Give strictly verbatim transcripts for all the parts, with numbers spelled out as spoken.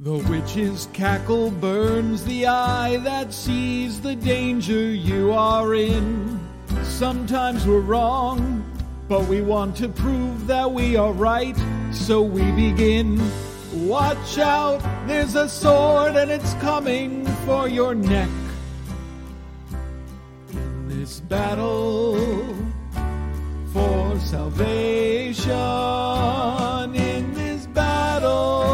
The witch's cackle burns the eye that sees the danger you are in. Sometimes we're wrong, but we want to prove that we are right, so we begin. Watch out, there's a sword and it's coming for your neck. In this battle for salvation, in this battle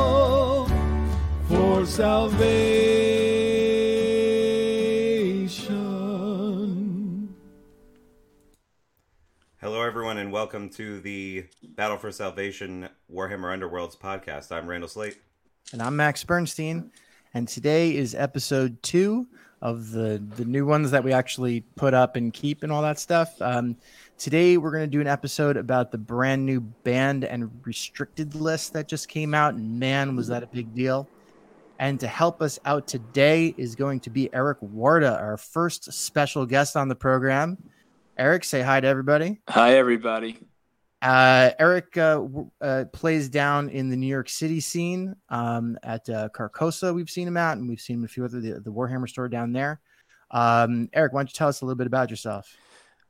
for salvation. Hello, everyone, and welcome to the Battle for Salvation Warhammer Underworlds podcast. I'm Randall Slate. And I'm Max Bernstein. And today is episode two of the, the new ones that we actually put up and keep and all that stuff. Um, today, we're going to do an episode about the brand new banned and restricted list that just came out. And man, was that a big deal. And to help us out today is going to be Erik Warda, our first special guest on the program. Erik, say hi to everybody. Hi, everybody. Uh, Erik uh, uh, plays down in the New York City scene um, at uh, Carcosa. We've seen him out, and we've seen him a few other the, the Warhammer store down there. Um, Erik, why don't you tell us a little bit about yourself?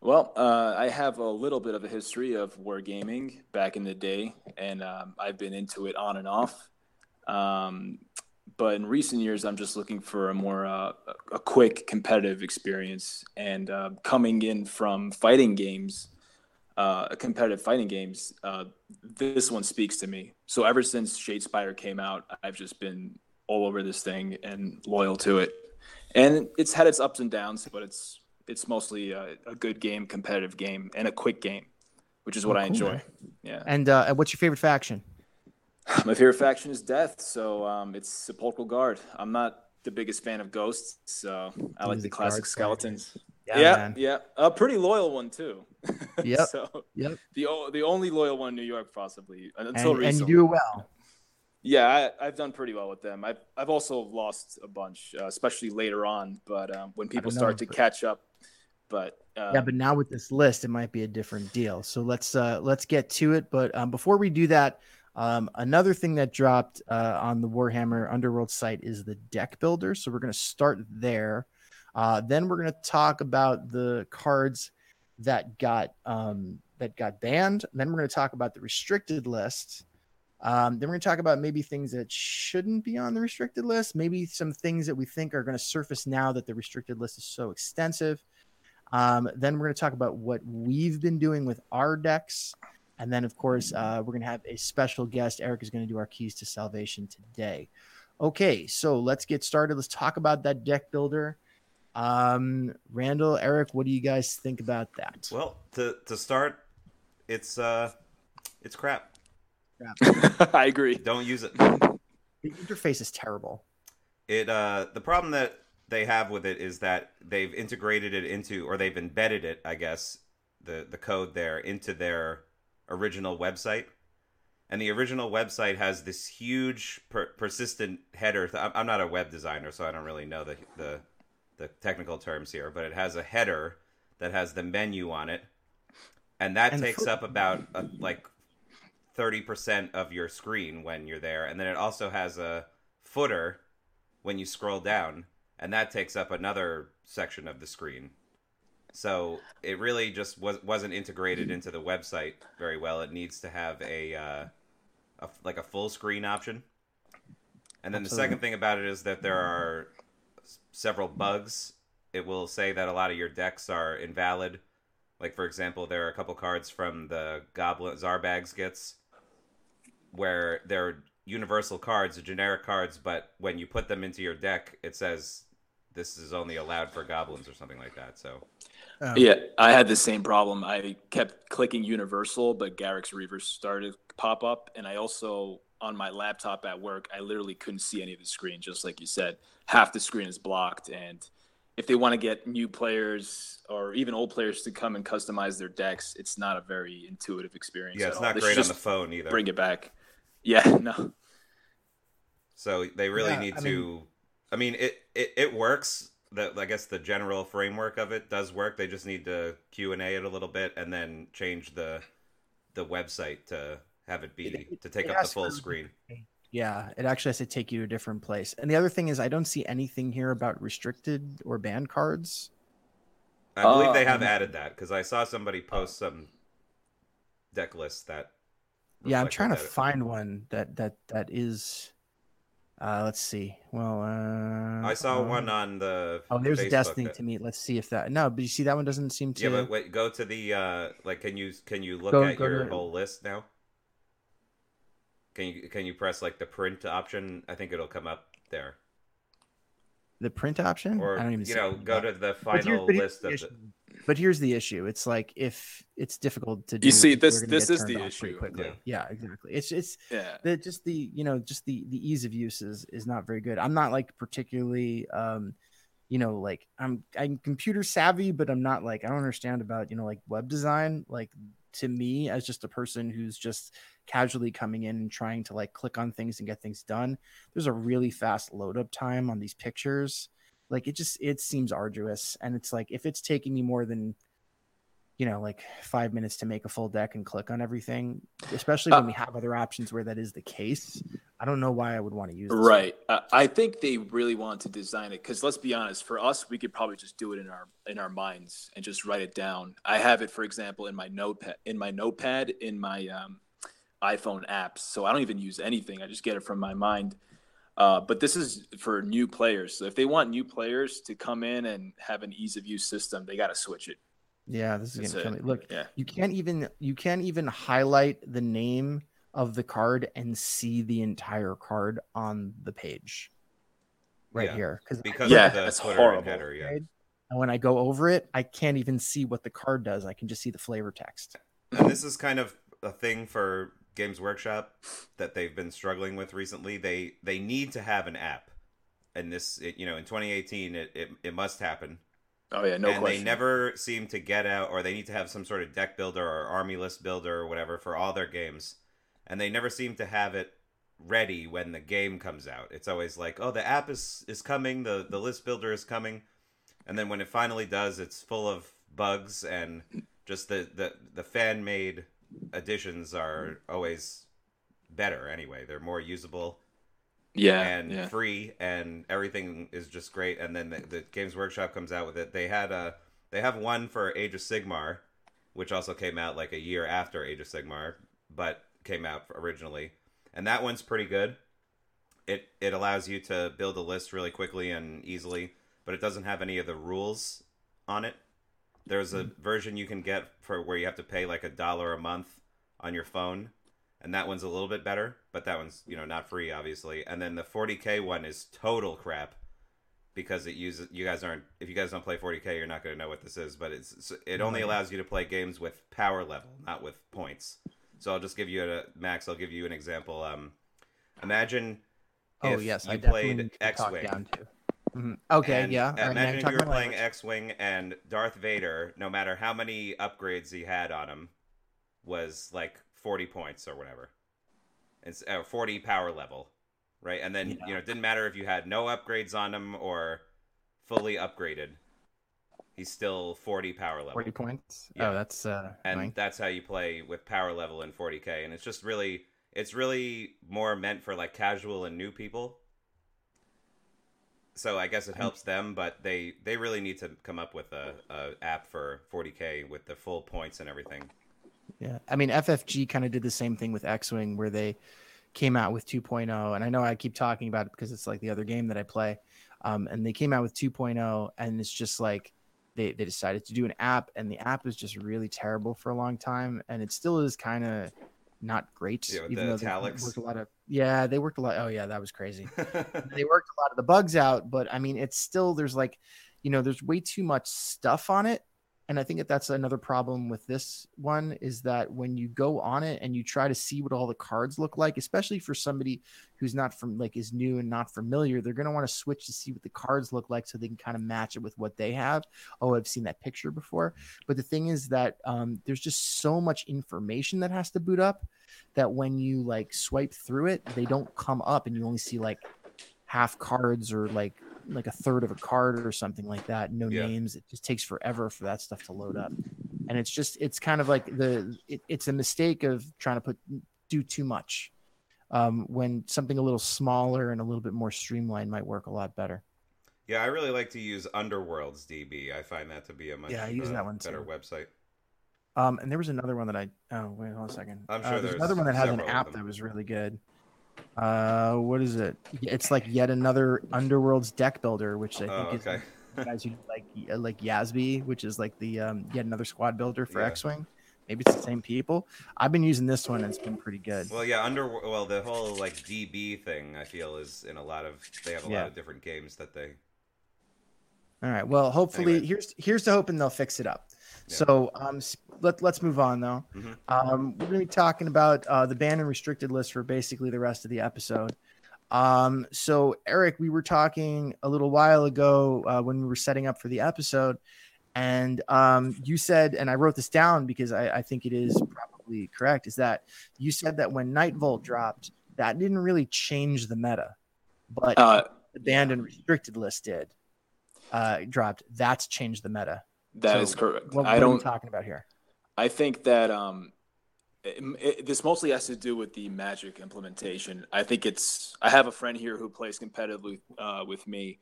Well, uh, I have a little bit of a history of wargaming back in the day, and um, I've been into it on and off. Um But in recent years, I'm just looking for a more uh, a quick competitive experience. And uh, coming in from fighting games, uh, competitive fighting games, uh, this one speaks to me. So ever since Shadespire came out, I've just been all over this thing and loyal to it. And it's had its ups and downs, but it's it's mostly a, a good game, competitive game, and a quick game, which is what oh, I cool, enjoy. Man. Yeah. And uh, what's your favorite faction? My favorite faction is Death, so um, it's Sepulchral Guard. I'm not the biggest fan of ghosts, so I like the classic skeletons. Yeah, yeah, yeah, a pretty loyal one too. Yep, so, yep. The the only loyal one in New York, possibly until and, recently. And you do well. Yeah, I, I've done pretty well with them. I've I've also lost a bunch, uh, especially later on. But um, when people start to catch up, but. Um, yeah, but now with this list, it might be a different deal. So let's uh, let's get to it. But um, before we do that. Um, another thing that dropped uh, on the Warhammer Underworld site is the deck builder. So we're going to start there. Uh, then we're going to talk about the cards that got um, that got banned. And then we're going to talk about the restricted list. Um, then we're going to talk about maybe things that shouldn't be on the restricted list. Maybe some things that we think are going to surface now that the restricted list is so extensive. Um, then we're going to talk about what we've been doing with our decks. And then, of course, uh, we're going to have a special guest. Erik is going to do our keys to salvation today. Okay, so let's get started. Let's talk about that deck builder. Um, Randall, Erik, what do you guys think about that? Well, to to start, it's uh, it's crap. crap. I agree. Don't use it. The interface is terrible. It uh, the problem that they have with it is that they've integrated it into, or they've embedded it, I guess, the the code there into their original website, and the original website has this huge per- persistent header. Th- I'm not a web designer, so I don't really know the, the the technical terms here, but it has a header that has the menu on it, and that and takes for- up about a, like thirty percent of your screen when you're there, and then it also has a footer when you scroll down, and that takes up another section of the screen. So it really just was, wasn't integrated into the website very well. It needs to have a, uh, a like a full screen option. And then Absolutely. The second thing about it is that there are several bugs. It will say that a lot of your decks are invalid. Like, for example, there are a couple cards from the Goblin Zarbag skits where they're universal cards, generic cards, but when you put them into your deck, it says this is only allowed for goblins or something like that. So, um, yeah, I had the same problem. I kept clicking universal, but Garrek's Reavers started to pop up. And I also, on my laptop at work, I literally couldn't see any of the screen. Just like you said, half the screen is blocked. And if they want to get new players or even old players to come and customize their decks, it's not a very intuitive experience. Yeah, it's not great on the phone either. Bring it back. Yeah, no. So they really yeah, need I to... Mean, I mean, it, it, it works. The, I guess the general framework of it does work. They just need to Q and A it a little bit and then change the the website to have it be, it, it, to take up the full for, screen. Yeah, it actually has to take you to a different place. And the other thing is I don't see anything here about restricted or banned cards. I believe uh, they have added that, because I saw somebody post some deck lists that... Yeah, I'm trying to find one that that, that is... Uh, let's see. Well, uh, I saw uh, one on the. Oh, there's Facebook Destiny that... to me. Let's see if that. No, but you see that one doesn't seem to. Yeah, but wait, go to the uh, like. Can you can you look go, at go your to... whole list now? Can you can you press like the print option? I think it'll come up there. The print option. Or I don't even you know, go that. to the final but here, but list of. The... But here's the issue. It's like if it's difficult to do. You see, this this is the issue. Yeah. yeah, exactly. It's it's yeah. the, just the you know just the the ease of use is, is not very good. I'm not like particularly um, you know like I'm I'm computer savvy, but I'm not like I don't understand about you know like web design. Like to me, as just a person who's just casually coming in and trying to like click on things and get things done, there's a really fast load up time on these pictures. Like it just, it seems arduous. And it's like, if it's taking you more than, you know, like five minutes to make a full deck and click on everything, especially when uh, we have other options where that is the case, I don't know why I would want to use it. Right. Uh, I think they really want to design it. Cause let's be honest, for us, we could probably just do it in our, in our minds and just write it down. I have it, for example, in my notepad, in my notepad, in my um, iPhone apps. So I don't even use anything. I just get it from my mind. Uh, but this is for new players. So if they want new players to come in and have an ease of use system, they got to switch it. Yeah, this is going to kill me. Look, yeah. you can't even you can't even highlight the name of the card and see the entire card on the page right yeah. here because yeah, of the that's horrible. Header, yeah. right? And when I go over it, I can't even see what the card does. I can just see the flavor text. And this is kind of a thing for Games Workshop that they've been struggling with recently. They they need to have an app, and this it, you know in twenty eighteen it, it it must happen. Oh yeah, no and question. They never seem to get out, or they need to have some sort of deck builder or army list builder or whatever for all their games, and they never seem to have it ready when the game comes out. It's always like, oh, the app is is coming, the the list builder is coming, and then when it finally does, it's full of bugs and just the the the fan made. Additions are always better anyway. They're more usable yeah, and yeah. free, and everything is just great. And then the, the Games Workshop comes out with it. They had a, they have one for Age of Sigmar, which also came out like a year after Age of Sigmar, but came out originally. And that one's pretty good. It it allows you to build a list really quickly and easily, but it doesn't have any of the rules on it. There's a version you can get for where you have to pay like a dollar a month on your phone, and that one's a little bit better, but that one's, you know, not free, obviously. And then the forty K one is total crap because it uses you guys aren't if you guys don't play forty K, you're not going to know what this is, but it's it only allows you to play games with power level, not with points. So I'll just give you a Max. I'll give you an example. Um, imagine oh if yes, you I played X-Wing. Down too. Mm-hmm. Okay, and yeah. Right, imagine if you were playing language. X-Wing and Darth Vader, no matter how many upgrades he had on him, was like forty points or whatever. It's uh, forty power level, right? And then, yeah. you know, it didn't matter if you had no upgrades on him or fully upgraded. He's still forty power level. forty points? Yeah. Oh, that's... Uh, and annoying. That's how you play with power level in forty K. And it's just really... It's really more meant for, like, casual and new people. So I guess it helps them, but they, they really need to come up with a, a app for forty K with the full points and everything. Yeah. I mean, F F G kind of did the same thing with X-Wing where they came out with two point oh. And I know I keep talking about it because it's like the other game that I play. Um, and they came out with two point oh, and it's just like they, they decided to do an app, and the app was just really terrible for a long time. And it still is kind of not great. Yeah, even the though italics. They worked a lot of, yeah, they worked a lot. Oh yeah, that was crazy. They worked a lot of the bugs out, but I mean, it's still, there's like, you know, there's way too much stuff on it. And I think that that's another problem with this one is that when you go on it and you try to see what all the cards look like, especially for somebody who's not from like is new and not familiar, they're going to want to switch to see what the cards look like so they can kind of match it with what they have. Oh, I've seen that picture before. But the thing is that um, there's just so much information that has to boot up that when you like swipe through it, they don't come up and you only see like half cards or like like a third of a card or something like that. No yeah. names. It just takes forever for that stuff to load up. And it's just, it's kind of like the, it, it's a mistake of trying to put, do too much. um, when something a little smaller and a little bit more streamlined might work a lot better. Yeah, I really like to use Underworlds D B. I find that to be a much yeah, I use uh, that one better too. Website. Um, and there was another one that I... Oh, wait, hold on a second. I'm sure uh, there's, there's another one that has an app that was really good. Uh, what is it? It's like yet another Underworlds deck builder, which I think oh, okay. is... guys who like like Yasby, which is like the um, yet another squad builder for yeah. X-Wing. Maybe it's the same people. I've been using this one and it's been pretty good. Well, yeah, under well the whole like D B thing I feel is in a lot of they have a yeah. lot of different games that they. All right. Well, hopefully anyway. here's here's to hoping they'll fix it up. Yeah. So um, let let's move on though. Mm-hmm. Um, we're gonna be talking about uh, the banned and restricted list for basically the rest of the episode. Um, so Eric, we were talking a little while ago, uh, when we were setting up for the episode and, um, you said, and I wrote this down because I, I think it is probably correct, is that you said that when Nightvault dropped, that didn't really change the meta, but uh, the banned and restricted list did, uh, dropped. That's changed the meta. That so is correct. What, what I don't are we talking about here. I think that, um, It, it, this mostly has to do with the Magic implementation. I think it's. I have a friend here who plays competitively uh, with me,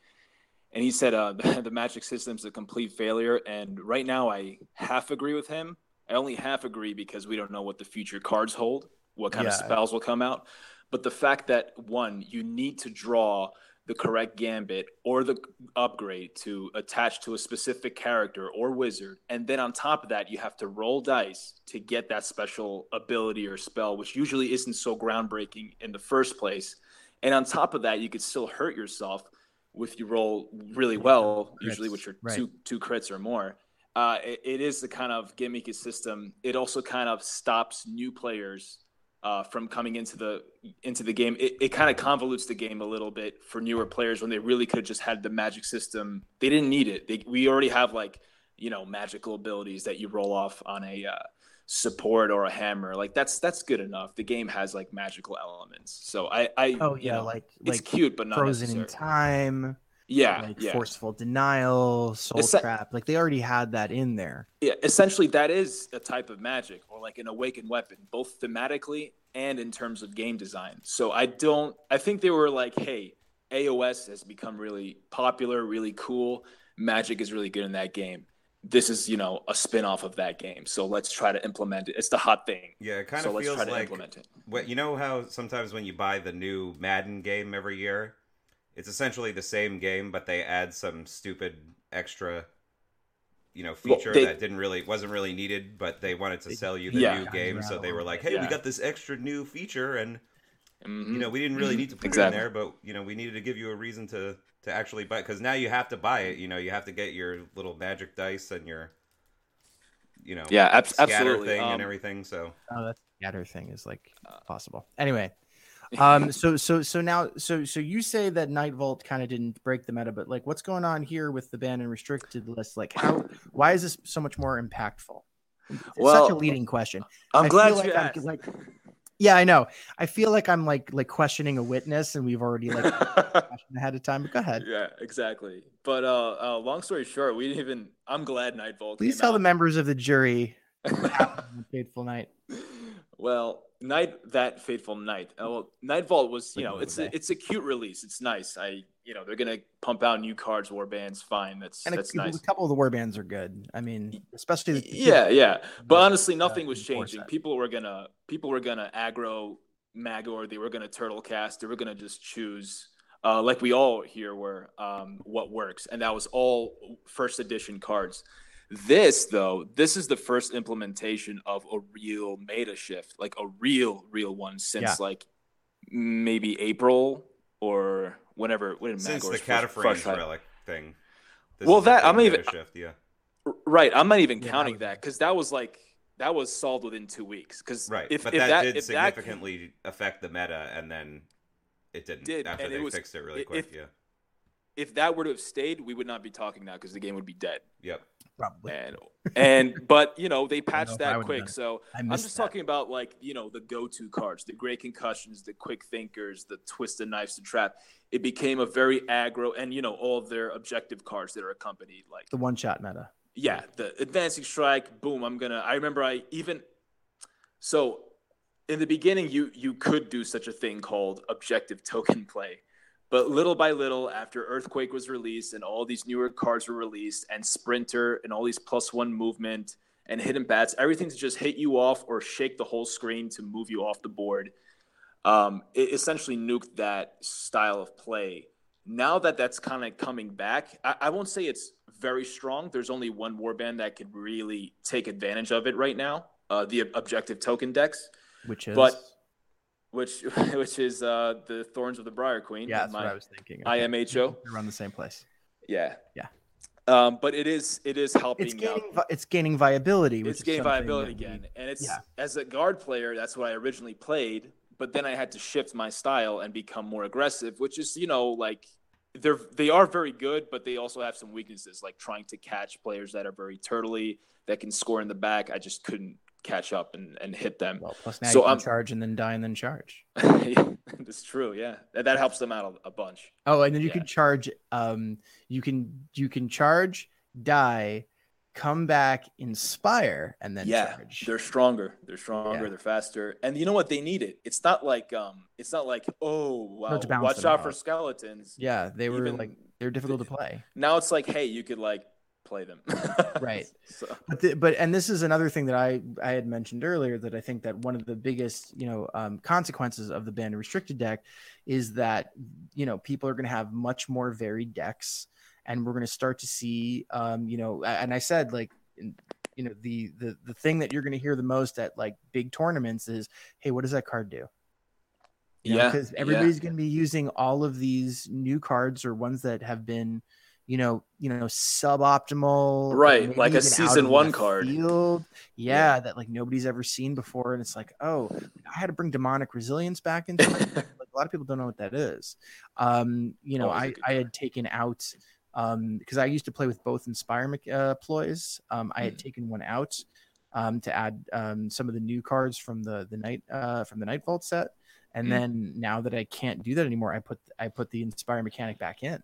and he said uh, the, the Magic system's a complete failure. And right now, I half agree with him. I only half agree because we don't know what the future cards hold, what kind yeah. of spells will come out. But the fact that one, you need to draw the correct gambit or the upgrade to attach to a specific character or wizard. And then on top of that, you have to roll dice to get that special ability or spell, which usually isn't so groundbreaking in the first place. And on top of that, you could still hurt yourself if you roll really well, usually with your right. two two crits or more. Uh, it, it is the kind of gimmicky system. It also kind of stops new players Uh, from coming into the into the game. It, it kind of convolutes the game a little bit for newer players when they really could have just had the Magic system. They didn't need it. They, we already have like, you know, magical abilities that you roll off on a uh, support or a hammer. Like that's that's good enough. The game has like magical elements. So I, I oh yeah, you know, like it's like cute but not Frozen necessary. In Time. Yeah, like yeah. Forceful Denial, Soul es- Trap. Like they already had that in there. Yeah, essentially that is a type of Magic or like an Awakened Weapon, both thematically and in terms of game design. So I don't, I think they were like, hey, A O S has become really popular, really cool. Magic is really good in that game. This is, you know, a spin-off of that game. So let's try to implement it. It's the hot thing. Yeah, it kind so of let's feels try to like, implement it. What, you know how sometimes when you buy the new Madden game every year, it's essentially the same game, but they add some stupid extra, you know, feature well, they, that didn't really wasn't really needed, but they wanted to sell you the yeah, new game, so they were like, "Hey, yeah. we got this extra new feature, and mm-hmm. you know, we didn't really need to put exactly. it in there, but you know, we needed to give you a reason to to actually buy it because now you have to buy it. You know, you have to get your little magic dice and your, you know, yeah, ab- absolutely thing um, and everything. So oh, that scatter thing is like possible anyway." um so so so now so so you say that Nightvault kind of didn't break the meta, but like what's going on here with the banned and restricted list? Like how why is this so much more impactful? It's well, such a leading question. I'm I glad you like asked. I'm, like, yeah, I know. I feel like I'm like like questioning a witness and we've already like ahead of time. But go ahead. Yeah, exactly. But uh, uh long story short, we didn't even I'm glad Nightvault. Please tell out. The members of the jury a fateful night. Well, Night that fateful night. Oh, well, Nightvault was you know it's a, it's a cute release. It's nice. I you know they're gonna pump out new cards, warbands. Fine, that's and that's a, nice. A couple of the warbands are good. I mean, especially the, yeah, yeah. But honestly, nothing was changing. People were gonna people were gonna aggro Magor. They were gonna turtle cast. They were gonna just choose uh, like we all here were um, what works, and that was all first edition cards. This, though, this is the first implementation of a real meta shift, like a real, real one since yeah. like maybe April or whenever. When since Magore's the Cataphragm's relic thing. This well, that I'm not even shift, yeah. right. I'm not even yeah, counting I, that because that was like that was solved within two weeks. Because right, if, but if that, that did if significantly that, affect the meta, and then it didn't did, after they it was, fixed it really quick. If, yeah. If that were to have stayed, we would not be talking now because the game would be dead. Yep. Probably. And, and but, you know, they patched know that quick. So I'm just that. talking about, like, you know, the go-to cards, the Great Concussions, the Quick Thinkers, the Twisted Knives to Trap. It became a very aggro and, you know, all of their objective cards that are accompanied. Like the one-shot meta. Yeah. The Advancing Strike. Boom. I'm going to – I remember I even – so in the beginning, you you could do such a thing called objective token play. But little by little, after Earthquake was released and all these newer cards were released and Sprinter and all these plus one movement and Hidden Paths, everything to just hit you off or shake the whole screen to move you off the board, um, it essentially nuked that style of play. Now that that's kind of coming back, I, I won't say it's very strong. There's only one warband that could really take advantage of it right now, uh, the objective token decks. Which is? But, which which is uh, the Thorns of the Briar Queen. Yeah, that's my, what I was thinking. Okay. I M H O. They're around the same place. Yeah. Yeah. Um, but it is it is helping it's gaining, out. It's gaining viability. It's gaining viability again. We, and it's yeah. as a guard player, that's what I originally played. But then I had to shift my style and become more aggressive, which is, you know, like they're they are very good, but they also have some weaknesses, like trying to catch players that are very turtly, that can score in the back. I just couldn't catch up and, and hit them. Well, plus now so you can um, charge and then die and then charge. That's true, yeah. That, that helps them out a, a bunch. Oh, and then you yeah. can charge. Um, you can you can charge, die, come back, inspire, and then yeah, charge. They're stronger. They're stronger. Yeah. They're faster. And you know what? They need it. It's not like um, it's not like oh wow, no, watch out, out for skeletons. Yeah, they were Even, like they're difficult they, to play. Now it's like hey, you could like. play them. Right. So. But, the, but, and this is another thing that I, I had mentioned earlier that I think that one of the biggest, you know, um, consequences of the banned and restricted deck is that, you know, people are going to have much more varied decks and we're going to start to see, um, you know, and I said like, you know, the, the, the thing that you're going to hear the most at like big tournaments is, hey, what does that card do? You yeah. Because everybody's yeah. going to be using all of these new cards or ones that have been, you know, you know, suboptimal, right? Like a season one card, yeah, yeah, that like nobody's ever seen before, and it's like, oh, I had to bring demonic resilience back into it. Like, a lot of people don't know what that is. Um, you know, oh, I, I had taken out um because I used to play with both Inspire uh, ploys. Um, I mm. had taken one out um to add um some of the new cards from the the night uh from the Nightvault set, and mm. then now that I can't do that anymore, I put I put the Inspire mechanic back in.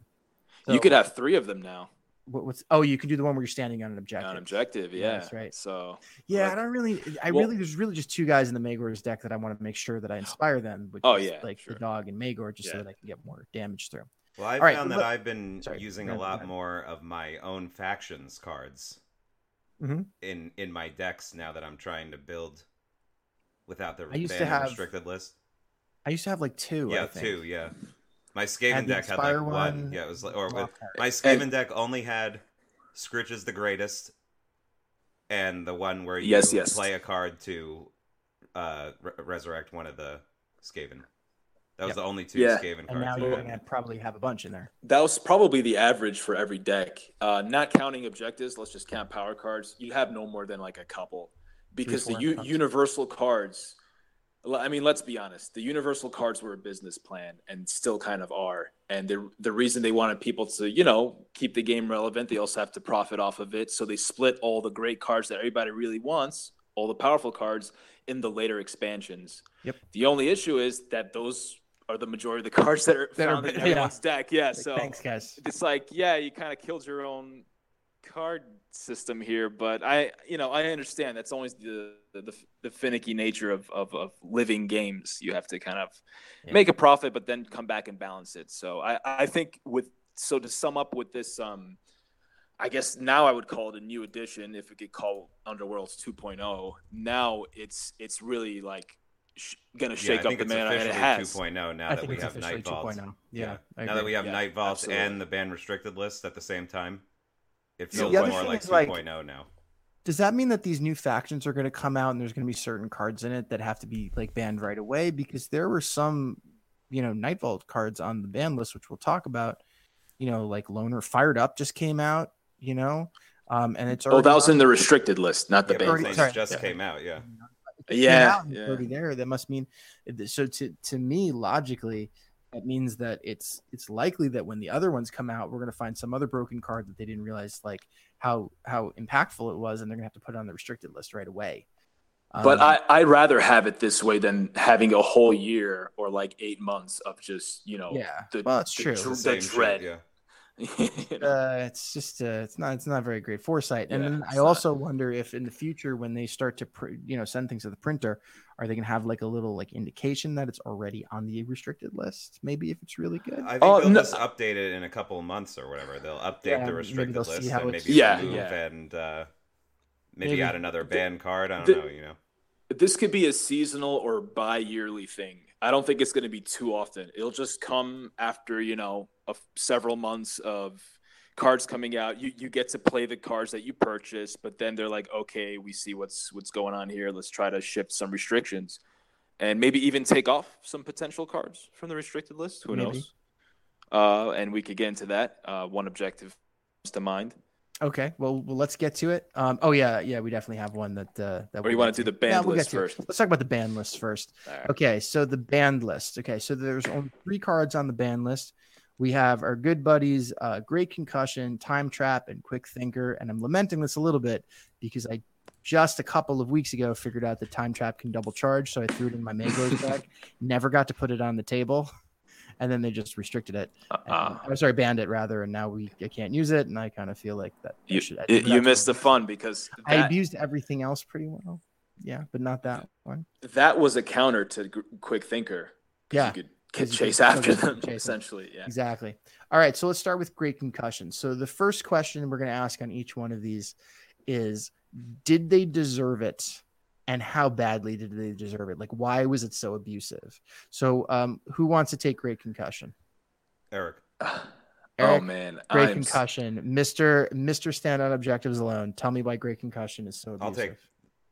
So, you could have three of them now. What, what's oh, you can do the one where you're standing on an objective. On an objective, yeah. yeah. That's right. So yeah, like, I don't really. I well, really, there's really just two guys in the Magore's deck that I want to make sure that I inspire them. Which oh is yeah, like sure. the dog and Magor, just yeah. so that I can get more damage through. Well, I found right, that I've been sorry, using a lot more of my own factions cards mm-hmm. in in my decks now that I'm trying to build without the banned and restricted list. I used to have like two. Yeah, I think. two. Yeah. My Skaven deck had like one. one. Yeah, it was like, or with, my Skaven and, deck only had Skritch is the Greatest, and the one where you yes, yes. play a card to uh, re- resurrect one of the Skaven. That was yep. the only two yeah. Skaven cards. And now you're gonna probably have a bunch in there. That was probably the average for every deck. Uh, not counting objectives, let's just count power cards. You have no more than like a couple, because Three, the u- universal cards. I mean, let's be honest. The universal cards were a business plan, and still kind of are. And the the reason they wanted people to, you know, keep the game relevant, they also have to profit off of it. So they split all the great cards that everybody really wants, all the powerful cards, in the later expansions. Yep. The only issue is that those are the majority of the cards that are that found are, in everyone's yeah. deck. Yeah. Like, so thanks, guys. It's like, yeah, you kind of killed your own card system here, but I, you know, I understand that's always the the, the finicky nature of, of of living games. You have to kind of yeah. make a profit, but then come back and balance it. So I I think with so to sum up with this um, I guess now I would call it a new edition if we could call Underworlds two point oh. Now it's it's really like sh- gonna shake yeah, up the man. It has two point oh now that we have Nightvault. Yeah, yeah. Now that we have yeah, Nightvault and the banned restricted list at the same time. It feels so more like two point oh like, now. Does that mean that these new factions are going to come out and there's going to be certain cards in it that have to be like banned right away? Because there were some, you know, Nightvault cards on the ban list, which we'll talk about. You know, like Loner, Fired Up just came out. You know, um, and it's already oh, that was on. in the restricted list, not the yeah, ban list. Just yeah. came out, yeah, it yeah, out yeah. already there. That must mean so. To to me, logically. That means that it's it's likely that when the other ones come out, we're going to find some other broken card that they didn't realize like how how impactful it was, and they're going to have to put it on the restricted list right away. Um, but I, I'd rather have it this way than having a whole year or like eight months of just, you know, yeah, the, well, that's the, true. the, the dread. Shit, yeah. You know? uh, it's just uh, it's not it's not very great foresight. And yeah, then I also not. wonder if in the future when they start to pr- you know send things to the printer, are they gonna have like a little like indication that it's already on the restricted list? Maybe if it's really good. I think oh, they'll no. just update it in a couple of months or whatever. They'll update yeah, the restricted list and maybe remove yeah, yeah. and uh, maybe, maybe add another banned card. I don't the, know. You know, this could be a seasonal or bi-yearly thing. I don't think it's going to be too often. It'll just come after, you know, a, several months of cards coming out. You you get to play the cards that you purchased, but then they're like, okay, we see what's what's going on here. Let's try to shift some restrictions, and maybe even take off some potential cards from the restricted list. Who maybe. knows? Uh, and we could get into that. Uh, one objective comes to mind. Okay, well, well, let's get to it. Um, oh yeah, yeah, we definitely have one that. Uh, that or we'll you want to do the banned yeah, we'll list first? It. Let's talk about the banned list first. Right. Okay, so the banned list. Okay, so there's only three cards on the banned list. We have our good buddies, uh, Great Concussion, Time Trap, and Quick Thinker. And I'm lamenting this a little bit because I just a couple of weeks ago figured out that Time Trap can double charge, so I threw it in my Magore's bag. Never got to put it on the table. And then they just restricted it. Uh-uh. I'm sorry, banned it rather, and now we I can't use it. And I kind of feel like that. You, should, it, you missed the fun because that, I abused everything else pretty well. Yeah, but not that one. That was a counter to G- Quick Thinker. Yeah, you could chase you after them chase essentially. Yeah, exactly. All right, so let's start with Great Concussion. So the first question we're going to ask on each one of these is: did they deserve it? And how badly did they deserve it? Like, why was it so abusive? So, um, who wants to take Great Concussion? Erik. Erik oh man, Great I'm... Concussion, Mister Mister Standout Objectives alone. Tell me why Great Concussion is so abusive. I'll take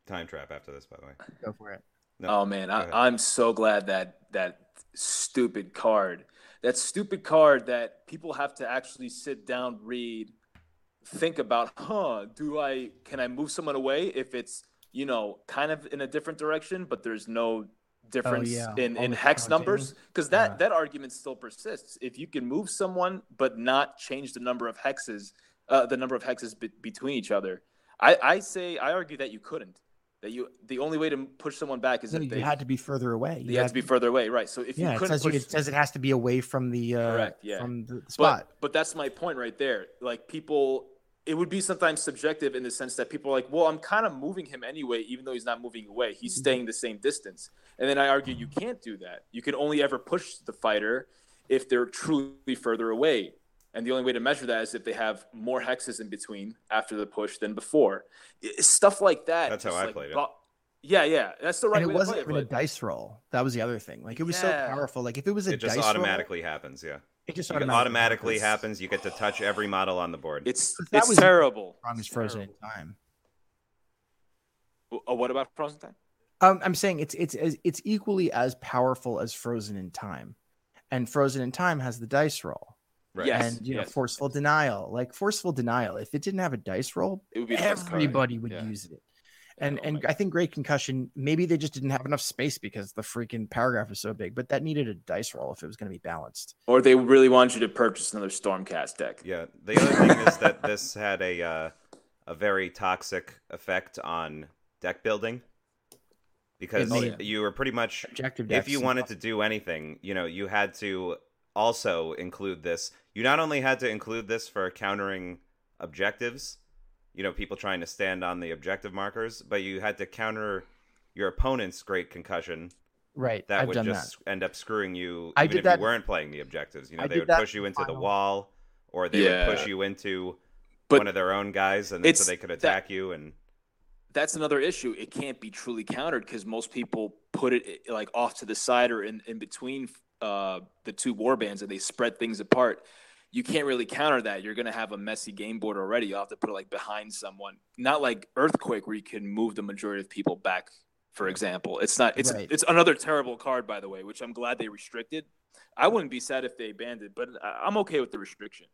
Time Trap after this. By the way, go for it. No, oh man, I, I'm so glad that that stupid card, that stupid card that people have to actually sit down, read, think about. Huh? Do I can I move someone away if it's you know, kind of in a different direction, but there's no difference oh, yeah. in, in hex numbers. Because that, yeah. that argument still persists. If you can move someone but not change the number of hexes, uh, the number of hexes be- between each other, I, I say, I argue that you couldn't. That you, the only way to push someone back is no, if they had to be further away. You they had to be further away, right? So if yeah, you couldn't, it says, push, it says it has to be away from the uh, correct, yeah. from the spot. But, but that's my point right there. Like people. It would be sometimes subjective in the sense that people are like, well, I'm kind of moving him anyway, even though he's not moving away. He's staying the same distance. And then I argue you can't do that. You can only ever push the fighter if they're truly further away. And the only way to measure that is if they have more hexes in between after the push than before. Stuff like that. That's how I like, played it. Bo- Yeah, yeah, that's the right. And it way wasn't to play even it, but... a dice roll. That was the other thing. Like it was yeah. so powerful. Like if it was a it just dice automatically roll, happens. Yeah, it just automatically, automatically happens. You get to touch every model on the board. It's that it's was terrible. Wrong as Frozen in Time. Oh, what about Frozen Time? Um, I'm saying it's it's it's equally as powerful as Frozen in Time, and Frozen in Time has the dice roll. Right. Yes, and you yes. know, forceful denial, like forceful denial. If it didn't have a dice roll, it would be everybody would yeah. use it. And oh and God. I think Great Concussion, maybe they just didn't have enough space because the freaking paragraph was so big, but that needed a dice roll if it was going to be balanced. Or they really wanted you to purchase another Stormcast deck. Yeah. The other thing is that this had a uh, a very toxic effect on deck building because made, you were pretty much, objective if you wanted to do anything, you know, you had to also include this. You not only had to include this for countering objectives, you know, people trying to stand on the objective markers, but you had to counter your opponent's Great Concussion. Right. That I've would just that. end up screwing you even I did if that. you weren't playing the objectives. You know, I they would push you into final. the wall or they yeah. would push you into but one of their own guys and then so they could attack that, you. And that's another issue. It can't be truly countered because most people put it like off to the side or in, in between uh, the two warbands and they spread things apart. You can't really counter that. You're going to have a messy game board already. You'll have to put it like behind someone. Not like Earthquake where you can move the majority of people back, for example. It's not. It's right. it's another terrible card, by the way, which I'm glad they restricted. I wouldn't be sad if they banned it, but I'm okay with the restriction.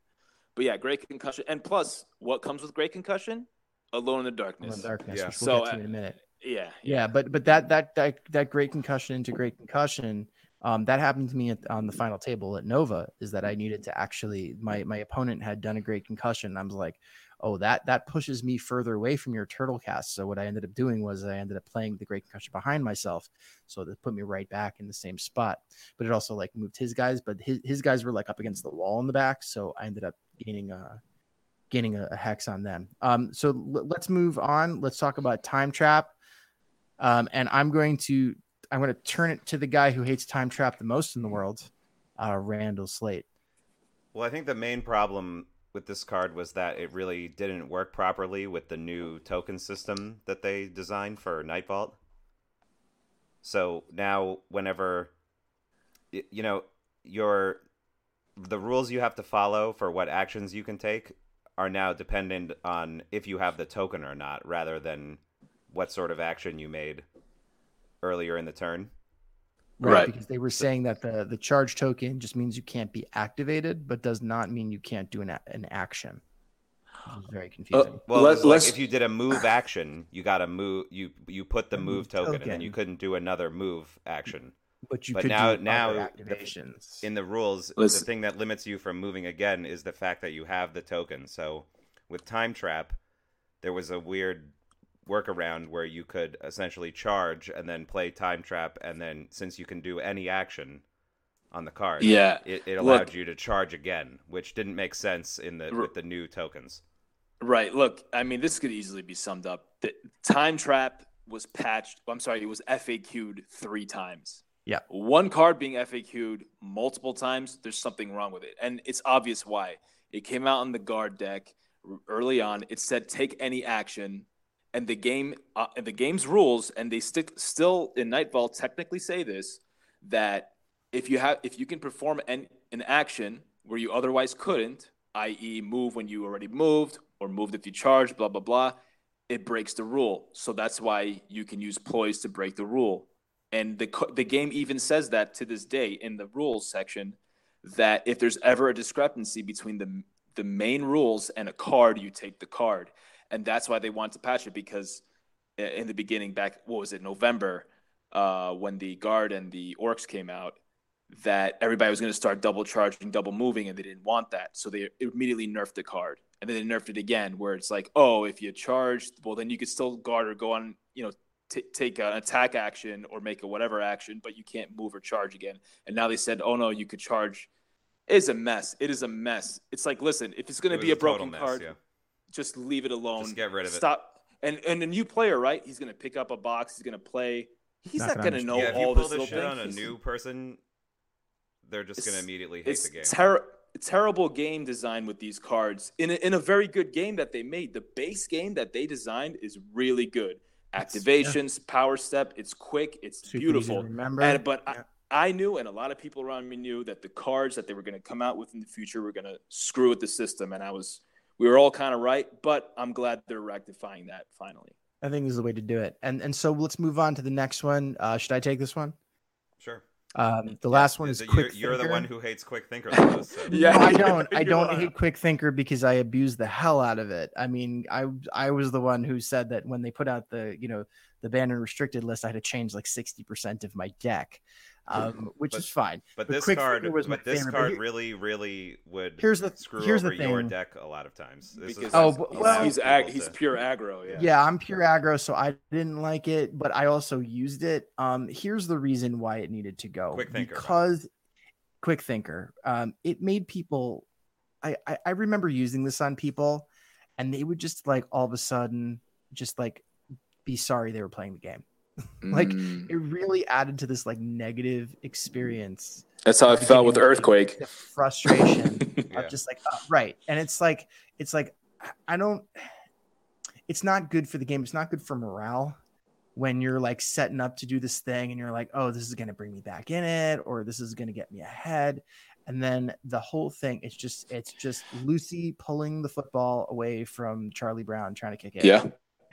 But yeah, Great Concussion. And plus, what comes with Great Concussion? Alone in the Darkness. Alone in the Darkness, yeah. which we'll so, get to in a minute. Uh, yeah, yeah. Yeah, but but that that that, that Great Concussion into Great Concussion – Um, that happened to me at, on the final table at Nova is that I needed to actually, my, my opponent had done a Great Concussion. I was like, oh, that that pushes me further away from your turtle cast. So what I ended up doing was I ended up playing the Great Concussion behind myself. So that put me right back in the same spot. But it also like moved his guys, but his, his guys were like up against the wall in the back. So I ended up gaining a gaining a, a hex on them. Um, so l- let's move on. Let's talk about Time Trap. Um, and I'm going to I'm going to turn it to the guy who hates Time Trap the most in the world, uh, Randall Slate. Well, I think the main problem with this card was that it really didn't work properly with the new token system that they designed for Nightvault. So now, whenever you know your the rules you have to follow for what actions you can take are now dependent on if you have the token or not, rather than what sort of action you made earlier in the turn. Right, right, because they were saying that the, the charge token just means you can't be activated, but does not mean you can't do an a- an action. It's very confusing. Uh, well, let's, let's... Like if you did a move action, you got a move. You you put the move token, token, and then you couldn't do another move action. But you but could now do now activations. The, in the rules, let's... the thing that limits you from moving again is the fact that you have the token. So with Time Trap, there was a weird workaround where you could essentially charge and then play Time Trap, and then since you can do any action on the card, yeah, it, it allowed look, you to charge again, which didn't make sense in the r- with the new tokens. Right. Look, I mean, this could easily be summed up. The Time Trap was patched. I'm sorry, it was F A Q'd three times. Yeah, one card being F A Q'd multiple times, there's something wrong with it, and it's obvious why. It came out on the guard deck early on. It said take any action. And the game, uh, and the game's rules, and they stick still in Nightvault technically say this: that if you have, if you can perform an, an action where you otherwise couldn't, that is, move when you already moved or moved if you charged, blah blah blah, it breaks the rule. So that's why you can use ploys to break the rule. And the the game even says that to this day in the rules section, that if there's ever a discrepancy between the the main rules and a card, you take the card. And that's why they wanted to patch it, because in the beginning, back, what was it, November, uh, when the Guard and the Orcs came out, that everybody was going to start double charging, double moving, and they didn't want that. So they immediately nerfed the card. And then they nerfed it again, where it's like, oh, if you charged, well, then you could still guard or go on, you know, t- take an attack action or make a whatever action, but you can't move or charge again. And now they said, oh, no, you could charge. It is a mess. It is a mess. It's like, listen, if it's going to be a broken mess, card... Yeah. Just leave it alone. Just get rid of Stop. it. And and a new player, right? He's going to pick up a box. He's going to play. He's not, not going to know yeah, all this little thing. If you pull this shit on a new person, they're just going to immediately hate the game. It's ter- terrible game design with these cards. In a, in a very good game that they made, the base game that they designed is really good. Activations, yeah. Power step. It's quick. It's Super beautiful. Remember. And, but yeah. I, I knew, and a lot of people around me knew, that the cards that they were going to come out with in the future were going to screw with the system. And I was... We were all kind of right, but I'm glad they're rectifying that finally. I think this is the way to do it. And and so let's move on to the next one. Uh, should I take this one? Sure. Um, the last one is, is Quick You're Thinker. the one who hates Quick Thinker. Though, so. yeah, no, I don't. I don't hate Quick Thinker because I abuse the hell out of it. I mean, I I was the one who said that when they put out the you know the banned and restricted list, I had to change like sixty percent of my deck. Um, which but, is fine. But, but this Quick card, was but this favorite. card here, really, really would here's the, screw here's over the thing. your deck a lot of times. This because, is, oh, but, well, he's ag- he's to... pure aggro. Yeah. yeah, I'm pure aggro, so I didn't like it, but I also used it. Um, here's the reason why it needed to go. Quick Thinker. Because right? Quick Thinker. Um, it made people. I, I I remember using this on people, and they would just like all of a sudden just like be sorry they were playing the game. Like mm. it really added to this like negative experience. That's how I felt with Earthquake. The frustration yeah. of just like oh, right, and it's like it's like I don't. It's not good for the game. It's not good for morale when you're like setting up to do this thing, and you're like, oh, this is gonna bring me back in it, or this is gonna get me ahead, and then the whole thing. It's just it's just Lucy pulling the football away from Charlie Brown trying to kick it. Yeah.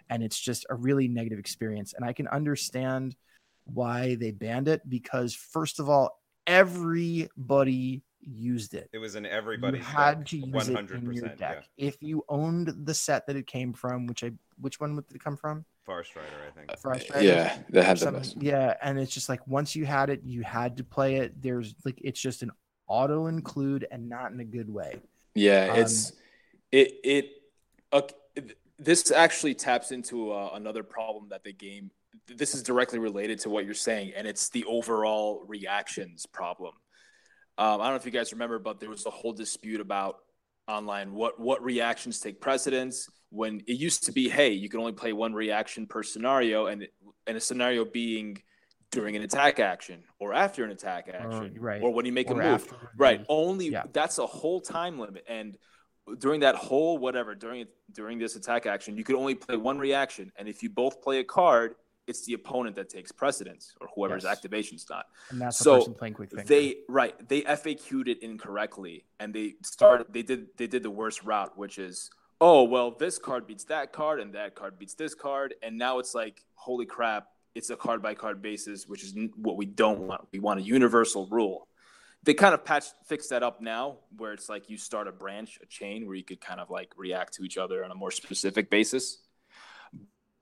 And it's just a really negative experience. And I can understand why they banned it because, first of all, everybody used it. It was in everybody's deck. You had deck. to use one hundred percent, it in your deck. Yeah. If you owned the set that it came from, which I which one would it come from? Farstrider, I think. Farstrider. Yeah, that had the best. Yeah, and it's just like once you had it, you had to play it. There's like it's just an auto include and not in a good way. Yeah, um, it's it it. Okay, this actually taps into uh, another problem that the game. This is directly related to what you're saying, and it's the overall reactions problem. Um, I don't know if you guys remember, but there was a whole dispute about online what what reactions take precedence. When it used to be, hey, you can only play one reaction per scenario, and and a scenario being during an attack action or after an attack action, uh, right. or when you make or a move, after. right? Only yeah. That's a whole time limit, and during that whole whatever during during this attack action, you could only play one reaction, and if you both play a card, it's the opponent that takes precedence, or whoever's yes. activation's not. And that's so the person playing Quick Thinker. They right, they F A Q'd it incorrectly, and they started. They did. They did the worst route, which is, oh well, this card beats that card, and that card beats this card, and now it's like, holy crap, it's a card by card basis, which is what we don't want. We want a universal rule. They kind of patched, fixed that up now, where it's like you start a branch, a chain, where you could kind of like react to each other on a more specific basis.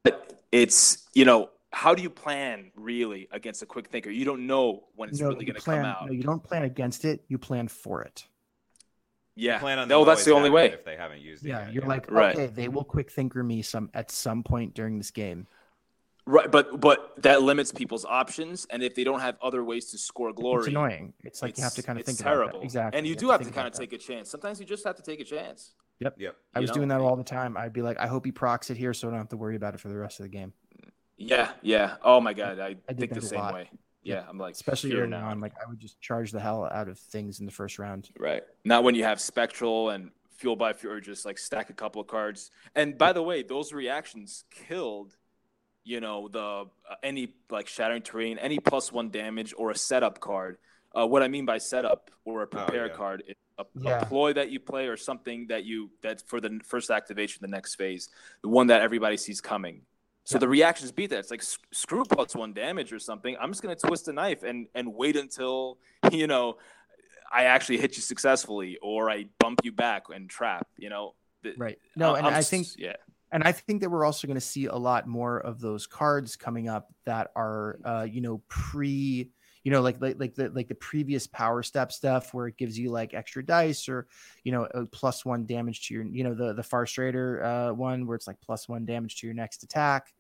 But it's, you know, how do you plan really against a Quick Thinker? You don't know when it's no, really going to come out. No, you don't plan against it. You plan for it. Yeah. You plan on no, that's the only way. If they haven't used it, yeah, yet, you're yeah. like, okay, right. they will Quick Thinker me some at some point during this game. Right, but but that limits people's options, and if they don't have other ways to score glory, it's annoying. It's like it's, you have to kind of think terrible. About that. Exactly, and you, you do have to, have to kind of take that. a chance. Sometimes you just have to take a chance. Yep. Yep. I was you know? doing that all the time. I'd be like, I hope he procs it here so I don't have to worry about it for the rest of the game. Yeah, yeah. Oh my god, I, I think the same lot. way. Yeah, yeah, I'm like, especially here now. I'm like, I would just charge the hell out of things in the first round. Right. Not when you have Spectral and Fuel by Fury, just like stack a couple of cards. And by the way, those reactions killed, you know, the uh, any like Shattering Terrain, any plus one damage or a setup card. Uh, what I mean by setup or a prepare oh, yeah. card is a, yeah. a ploy that you play or something that you that's for the first activation, the next phase, the one that everybody sees coming. So yeah. the reactions beat that. It's like screw plus one damage or something. I'm just gonna twist a knife and and wait until you know I actually hit you successfully or I bump you back and trap. You know, right? No, I'm, and I'm, I think yeah. And I think that we're also going to see a lot more of those cards coming up that are, uh, you know, pre, you know, like like like the like the previous power step stuff where it gives you like extra dice or, you know, a plus one damage to your, you know, the the Farstrider uh, one where it's like plus one damage to your next attack,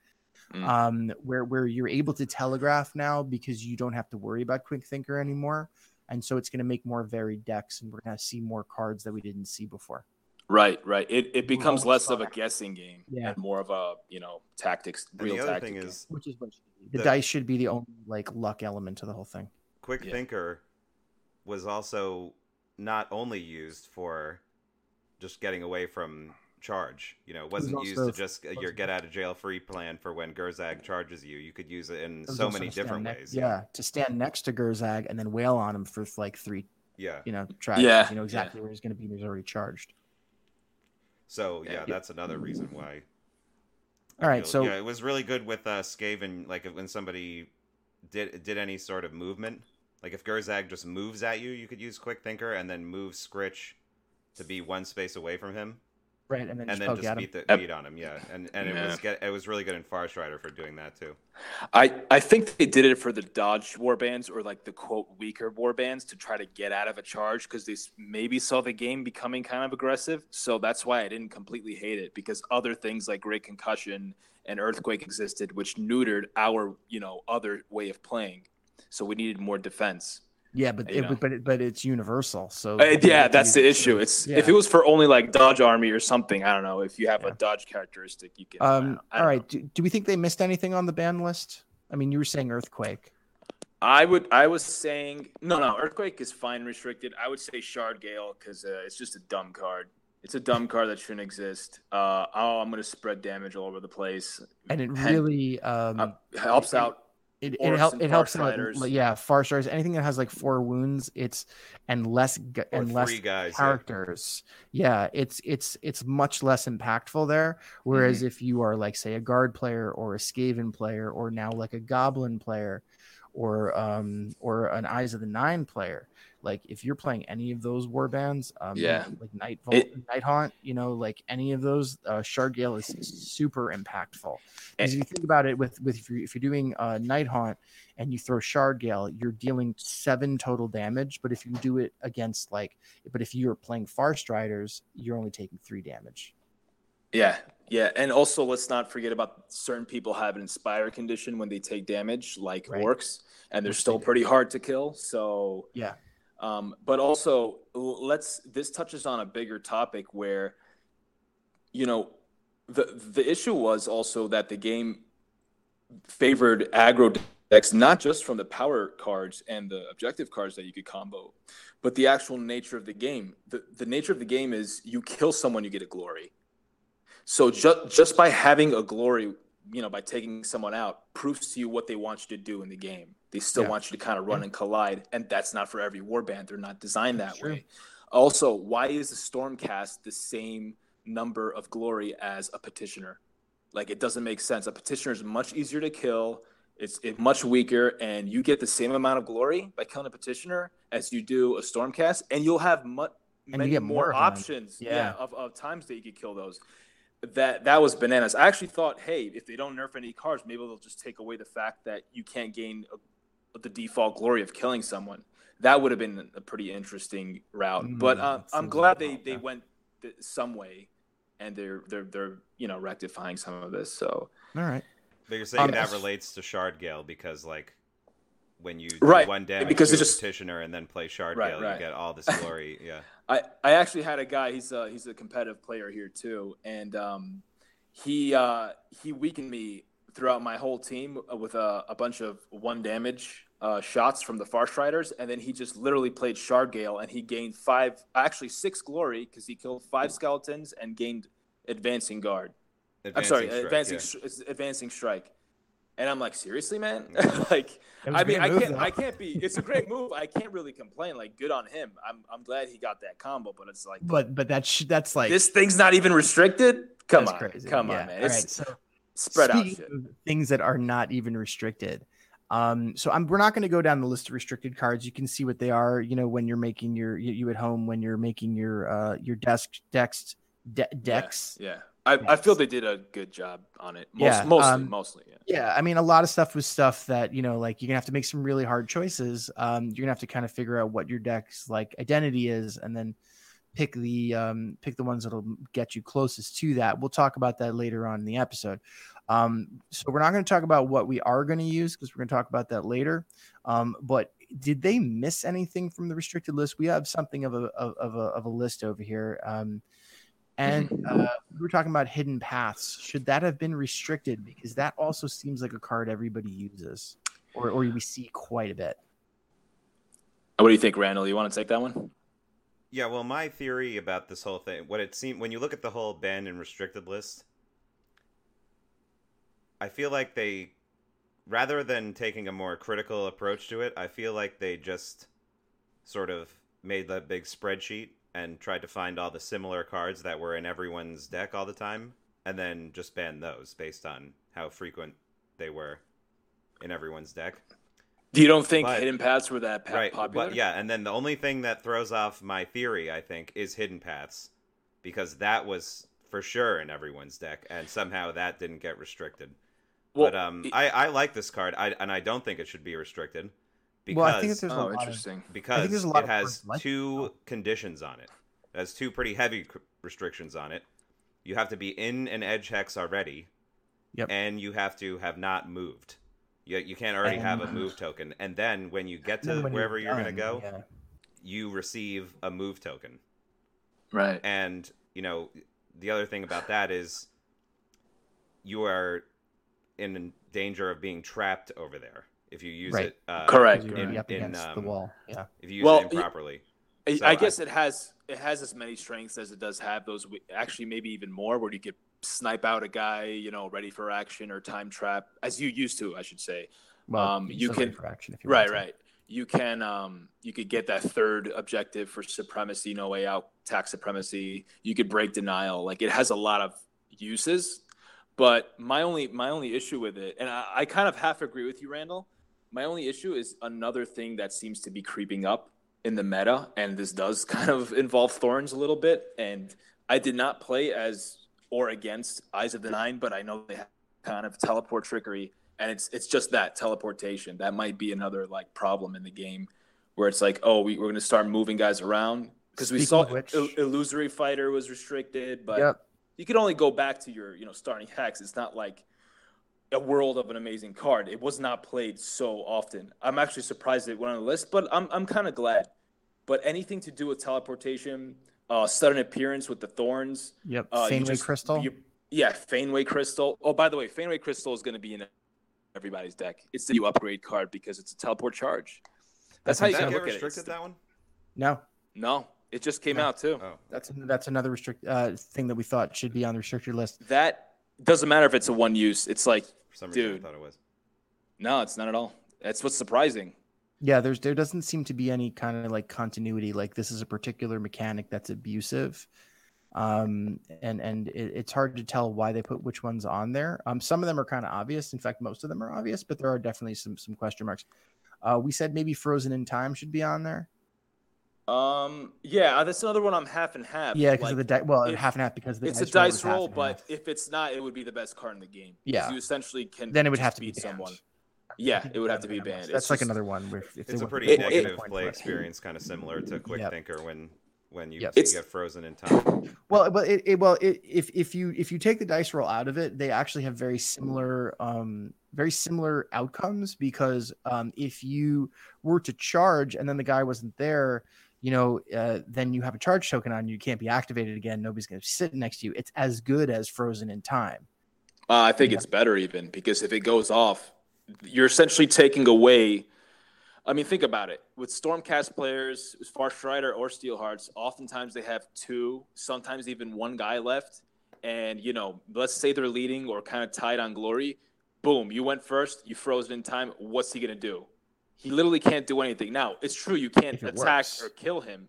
mm. um, where where you're able to telegraph now because you don't have to worry about Quick Thinker anymore, and so it's going to make more varied decks and we're going to see more cards that we didn't see before. Right, right. It it becomes less of a guessing game yeah. and more of a, you know, tactics, and real the other tactic thing game. Is Which is what the, the dice should be the only, like, luck element to the whole thing. Quick yeah. Thinker was also not only used for just getting away from charge. You know, it wasn't it was used to just your get-out-of-jail-free plan for when Gurzag charges you. You could use it in it so many different ne- ways. Yeah, to stand next to Gurzag and then wail on him for, like, three, yeah. you know, tries. Yeah. You know exactly yeah. where he's going to be. He's already charged. So yeah, that's another reason why. All right, so yeah, it was really good with uh, Skaven. Like if, when somebody did did any sort of movement, like if Gurzag just moves at you, you could use Quick Thinker and then move Skritch to be one space away from him. Right, and then and just, then just beat him. the beat on him. Yeah, and and yeah. it was get, it was really good in Farstrider for doing that too. I I think they did it for the dodge warbands or like the quote weaker warbands to try to get out of a charge because they maybe saw the game becoming kind of aggressive. So that's why I didn't completely hate it because other things like Great Concussion and Earthquake existed, which neutered our you know other way of playing. So we needed more defense. Yeah, but it, but it, but it's universal. So uh, yeah, that's the issue. It's yeah. if it was for only like Dodge Army or something, I don't know. If you have yeah. a Dodge characteristic, you can. Um, all right. Do, do we think they missed anything on the ban list? I mean, you were saying Earthquake. I would. I was saying no, no. Earthquake is fine restricted. I would say Shard Gale because uh, it's just a dumb card. It's a dumb card that shouldn't exist. Uh, oh, I'm gonna spread damage all over the place. And it really um, uh, helps out. It, it, help, it helps. It helps. Yeah, Farstriders. Anything that has like four wounds, it's and less gu- and less guys, characters. Yeah. yeah, it's it's it's much less impactful there. Whereas mm-hmm. if you are like say a guard player or a Skaven player or now like a goblin player, or um or an Eyes of the Nine player, like if you're playing any of those warbands, um yeah, like Nightvault, it, Night Haunt, you know, like any of those, uh, Shard Gale is super impactful. Because if you think about it, with with if you're, if you're doing uh, Night Haunt and you throw Shard Gale, you're dealing seven total damage. But if you do it against like, but if you're playing Farstriders, you're only taking three damage. Yeah, yeah. And also, let's not forget about certain people have an Inspire condition when they take damage, like right. Orcs, and they're Which still they pretty hard to kill. So yeah. Um, but also, let's this touches on a bigger topic where, you know, the the issue was also that the game favored aggro decks, not just from the power cards and the objective cards that you could combo, but the actual nature of the game. The the nature of the game is you kill someone, you get a glory. So just just by having a glory, you know, by taking someone out, proves to you what they want you to do in the game. They still yeah. want you to kind of run yeah. and collide, and that's not for every warband. They're not designed that that's way. True. Also, why is the Stormcast the same number of glory as a Petitioner? Like, it doesn't make sense. A Petitioner is much easier to kill. It's it much weaker, and you get the same amount of glory by killing a Petitioner as you do a Stormcast, and you'll have much many you get more, more options yeah. Yeah, of, of times that you could kill those. That that was bananas. I actually thought, hey, if they don't nerf any cards, maybe they'll just take away the fact that you can't gain a, the default glory of killing someone. That would have been a pretty interesting route. Mm, but uh, I'm glad they, they went th- some way, and they're they're they're you know rectifying some of this. So all right, they're saying um, that relates to Shard Gale because like when you do right, one damage because to a just, Petitioner and then play Shard right, Gale, right. you get all this glory. Yeah. I, I actually had a guy, he's a, he's a competitive player here too, and um, he uh, he weakened me throughout my whole team with a, a bunch of one-damage uh, shots from the Farstriders, and then he just literally played Shard Gale, and he gained five, actually six glory, because he killed five skeletons and gained Advancing Guard. Advancing I'm sorry, strike, advancing, yeah. advancing Strike. And I'm like, seriously, man? Like, I mean, I can't, though. I can't be. It's a great move. I can't really complain. Like, good on him. I'm, I'm glad he got that combo. But it's like, but, but that's sh- that's like this thing's not even restricted. Come on, crazy. come yeah. on, man. It's right, so spread out shit. Things that are not even restricted. Um, so I'm we're not going to go down the list of restricted cards. You can see what they are. You know, when you're making your you, you at home when you're making your uh your desk decks de- decks. Yeah. yeah. I, I feel they did a good job on it. Most, yeah, mostly, um, mostly. Yeah. yeah. I mean, a lot of stuff was stuff that, you know, like you're gonna have to make some really hard choices. Um, you're gonna have to kind of figure out what your deck's like identity is, and then pick the um, pick the ones that'll get you closest to that. We'll talk about that later on in the episode. Um, so we're not gonna talk about what we are gonna use because we're gonna talk about that later. Um, but did they miss anything from the restricted list? We have something of a of, of a of a list over here. Um, And uh, we were talking about Hidden Paths. Should that have been restricted? Because that also seems like a card everybody uses, or or we see quite a bit. What do you think, Randall? You want to take that one? Yeah. Well, my theory about this whole thing, what it seemed when you look at the whole banned and restricted list, I feel like they, rather than taking a more critical approach to it, I feel like they just sort of made that big spreadsheet and tried to find all the similar cards that were in everyone's deck all the time, and then just ban those based on how frequent they were in everyone's deck. You don't think but, Hidden Paths were that pa- right, popular? But, yeah, and then the only thing that throws off my theory, I think, is Hidden Paths, because that was for sure in everyone's deck, and somehow that didn't get restricted. Well, but um, it, I, I like this card, I, and I don't think it should be restricted. Because, well, I think there's oh, a lot interesting. Of, because a lot it has two conditions on it. It has two pretty heavy restrictions on it. You have to be in an edge hex already, yep. and you have to have not moved. You, you can't already and, have a move token. And then when you get to wherever you're, you're going to go, yeah. you receive a move token. Right. And, you know, the other thing about that is you are in danger of being trapped over there. If you use right. it uh, correct in, up in um, the wall, yeah. If you use well, it improperly, I, so I guess I, it has it has as many strengths as it does have those. Actually, maybe even more, where you could snipe out a guy, you know, ready for action or time trap, as you used to, I should say. Well, um, you can for action if you right, right. You can um, you could get that third objective for supremacy, no way out, tax supremacy. You could break denial. Like, it has a lot of uses, but my only my only issue with it, and I, I kind of half agree with you, Randall. My only issue is another thing that seems to be creeping up in the meta, and this does kind of involve Thorns a little bit. And I did not play as or against Eyes of the Nine, but I know they have kind of teleport trickery, and it's it's just that teleportation. That might be another like problem in the game where it's like, oh, we, we're going to start moving guys around because we saw Ill- Illusory Fighter was restricted, but yep. you could only go back to your, you know, starting hex. It's not like a world of an amazing card. It was not played so often. I'm actually surprised it went on the list, but I'm I'm kind of glad. But anything to do with teleportation, uh, sudden appearance with the thorns. Yep. Uh, Faneway just, Crystal. You, yeah, Faneway Crystal. Oh, by the way, Faneway Crystal is going to be in everybody's deck. It's the new upgrade card because it's a teleport charge. That's, that's how you can look at it. Restricted that one? No. No. It just came no. out too. Oh. That's that's another restrict uh, thing that we thought should be on the restricted list. That doesn't matter if it's a one use. It's like, for some reason, dude, I thought it was. No, it's not at all. That's what's surprising. Yeah, there's there doesn't seem to be any kind of like continuity. Like this is a particular mechanic that's abusive, um, and and it, it's hard to tell why they put which ones on there. Um, some of them are kind of obvious. In fact, most of them are obvious, but there are definitely some some question marks. Uh, we said maybe Frozen in Time should be on there. Um. Yeah, that's another one. I'm half and half. Yeah, because like, of the di- well, if, half and half because of the it's dice a dice roll. roll but half. If it's not, it would be the best card in the game. Yeah, you essentially can. Then it would have to beat be someone. Yeah, it would have to be banned. That's it's like just, another one. Where if it's a pretty it, negative it, play experience, kind of similar to Quick yep. Thinker when when you yep. get frozen in time. Well, but it, it well it, if if you if you take the dice roll out of it, they actually have very similar um. very similar outcomes because um, if you were to charge and then the guy wasn't there, you know, uh, then you have a charge token on you. You can't be activated again. Nobody's going to sit next to you. It's as good as Frozen in Time. Uh, I think yeah. it's better even because if it goes off, you're essentially taking away. I mean, think about it. With Stormcast players, Farstrider or Steelhearts, oftentimes they have two, sometimes even one guy left. And, you know, let's say they're leading or kind of tied on glory. Boom, you went first, you froze it in time. What's he going to do? He literally can't do anything. Now, it's true you can't attack works. or kill him.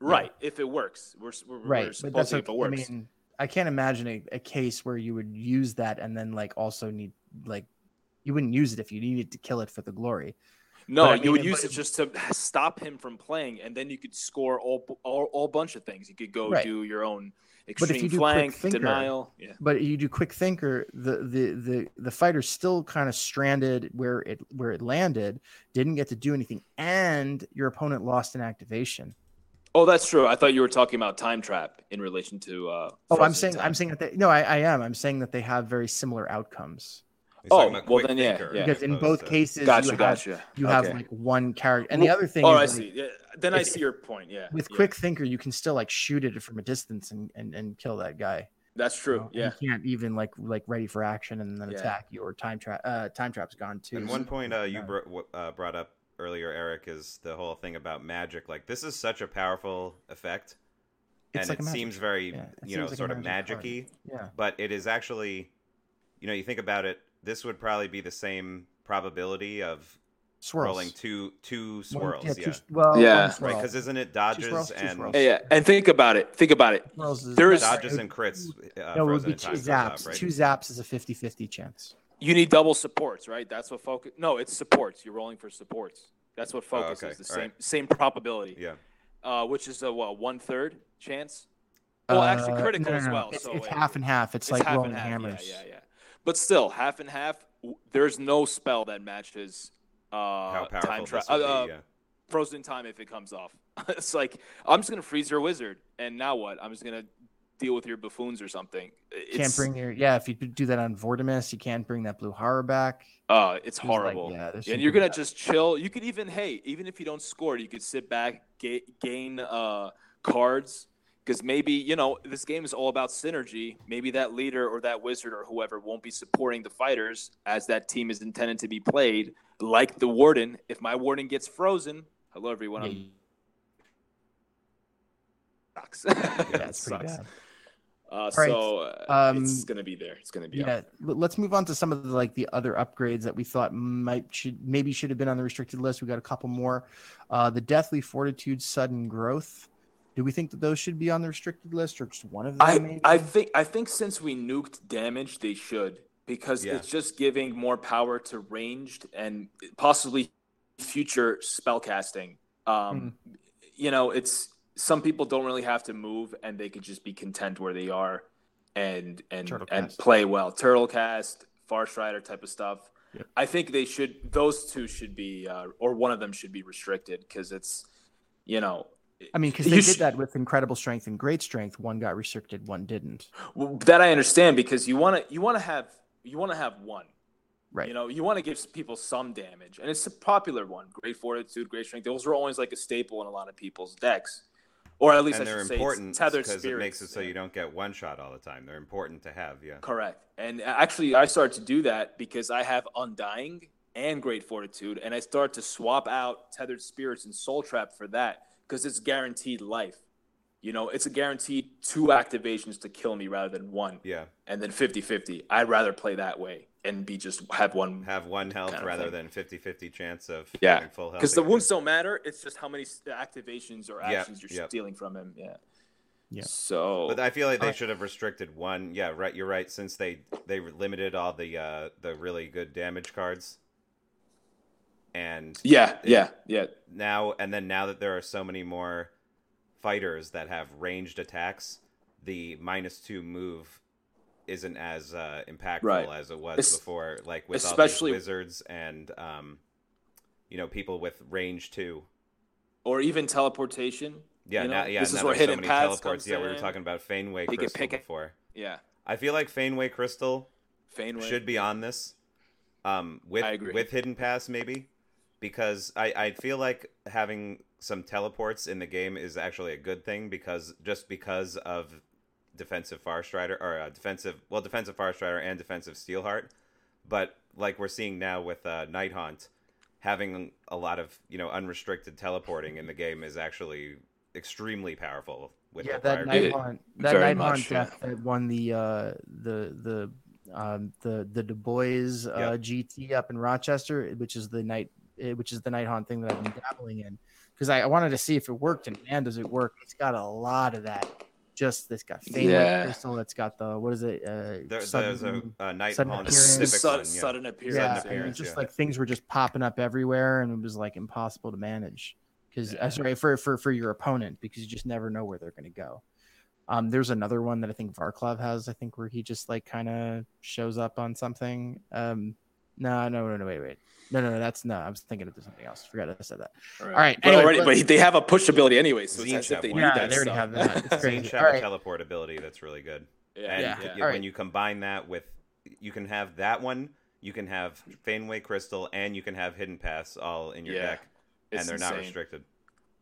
Right, yeah. if it works. We're, we're, right. we're supposed to if it works. I mean, I can't imagine a, a case where you would use that and then, like, also need, like, you wouldn't use it if you needed to kill it for the glory. No, I mean, you would use it just to stop him from playing, and then you could score all all, all bunch of things. You could go right. do your own extreme flank, thinker, denial. Yeah. But if you do Quick Thinker, the the the, the fighter's still kind of stranded where it where it landed, didn't get to do anything, and your opponent lost an activation. Oh, that's true. I thought you were talking about Time Trap in relation to. Uh, oh, I'm saying time. I'm saying that they, no, I, I am. I'm saying that they have very similar outcomes. He's oh, well then, yeah, yeah. Because in both cases, gotcha, you, have, gotcha. you have okay. like one character. And the other thing oh, is... Oh, I like, see. Yeah. Then I see your point, yeah. With yeah. Quick Thinker, you can still like shoot it from a distance and, and, and kill that guy. That's true, you know? Yeah. You can't even like like ready for action and then yeah. attack your time trap. Uh, time Trap's gone too. And one point uh, you bro- uh, brought up earlier, Eric, is the whole thing about magic. Like, this is such a powerful effect. It's and like it seems very, yeah. it you know, like sort of magic-y. Yeah. But it is actually, you know, you think about it, this would probably be the same probability of swirls. rolling two two swirls. One, yeah, yeah. Two, well, yeah. Swirl. Right, because isn't it dodges two swirls, two and... Swirls. Yeah, yeah, and think about it. Think about it. Is, there is dodges and crits. Uh, no, it would be two zaps. Up, right? Two zaps is a fifty-fifty chance. You need double supports, right? That's what focus... No, it's supports. You're rolling for supports. That's what focus oh, okay. is. The same right. same probability. Yeah. Uh, which is a, what, one-third chance? Well, uh, actually, critical no, no, no. as well. It's, so it's wait, half and half. It's, it's like half rolling half. hammers. Yeah, yeah, yeah. But still, half and half. There's no spell that matches uh, time trap. Uh, uh, yeah. Frozen time if it comes off. It's like I'm just gonna freeze your wizard, and now what? I'm just gonna deal with your buffoons or something. It's, can't bring your yeah. If you do that on Vortimus, you can't bring that Blue Horror back. Uh it's horrible. Like, yeah, and you're gonna bad. just chill. You could even hey, even if you don't score, you could sit back, ga- gain uh, cards. Because maybe, you know, this game is all about synergy. Maybe that leader or that wizard or whoever won't be supporting the fighters as that team is intended to be played, like the warden. If my warden gets frozen, hello, everyone. Yeah. I'm... Sucks. Yeah, that's sucks. Pretty bad. Uh, so right. uh, um, it's going to be there. It's going to be yeah. Up. Let's move on to some of the, like the other upgrades that we thought might should maybe should have been on the restricted list. We got a couple more. Uh, the Deathly Fortitude Sudden Growth. Do we think that those should be on the restricted list or just one of them? I, maybe? I think I think since we nuked damage, they should because yeah. it's just giving more power to ranged and possibly future spellcasting. Um, mm-hmm. You know, it's some people don't really have to move and they could just be content where they are and and and play well. Turtlecast, Farstrider type of stuff. Yep. I think they should; those two should be, uh, or one of them should be restricted because it's, you know. I mean, because they did that with Incredible Strength and Great Strength. One got restricted, one didn't. Well, that I understand, because you want to you want to have you want to have one, right? You know, you want to give people some damage, and it's a popular one. Great Fortitude, Great Strength. Those are always like a staple in a lot of people's decks, or at least and I should say, it's tethered spirits. Because it makes it so yeah. you don't get one shot all the time. They're important to have, yeah. Correct. And actually, I start to do that because I have Undying and Great Fortitude, and I start to swap out Tethered Spirits and Soul Trap for that. Because it's guaranteed life. You know, it's a guaranteed two activations to kill me rather than one. Yeah. And then fifty-fifty. I'd rather play that way and be just have one. Have one health rather than fifty-fifty chance of yeah. having full health. Because the wounds don't matter. It's just how many activations or actions yep. you're yep. stealing from him. Yeah. Yeah. So. But I feel like they should have restricted one. Yeah, right. You're right. Since they, they limited all the uh, the really good damage cards. And yeah, it, yeah, yeah. Now and then, now that there are so many more fighters that have ranged attacks, the minus two move isn't as uh, impactful right. as it was it's, before. Like with especially, all these wizards and um, you know, people with range two, or even teleportation. Yeah, you know? now, yeah. This now is now where hidden so paths comes Yeah, in. We were talking about Faneway Crystal pick before. It. Yeah, I feel like Faneway Crystal Faneway. should be on this. Um, with I agree. with Hidden Paths maybe. Because I, I feel like having some teleports in the game is actually a good thing, because just because of defensive Farstrider or uh, defensive well defensive Farstrider and defensive Steelheart, but like we're seeing now with uh, Night Haunt, having a lot of you know unrestricted teleporting in the game is actually extremely powerful. With yeah, that Night Haunt, that Night Haunt death that won the uh, the the um, the the Du Bois uh, yep. G T up in Rochester, which is the night. Which is the Night Haunt thing that I've been dabbling in, because I, I wanted to see if it worked, and man, does it work? It's got a lot of that. Just this got Faneway yeah. Crystal. It's got the what is it? Uh, there, sudden, there's a, a Night Haunt sudden, yeah. sudden appearance. Yeah, sudden appearance, just yeah. like things were just popping up everywhere, and it was like impossible to manage because yeah. uh, sorry for for for your opponent, because you just never know where they're going to go. Um, there's another one that I think Varklav has. I think where he just like kind of shows up on something. Um, no, no, no, no, wait, wait. No, no, no, that's no. I was thinking of something else. I forgot I said that. All right. All right, anyway, already, but they have a push ability anyway, so it's they need yeah, that they already stuff. have that. It's great. Tzeentch have right. a teleport ability that's really good. Yeah. And yeah. Yeah. when right. you combine that with, you can have that one, you can have Faneway Crystal, and you can have Hidden Paths all in your yeah. deck, it's and they're insane. not restricted.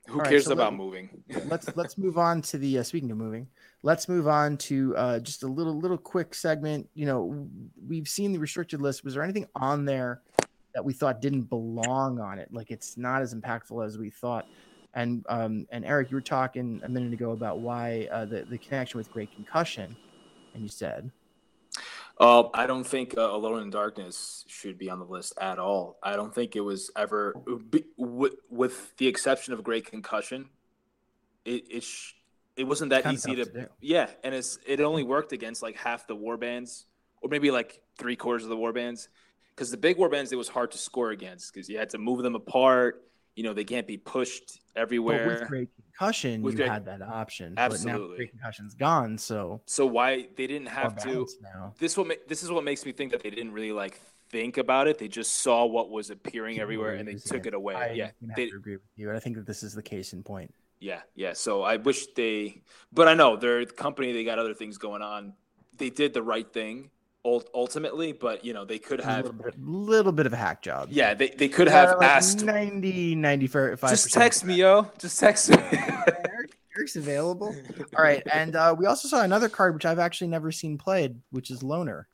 Who all cares right, so about let, moving? let's let's move on to the uh, speaking of moving. Let's move on to uh, just a little little quick segment. You know, we've seen the restricted list. Was there anything on there that we thought didn't belong on it? Like, it's not as impactful as we thought. And um, and Erik, you were talking a minute ago about why uh, the, the connection with Great Concussion, and you said... Uh, I don't think uh, Alone in Darkness should be on the list at all. I don't think it was ever... With, with the exception of Great Concussion, it it, sh- it wasn't that it's easy to... to yeah, and it's it only worked against like half the warbands, or maybe like three quarters of the warbands. Because the big warbands, it was hard to score against, because you had to move them apart. You know, they can't be pushed everywhere. But with Great Concussion, with you great... had that option. Absolutely. But now Great Concussion's gone, so... So why... They didn't have to... Now. This will make, This is what makes me think that they didn't really, like, think about it. They just saw what was appearing yeah, everywhere, and they took it, it away. I yeah, they... have to agree with you, and I think that this is the case in point. Yeah, yeah. So I wish they... But I know, they're the company, they got other things going on. They did the right thing. Ultimately, but you know, they could have a little bit, little bit of a hack job. Yeah, they, they could have uh, like asked ninety, ninety-five percent Just text me, yo. Just text me. Eric, Eric's available. All right, and uh, we also saw another card which I've actually never seen played, which is Loner.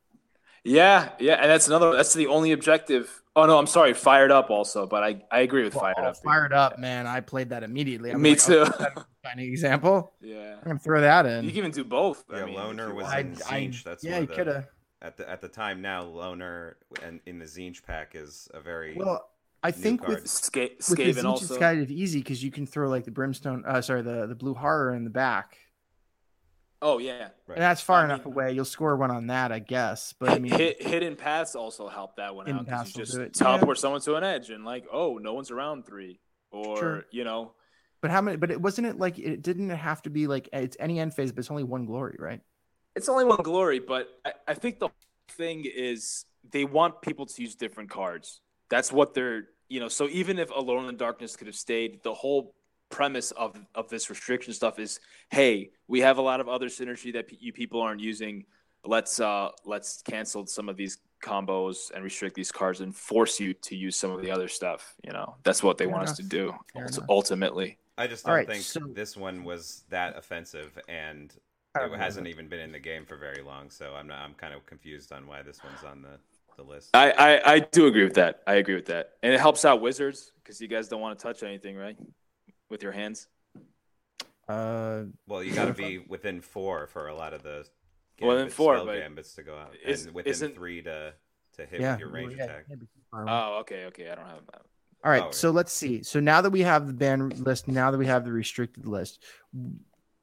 Yeah, yeah, and that's another. That's the only objective. Oh no, I'm sorry, Fired Up also, but I, I agree with well, Fired Up. Fired Up, yeah. man. I played that immediately. I'm me like, too. Oh, an example. Yeah, I'm gonna throw that in. You can even do both. Yeah, I mean, Loner was I, in Tzeentch. That's yeah, you could have. At the at the time now, Loner and in the Tzeentch pack is a very well. I think with Ska- Skaven also, it's kind of easy because you can throw like the Brimstone, uh, sorry, the, the Blue Horror in the back. Oh yeah, right. And that's far I enough mean, away. You'll score one on that, I guess. But I mean, hit, Hidden Paths also help that one out, because you just teleport yeah. someone to an edge and like, oh, no one's around three, or sure. you know. But how many? But it wasn't it like it didn't have to be like it's any end phase, but it's only one glory, right? It's only one glory, but I, I think the thing is they want people to use different cards. That's what they're, you know, so even if Alone in Darkness could have stayed, the whole premise of of this restriction stuff is, hey, we have a lot of other synergy that you people aren't using. Let's uh, let's cancel some of these combos and restrict these cards and force you to use some of the other stuff. You know, that's what they Fair want enough. us to do ult- ultimately. I just don't right, think so... this one was that offensive, and it hasn't even been in the game for very long. So I'm not, I'm kind of confused on why this one's on the. The list. I, I I do agree with that. I agree with that, and it helps out Wizards because you guys don't want to touch anything, right? With your hands. Uh, well, you got to be within four for a lot of the gambits, well, within four, but gambits to go out, is, and within isn't... three to to hit yeah. with your range yeah, attack. Oh, okay, okay. I don't have that. All right, oh, so right. let's see. So now that we have the banned list, now that we have the restricted list,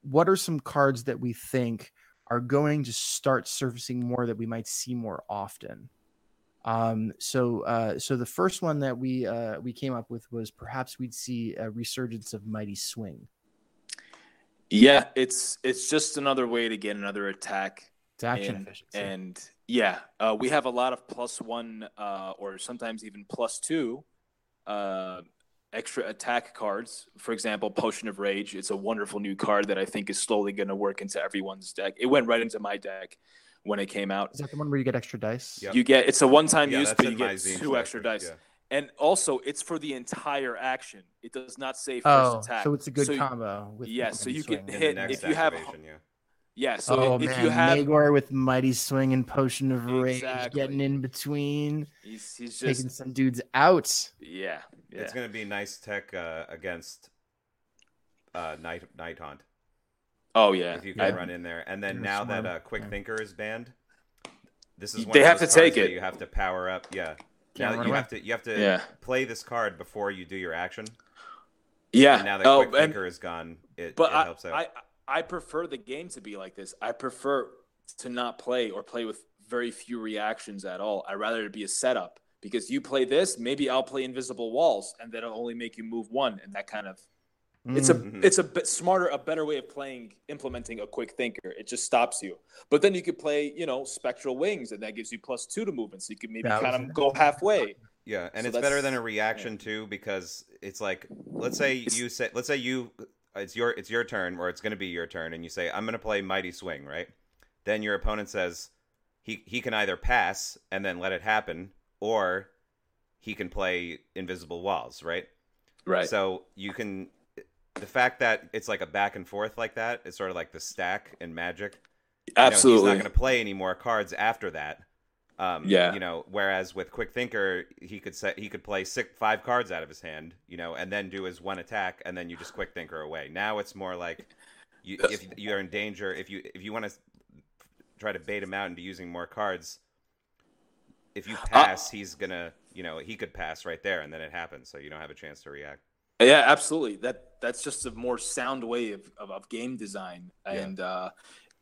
what are some cards that we think are going to start surfacing more that we might see more often? Um, so, uh, so the first one that we, uh, we came up with was perhaps we'd see a resurgence of Mighty Swing. Yeah, it's, it's just another way to get another attack. It's action and, efficiency. And yeah, uh, we have a lot of plus one, uh, or sometimes even plus two, uh, extra attack cards. For example, Potion of Rage. It's a wonderful new card that I think is slowly going to work into everyone's deck. It went right into my deck when it came out. Is that the one where you get extra dice? Yep. You get it's a one-time yeah, use, but you get two extra dice. Yeah. And also, it's for the entire action. It does not say first oh, attack. So it's a good so combo. With yeah, so you can hit if you have... Yeah, yeah so oh, if man. you have... Magor with Mighty Swing and Potion of Rage exactly. getting in between. He's, he's just... taking some dudes out. Yeah. yeah. It's going to be nice tech uh, against uh, Night, Night Haunt. Oh yeah, if you can I, run in there, and then now smart. that uh, Quick Thinker is banned, this is one they of have to take it. You have to power up. Yeah, now you away. have to you have to yeah. play this card before you do your action. Yeah, and now that oh, Quick Thinker and, is gone, it, but it helps out. I, I I prefer the game to be like this. I prefer to not play or play with very few reactions at all. I rather it be a setup because you play this, maybe I'll play Invisible Walls, and that'll only make you move one, and that kind of. It's a mm-hmm. it's a bit smarter, a better way of playing, implementing a Quick Thinker. It just stops you. But then you could play, you know, Spectral Wings, and that gives you plus two to movement, so you could maybe that kind was... of go halfway. Yeah, and so it's better than a reaction yeah. too, because it's like, let's say you say, let's say you, it's your it's your turn, or it's going to be your turn, and you say, I'm going to play Mighty Swing, right? Then your opponent says, he he can either pass and then let it happen, or he can play Invisible Walls, right? Right. So you can. The fact that it's like a back and forth like that is sort of like the stack in Magic. Absolutely. You know, he's not going to play any more cards after that. Um, yeah. You know, whereas with Quick Thinker, he could set, he could play six, five cards out of his hand, you know, and then do his one attack, and then you just Quick Thinker away. Now it's more like you, if you're in danger, if you if you want to try to bait him out into using more cards, if you pass, uh- he's going to, you know, he could pass right there, and then it happens, so you don't have a chance to react. Yeah, absolutely. That that's just a more sound way of, of, of game design. Yeah. And uh,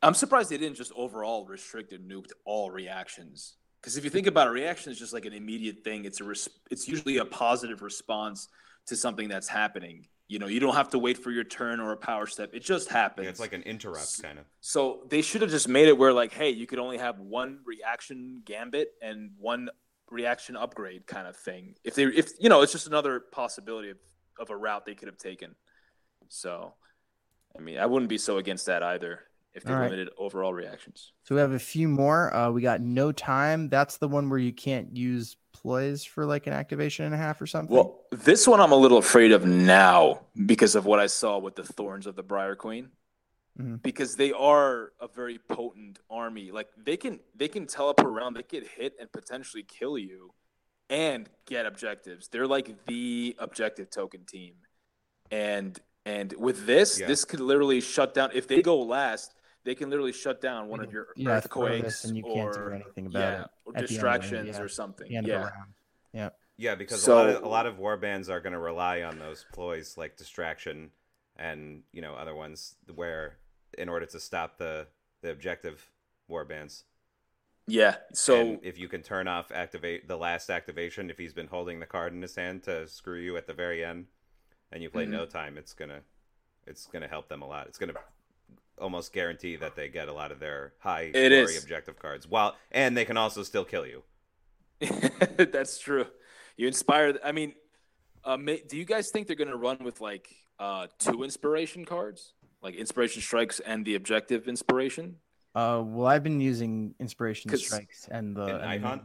I'm surprised they didn't just overall restrict and nuked all reactions. Because if you think about it, reaction is just like an immediate thing. It's a res- it's usually a positive response to something that's happening. You know, you don't have to wait for your turn or a power step. It just happens. Yeah, it's like an interrupt so, kind of. So they should have just made it where like, hey, you could only have one reaction gambit and one reaction upgrade kind of thing. If they if you know, it's just another possibility of of a route they could have taken. So, I mean, I wouldn't be so against that either if they right. limited overall reactions. So we have a few more. Uh, we got No Time. That's the one where you can't use ploys for like an activation and a half or something. Well, this one I'm a little afraid of now because of what I saw with the Thorns of the Briar Queen. Mm-hmm. Because they are a very potent army. Like they can, they can teleport around, they could hit and potentially kill you. And get objectives. They're like the objective token team. And and with this, yeah. this could literally shut down. If they go last, they can literally shut down one of your yeah, earthquakes and you or, can't do anything about yeah, it. or distractions the, yeah. or something. Yeah. yeah. Yeah, because so, a, lot of, a lot of warbands are going to rely on those ploys like distraction and, you know, other ones where in order to stop the, the objective warbands. Yeah, so... And if you can turn off activate the last activation, if he's been holding the card in his hand to screw you at the very end, and you play mm-hmm. No Time, it's gonna it's gonna help them a lot. It's gonna almost guarantee that they get a lot of their high it glory is. objective cards. While, and they can also still kill you. That's true. You inspire... I mean, uh, do you guys think they're gonna run with, like, uh, two inspiration cards, like inspiration strikes and the objective inspiration? Uh, well, I've been using inspiration strikes and the and Night Haunt.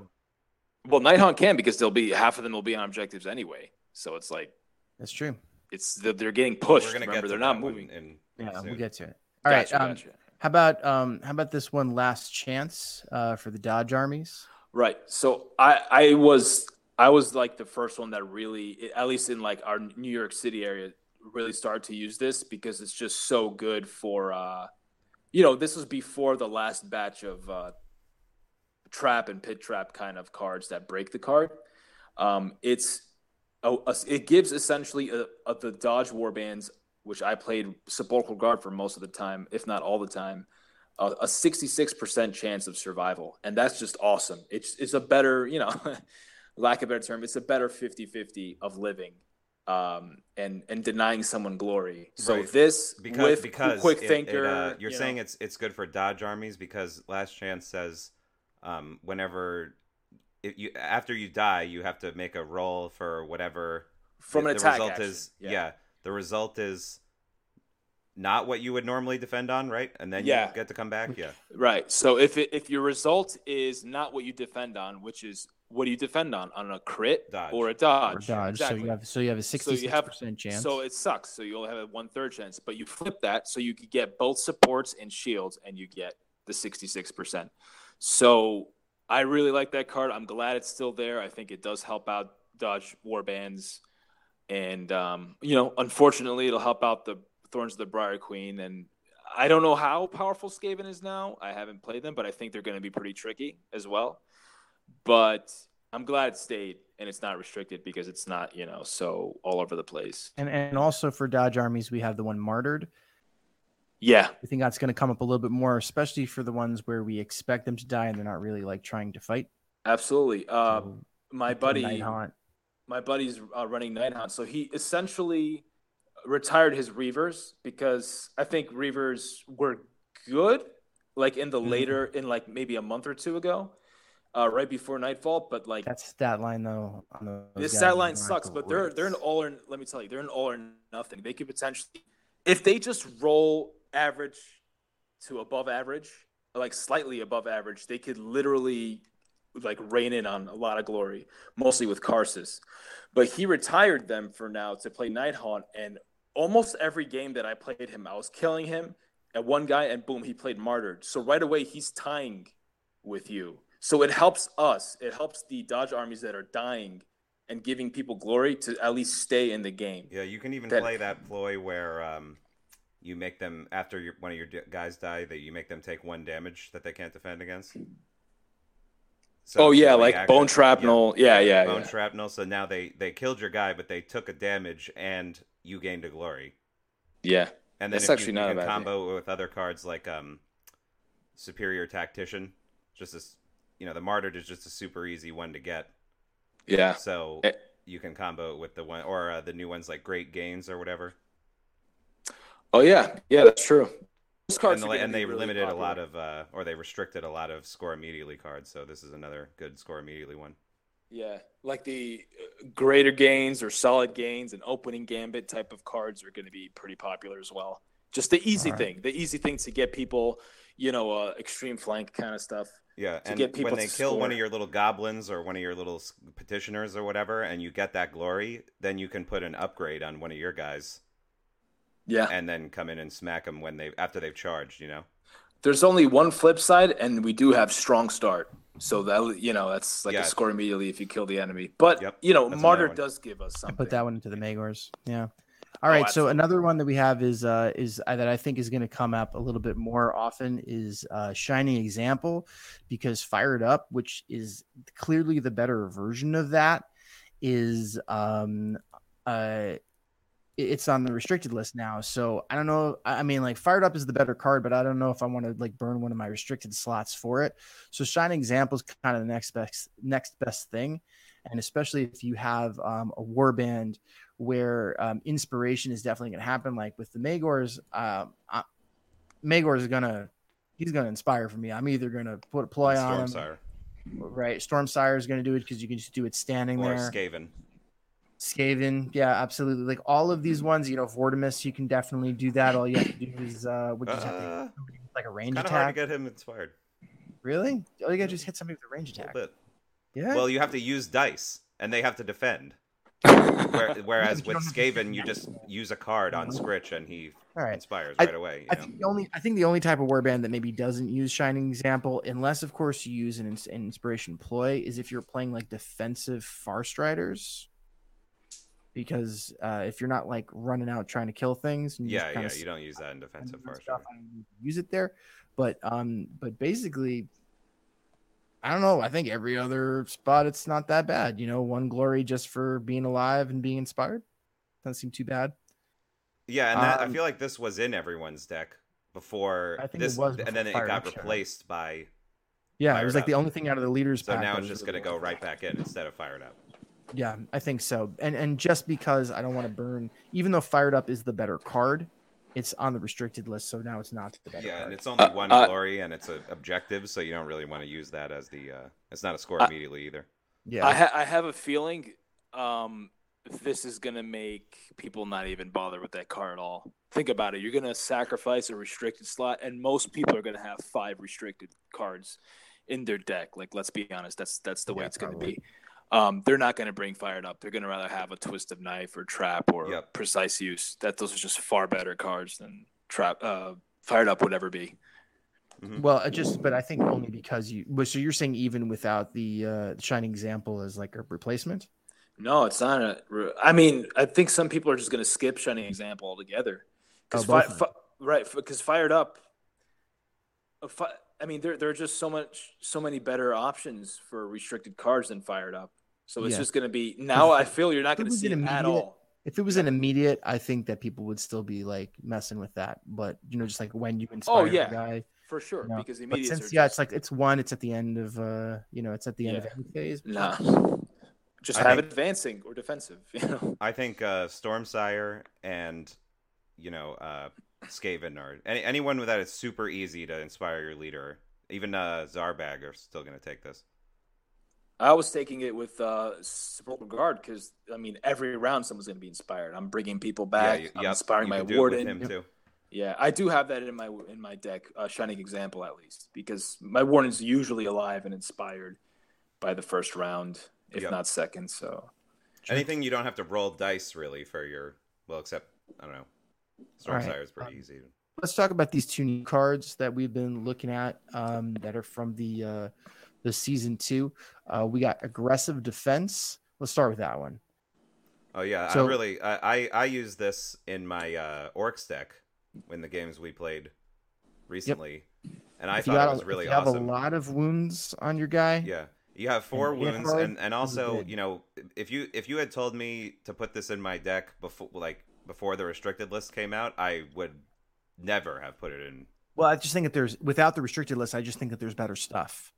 Well, Night Haunt can, because they'll be half of them will be on objectives anyway. So it's like that's true. It's the, they're getting pushed. Well, remember, they're not moving. In, yeah, soon. We'll get to it. All gotcha, right. Um, gotcha. How about um, how about this one? Last Chance uh, for the Dodge armies. Right. So I, I was I was like the first one that really, at least in like our New York City area, really started to use this because it's just so good for. Uh, You know, this was before the last batch of uh, trap and pit trap kind of cards that break the card. Um, it's a, a, it gives essentially a, a, the Dodge Warbands, which I played Sepulchral Guard for most of the time, if not all the time, a, a sixty-six percent chance of survival. And that's just awesome. It's it's a better, you know, lack of a better term, it's a better fifty-fifty of living. Um, and, and denying someone glory. So right. this because, with because Quick it, Thinker. It, uh, you're you saying know. it's it's good for Dodge armies because Last Chance says um, whenever it, you after you die, you have to make a roll for whatever. From the, an the attack result action. Is, yeah. yeah. The result is not what you would normally defend on, right? And then yeah. you get to come back? Yeah. Right. So if it, if your result is not what you defend on, which is what do you defend on? On a crit dodge. or a dodge? Or dodge. Exactly. So you have so you have a sixty-six percent chance. So it sucks. So you only have a one-third chance. But you flip that so you could get both supports and shields, and you get the sixty-six percent. So I really like that card. I'm glad it's still there. I think it does help out Dodge Warbands. And, um, you know, unfortunately, it'll help out the Thorns of the Briar Queen. And I don't know how powerful Skaven is now. I haven't played them, but I think they're going to be pretty tricky as well. But I'm glad it stayed and it's not restricted because it's not, you know, so all over the place. And and also for Dodge armies, we have the one Martyred. Yeah. I think that's going to come up a little bit more, especially for the ones where we expect them to die and they're not really like trying to fight. Absolutely. Uh, so, my buddy, Night Haunt. my buddy's uh, running Night Haunt. So he essentially retired his Reavers because I think Reavers were good, like in the mm-hmm. later, in like maybe a month or two ago. Uh, right before Nightfall, but like that stat line though. This stat line sucks, but they're they're an all or let me tell you, they're an all or nothing. They could potentially, if they just roll average to above average, like slightly above average, they could literally like rein in on a lot of glory, mostly with Karsus. But he retired them for now to play Night Haunt, and almost every game that I played him, I was killing him at one guy, and boom, he played Martyred. So right away, he's tying with you. So it helps us. It helps the Dodge armies that are dying and giving people glory to at least stay in the game. Yeah, you can even that, play that ploy where um, you make them, after your, one of your guys die, that you make them take one damage that they can't defend against. So oh, yeah, like action. Bone Shrapnel. Yeah, yeah, yeah. Bone yeah. Shrapnel. So now they, they killed your guy, but they took a damage and you gained a glory. Yeah. And then that's actually you, not you can a bad combo thing. With other cards like um, Superior Tactician, just this. You know, the Martyred is just a super easy one to get. Yeah. So it, you can combo it with the one or uh, the new ones like Great Gains or whatever. Oh, yeah. Yeah, that's true. Those cards and the, and they really limited popular. a lot of uh, or they restricted a lot of score immediately cards. So this is another good score immediately one. Yeah. Like the Greater Gains or Solid Gains and Opening Gambit type of cards are going to be pretty popular as well. Just the easy right. thing. The easy thing to get people, you know, uh, extreme flank kind of stuff. Yeah, and when they kill score. one of your little goblins or one of your little petitioners or whatever, and you get that glory, then you can put an upgrade on one of your guys. Yeah, and then come in and smack them when they after they've charged. You know, there's only one flip side, and we do have strong start, so that you know that's like yeah. a score immediately if you kill the enemy. But yep. you know, that's Martyr does give us something. I put that one into the Magore's. Yeah. All right, oh, so another one that we have is uh, is uh, that I think is going to come up a little bit more often is uh, Shining Example, because Fired Up, which is clearly the better version of that, is um, uh, it's on the restricted list now. So I don't know. I mean, like Fired Up is the better card, but I don't know if I want to like burn one of my restricted slots for it. So Shining Example is kind of the next best next best thing, and especially if you have um, a warband. Where um, inspiration is definitely going to happen. Like with the Magore's, uh, I, Magore's is going to, he's going to inspire for me. I'm either going to put a ploy on him. Stormsire. Right. Stormsire is going to do it because you can just do it standing or there. Or Skaven. Skaven, yeah, absolutely. Like all of these ones, you know, Vortimus, you can definitely do that. All you have to do is uh, would just uh, have to hit like a range attack. Kind of hard to get him inspired. Really? All you gotta just hit somebody with a range attack. A yeah. Well, you have to use dice, and they have to defend. Where, whereas with Skaven, you just use a card on Skritch, and he right. inspires right I, away. You I know? think the only I think the only type of warband that maybe doesn't use Shining Example, unless of course you use an, an Inspiration Ploy, is if you're playing like defensive Farstriders. Because uh, if you're not like running out trying to kill things, and you yeah, yeah, you don't use that in defensive Farstrider. Stuff, I mean, use it there, but um, but basically, I don't know. I think every other spot, it's not that bad. You know, one glory just for being alive and being inspired. Doesn't seem too bad. Yeah, and that, um, I feel like this was in everyone's deck before. I think this, it was, before and then it Fire got replaced by. Yeah, Fired it was like up. The only thing out of the leaders. So pack now it's just going to go right back in instead of Fired Up. Yeah, I think so. And and just because I don't want to burn, even though Fired Up is the better card, it's on the restricted list, so now it's not the better yeah, card. And it's only uh, one uh, glory, and it's an objective, so you don't really want to use that as the... Uh, it's not a score uh, immediately either. Yeah, I, ha- I have a feeling um, this is going to make people not even bother with that card at all. Think about it. You're going to sacrifice a restricted slot, and most people are going to have five restricted cards in their deck. Like, let's be honest, that's, that's the way yeah, it's going to be. Um, they're not going to bring Fired Up. They're going to rather have a Twist of Knife or Trap or yep. Precise Use. That those are just far better cards than Trap. Uh, Fired Up would ever be. Mm-hmm. Well, it just but I think only because you. So you're saying even without the uh, Shining Example as like a replacement? No, it's not. A, I mean, I think some people are just going to skip Shining Example altogether. Because oh, fi- fi- right, because Fired Up. Uh, fi- I mean, there there are just so much, so many better options for restricted cards than Fired Up. So it's yeah. just going to be now. I feel you're not going to see it at all. If it was yeah. an immediate, I think that people would still be like messing with that. But you know, just like when you inspire oh, yeah. the guy, for sure, you know? Because immediate. Since are yeah, just... it's like it's one. It's at the end of uh, you know, it's at the end yeah. of every phase. Nah, just I have think, advancing or defensive. You know, I think uh, Stormsire and you know uh, Skaven or any, anyone with that is super easy to inspire your leader. Even uh, Zarbag are still going to take this. I was taking it with uh, Sepulchral Guard because, I mean, every round someone's going to be inspired. I'm bringing people back. Yeah, you, I'm yep, inspiring my warden. Him too. Yeah, I do have that in my in my deck, uh, Shining Example at least, because my warden's usually alive and inspired by the first round, if yep. not second. So anything you don't have to roll dice really for your well, except I don't know, Stormsire right. is pretty um, easy. Let's talk about these two new cards that we've been looking at um, that are from the. Uh, The season two, uh, we got aggressive defense. Let's start with that one. Oh yeah, so, I really I, I I use this in my uh, Orcs deck in the games we played recently, yep. and I if thought it was a, really if you awesome. You have a lot of wounds on your guy. Yeah, you have four and wounds, hard, and, and also you know if you if you had told me to put this in my deck before like before the restricted list came out, I would never have put it in. Well, I just think that there's without the restricted list, I just think that there's better stuff.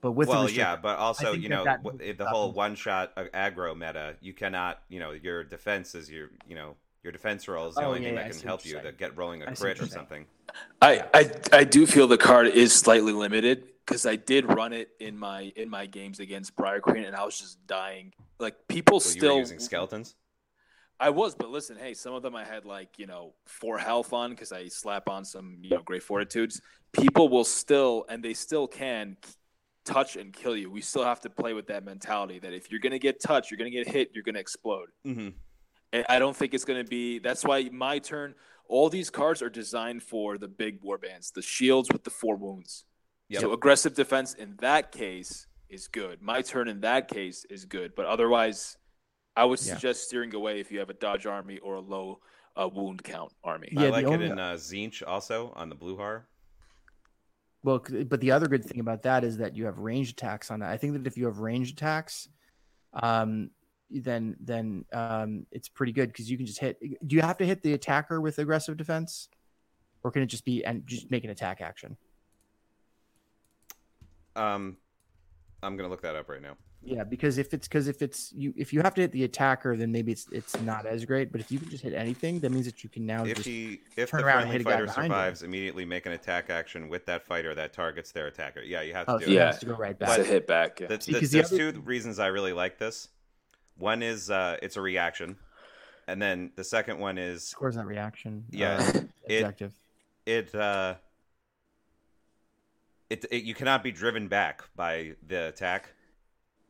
But with well, yeah, but also, you know, that that the whole one-shot aggro meta, you cannot, you know, your defense is your, you know, your defense roll is the oh, only yeah, thing yeah, that I can help you to get rolling a I crit or something. I, I, I do feel the card is slightly limited because I did run it in my in my games against Briar Queen, and I was just dying. Like, people well, still... You were using skeletons? I was, but listen, hey, some of them I had, like, you know, four health on because I slap on some, you know, great fortitudes. People will still, and they still can... touch and kill you. We still have to play with that mentality that if you're going to get touched, you're going to get hit, you're going to explode. Mm-hmm. And I don't think it's going to be – that's why my turn – all these cards are designed for the big warbands, the shields with the four wounds. Yep. So aggressive defense in that case is good. My turn in that case is good. But otherwise, I would yeah. suggest steering away if you have a dodge army or a low uh, wound count army. Yeah, I like only- it in uh, Tzeentch also on the Blue Horror. Well, but the other good thing about that is that you have range attacks on that. I think that if you have range attacks, um, then then um, it's pretty good because you can just hit. Do you have to hit the attacker with aggressive defense, or can it just be and just make an attack action? Um, I'm gonna look that up right now. Yeah, because if it's because if it's you if you have to hit the attacker, then maybe it's it's not as great. But if you can just hit anything, that means that you can now if just he, if turn the around and hit a guy behind him. If the friendly fighter survives, immediately make an attack action with that fighter that targets their attacker. Yeah, you have to oh, do so it. Yeah, it has to go right back. It's a hit back. Yeah. The, the, the, there's the other... two reasons I really like this. One is uh, it's a reaction, and then the second one is where's that reaction? Yeah, uh, it, objective. It uh, it it you cannot be driven back by the attack.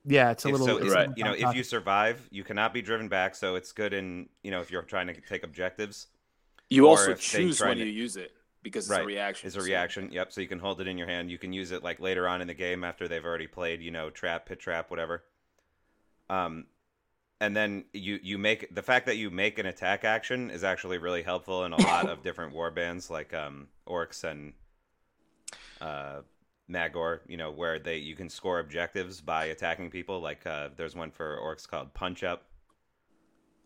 Yeah, it's a if little. So, it's right. You know, if you survive, you cannot be driven back. So it's good in you know if you're trying to take objectives. You or also choose when to... you use it because it's right. a reaction. It's a so. reaction. Yep. So you can hold it in your hand. You can use it like later on in the game after they've already played. You know, trap, pit trap, whatever. Um. And then you, you make the fact that you make an attack action is actually really helpful in a lot of different warbands like um, Orcs and uh, Magor, you know, where they you can score objectives by attacking people. Like uh, there's one for Orcs called Punch Up.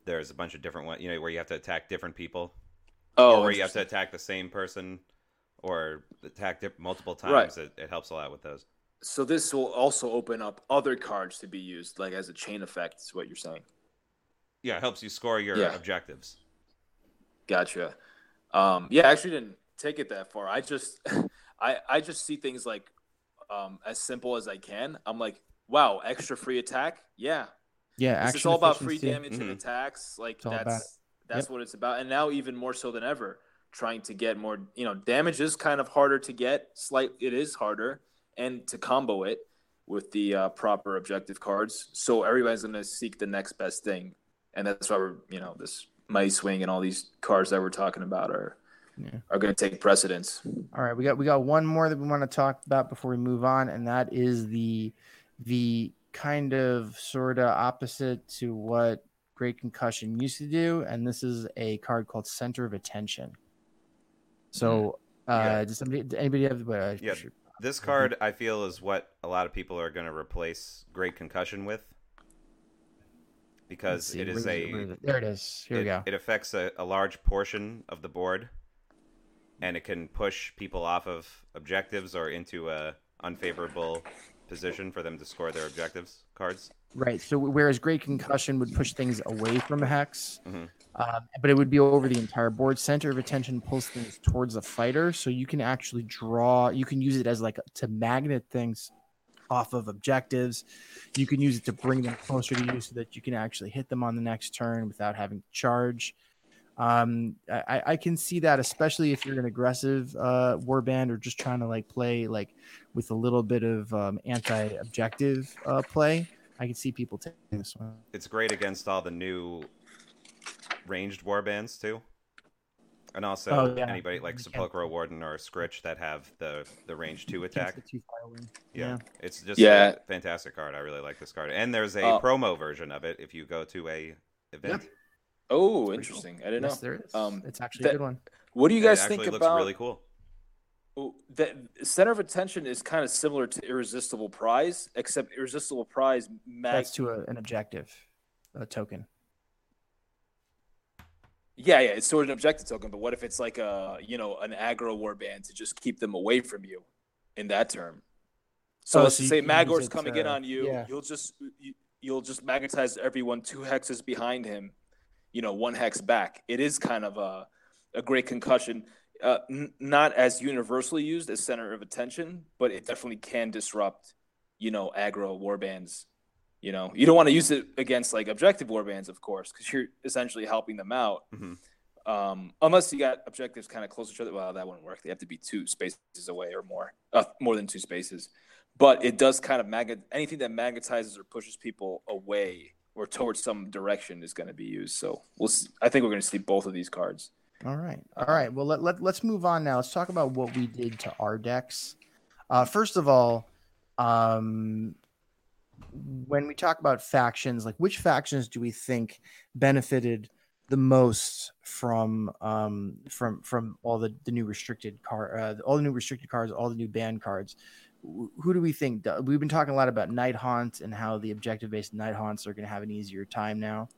There's a bunch of different ones, you know, where you have to attack different people. Oh, or where you have to attack the same person or attack dip- multiple times. Right. It, it helps a lot with those. So this will also open up other cards to be used, like as a chain effect, is what you're saying. Yeah, it helps you score your yeah. objectives. Gotcha. Um, yeah, I actually didn't take it that far. I just I, I just see things like um, as simple as I can. I'm like, wow, extra free attack? Yeah. Yeah, It's all about free damage mm-hmm. and attacks. Like it's that's that's yep. what it's about. And now even more so than ever, trying to get more, you know, damage is kind of harder to get. Slight, it is harder. And to combo it with the uh, proper objective cards, so everybody's going to seek the next best thing, and that's why we're you know this Mighty Swing and all these cards that we're talking about are yeah. are going to take precedence. All right, we got we got one more that we want to talk about before we move on, and that is the the kind of sort of opposite to what Great Concussion used to do, and this is a card called Center of Attention. So, uh, yeah. does somebody anybody have? Uh, yeah. Sure. This card, I feel, is what a lot of people are going to replace Great Concussion with, because see, it is a it? there it is. Here it, we go. It affects a, a large portion of the board, and it can push people off of objectives or into a unfavorable position for them to score their objectives cards. Right. So whereas Great Concussion would push things away from a hex, mm-hmm. uh, but it would be over the entire board. Center of Attention pulls things towards the fighter, so you can actually draw. You can use it as like to magnet things off of objectives. You can use it to bring them closer to you, so that you can actually hit them on the next turn without having to charge. Um, I, I can see that, especially if you're an aggressive uh, warband or just trying to like play like with a little bit of um, anti-objective uh, play. I can see people taking this one. It's great against all the new ranged warbands too, and also oh, yeah. anybody like Sepulchral Warden or Skritch that have the, the range two attack. Yeah. yeah, it's just yeah. a fantastic card. I really like this card, and there's a oh. promo version of it if you go to a event. Yep. Oh, interesting! Cool. I didn't yes, know. There is. Um, it's actually that, a good one. What do you guys it think looks about? Really cool. That Center of Attention is kind of similar to Irresistible Prize, except Irresistible Prize mag- that's to a, an objective, a token. Yeah, yeah, it's sort of an objective token. But what if it's like a you know an aggro warband to just keep them away from you, in that term? So oh, let's so say Magor's coming to, in on you. Yeah. You'll just you, you'll just magnetize everyone two hexes behind him, you know, one hex back. It is kind of a a Great Concussion. Uh, n- not as universally used as Center of Attention, but it definitely can disrupt, you know, aggro warbands. You know, you don't want to use it against like objective warbands, of course, because you're essentially helping them out. Mm-hmm. Um, unless you got objectives kind of close to each other. Well, that wouldn't work. They have to be two spaces away or more, uh, more than two spaces. But it does kind of magnet anything that magnetizes or pushes people away or towards some direction is going to be used. So we'll. See. I think we're going to see both of these cards. All right. All right. Well, let, let, let's move on now. Let's talk about what we did to our decks. Uh, first of all, um, when we talk about factions, like which factions do we think benefited the most from um, from from all the, the new restricted car, uh, all the new restricted cards, all the new banned cards? Who do we think? We've been talking a lot about Night Haunt and how the objective-based Night Haunts are going to have an easier time now.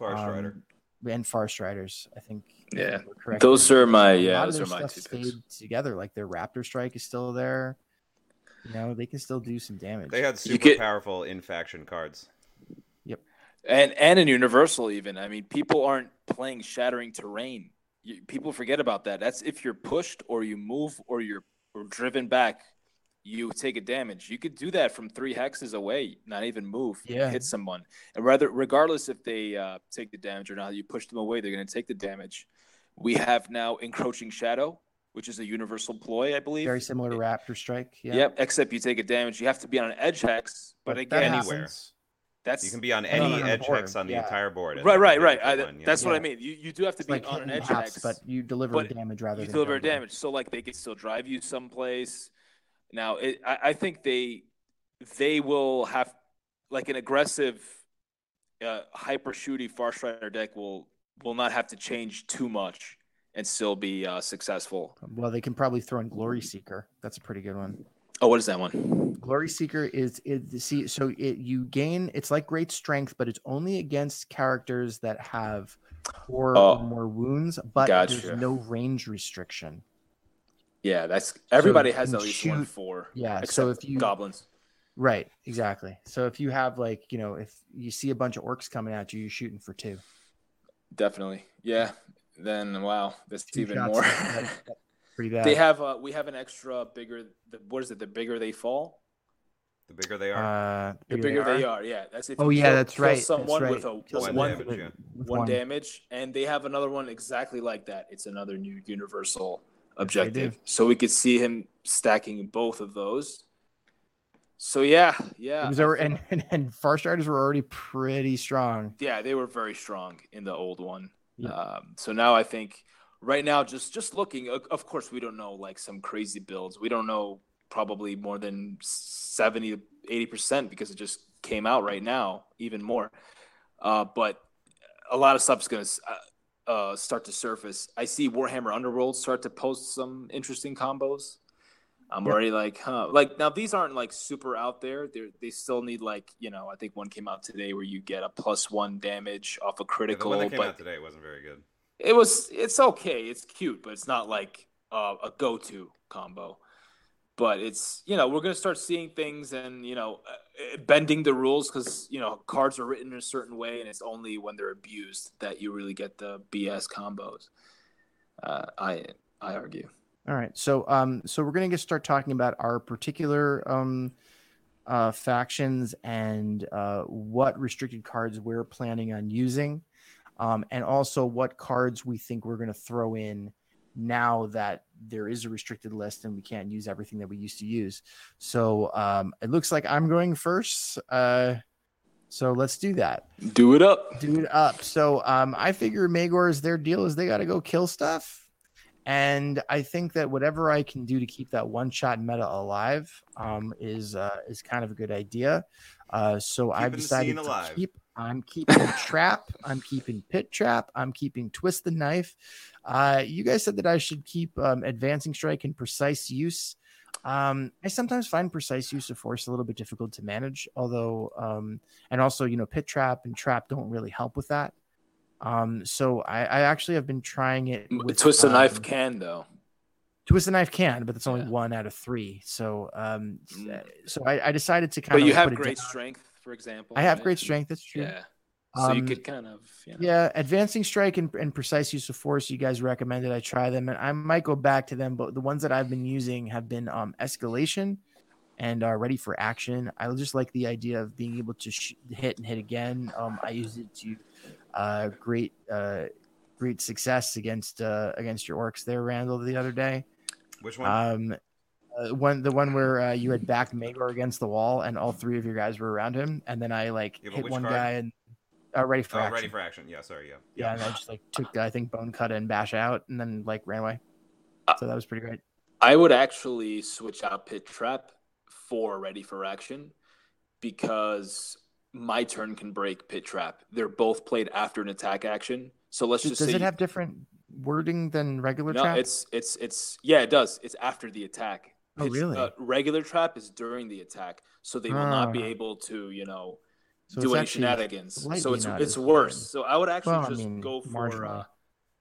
Farstrider. Um, and Farstriders, I think. Yeah, correct. Those are my yeah. Those are my two picks. Together, like their Raptor Strike is still there. You know, they can still do some damage. They had super could... powerful in faction cards. Yep, and and in Universal even. I mean, people aren't playing Shattering Terrain. You, people forget about that. That's if you're pushed or you move or you're or driven back. you take a damage. You could do that from three hexes away, not even move, yeah. hit someone. And rather, regardless if they uh, take the damage or not, you push them away, they're going to take the damage. We have now Encroaching Shadow, which is a universal ploy, I believe. Very similar to Raptor Strike. Yeah. Yep, except you take a damage. You have to be on an edge hex, but, but again, that anywhere. That's, you can be on any on edge board. Hex on the yeah. entire board. Right, right, right. I, one, that's yeah. what I mean. You you do have to it's be like on an edge hops, hex. But you deliver but damage rather you than... You deliver damage. damage. So, like, they can still drive you someplace. Now, it, I, I think they they will have... Like, an aggressive, uh, hyper-shooty Farstrider deck will will not have to change too much and still be uh, successful. Well, they can probably throw in Glory Seeker. That's a pretty good one. Oh, what is that one? Glory Seeker is, is see, so it, you gain, it's like Great Strength, but it's only against characters that have four oh, or more wounds, but gotcha. There's no range restriction. Yeah, that's, everybody so has at least shoot, one four. Yeah, so if you, goblins. Right, exactly. So if you have like, you know, if you see a bunch of orcs coming at you, you're shooting for two. Definitely. Yeah. Then, wow, that's two even more. Pretty bad. They have uh, we have an extra bigger. The, what is it? The bigger they fall, the bigger they are. Uh, the bigger they are. They are. Yeah, that's. If oh yeah, kill, that's kill right. Someone that's right. with a one, one, damage, with, yeah. with one, one damage, and they have another one exactly like that. It's another new universal objective. Yes, so we could see him stacking both of those. So yeah, yeah. It was over, and and, and Farstriders were already pretty strong. Yeah, they were very strong in the old one. Yeah. Um, so now I think. Right now, just just looking, of course, we don't know like some crazy builds. We don't know probably more than seventy, eighty percent because it just came out right now, even more. Uh, but a lot of stuff's going to uh, uh, start to surface. I see Warhammer Underworlds start to post some interesting combos. I'm yep. already like, huh. Like, now these aren't like super out there. They they still need like, you know, I think one came out today where you get a plus one damage off a critical. Yeah, the one that came but... out today wasn't very good. It was, it's okay. It's cute, but it's not like uh, a go-to combo. But it's, you know, we're going to start seeing things and, you know, uh, bending the rules because, you know, cards are written in a certain way and it's only when they're abused that you really get the B S combos. Uh, I, I argue. All right. So, um, so we're going to start talking about our particular, um, uh, factions and, uh, what restricted cards we're planning on using. Um, and also what cards we think we're going to throw in now that there is a restricted list and we can't use everything that we used to use. So um, it looks like I'm going first. Uh, so let's do that. Do it up. Do it up. So um, I figure Magore's, their deal is they got to go kill stuff. And I think that whatever I can do to keep that one-shot meta alive um, is uh, is kind of a good idea. Uh, so I've decided to alive. keep I'm keeping Trap. I'm keeping Pit Trap. I'm keeping Twist the Knife. Uh, you guys said that I should keep um, Advancing Strike and Precise Use. Um, I sometimes find Precise Use of Force a little bit difficult to manage, although, um, and also, you know, Pit Trap and Trap don't really help with that. Um, so I, I actually have been trying it. With, Twist the um, Knife can, though. Twist the Knife can, but it's only yeah. one out of three. So um, so I, I decided to kind but of. But you have Great Strength. For example, I have right? great strength. That's true. Yeah. So um, you could kind of, you know. yeah, Advancing Strike and, and Precise Use of Force. You guys recommended I try them and I might go back to them, but the ones that I've been using have been um, Escalation and uh, Ready for Action. I just like the idea of being able to sh- hit and hit again. Um, I use it to uh, great, uh, great success against, uh, against your orcs there, Randall, the other day. Which one? Um, Uh, one the one where uh, you had backed Magor against the wall and all three of your guys were around him and then I like yeah, hit one card? guy and uh, ready for oh, action. ready for action yeah sorry yeah yeah, yeah. And I just like took I think Bone Cut and Bash out and then like ran away, so that was pretty great. I would actually switch out Pit Trap for Ready for Action because my turn can break Pit Trap. They're both played after an attack action, so let's just does say it you- have different wording than regular no, trap? No, it's it's it's yeah it does. It's after the attack. Oh, really? Uh, regular Trap is during the attack, so they will oh. not be able to, you know, so do any actually, shenanigans. So it's it's worse. Bad. So I would actually well, just I mean, go for uh,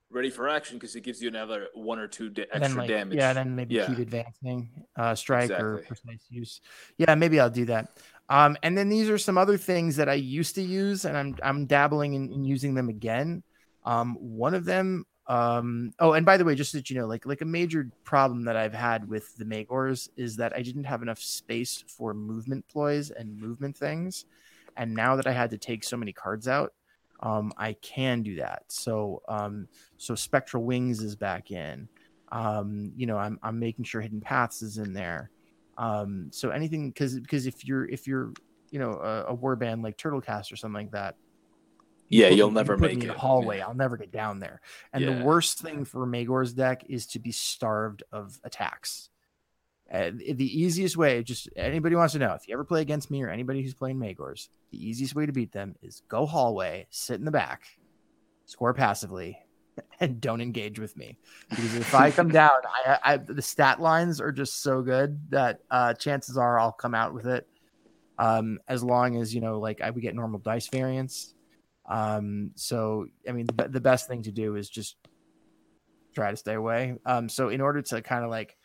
Ready for Action because it gives you another one or two da- extra then, like, damage. Yeah, then maybe yeah. keep advancing, uh, strike exactly. or Precise Use. Yeah, maybe I'll do that. Um, and then these are some other things that I used to use, and I'm I'm dabbling in, in using them again. Um, one of them Um, oh, and by the way, just so that you know, like like a major problem that I've had with the Magore's is that I didn't have enough space for movement ploys and movement things. And now that I had to take so many cards out, um, I can do that. So um, so Spectral Wings is back in. Um, you know, I'm I'm making sure Hidden Paths is in there. Um, so anything, because because if you're if you're you know a, a warband like Turtlecast or something like that. Yeah, you'll never make it. In the hallway, I'll never get down there. And yeah. The worst thing for Magore's deck is to be starved of attacks. Uh, the easiest way, just anybody wants to know, if you ever play against me or anybody who's playing Magore's, the easiest way to beat them is go hallway, sit in the back, score passively, and don't engage with me. Because if I come down, I, I the stat lines are just so good that uh, chances are I'll come out with it. Um, as long as you know, like I would get normal dice variance. Um, so, I mean, the, the best thing to do is just try to stay away. Um, so in order to kind of like,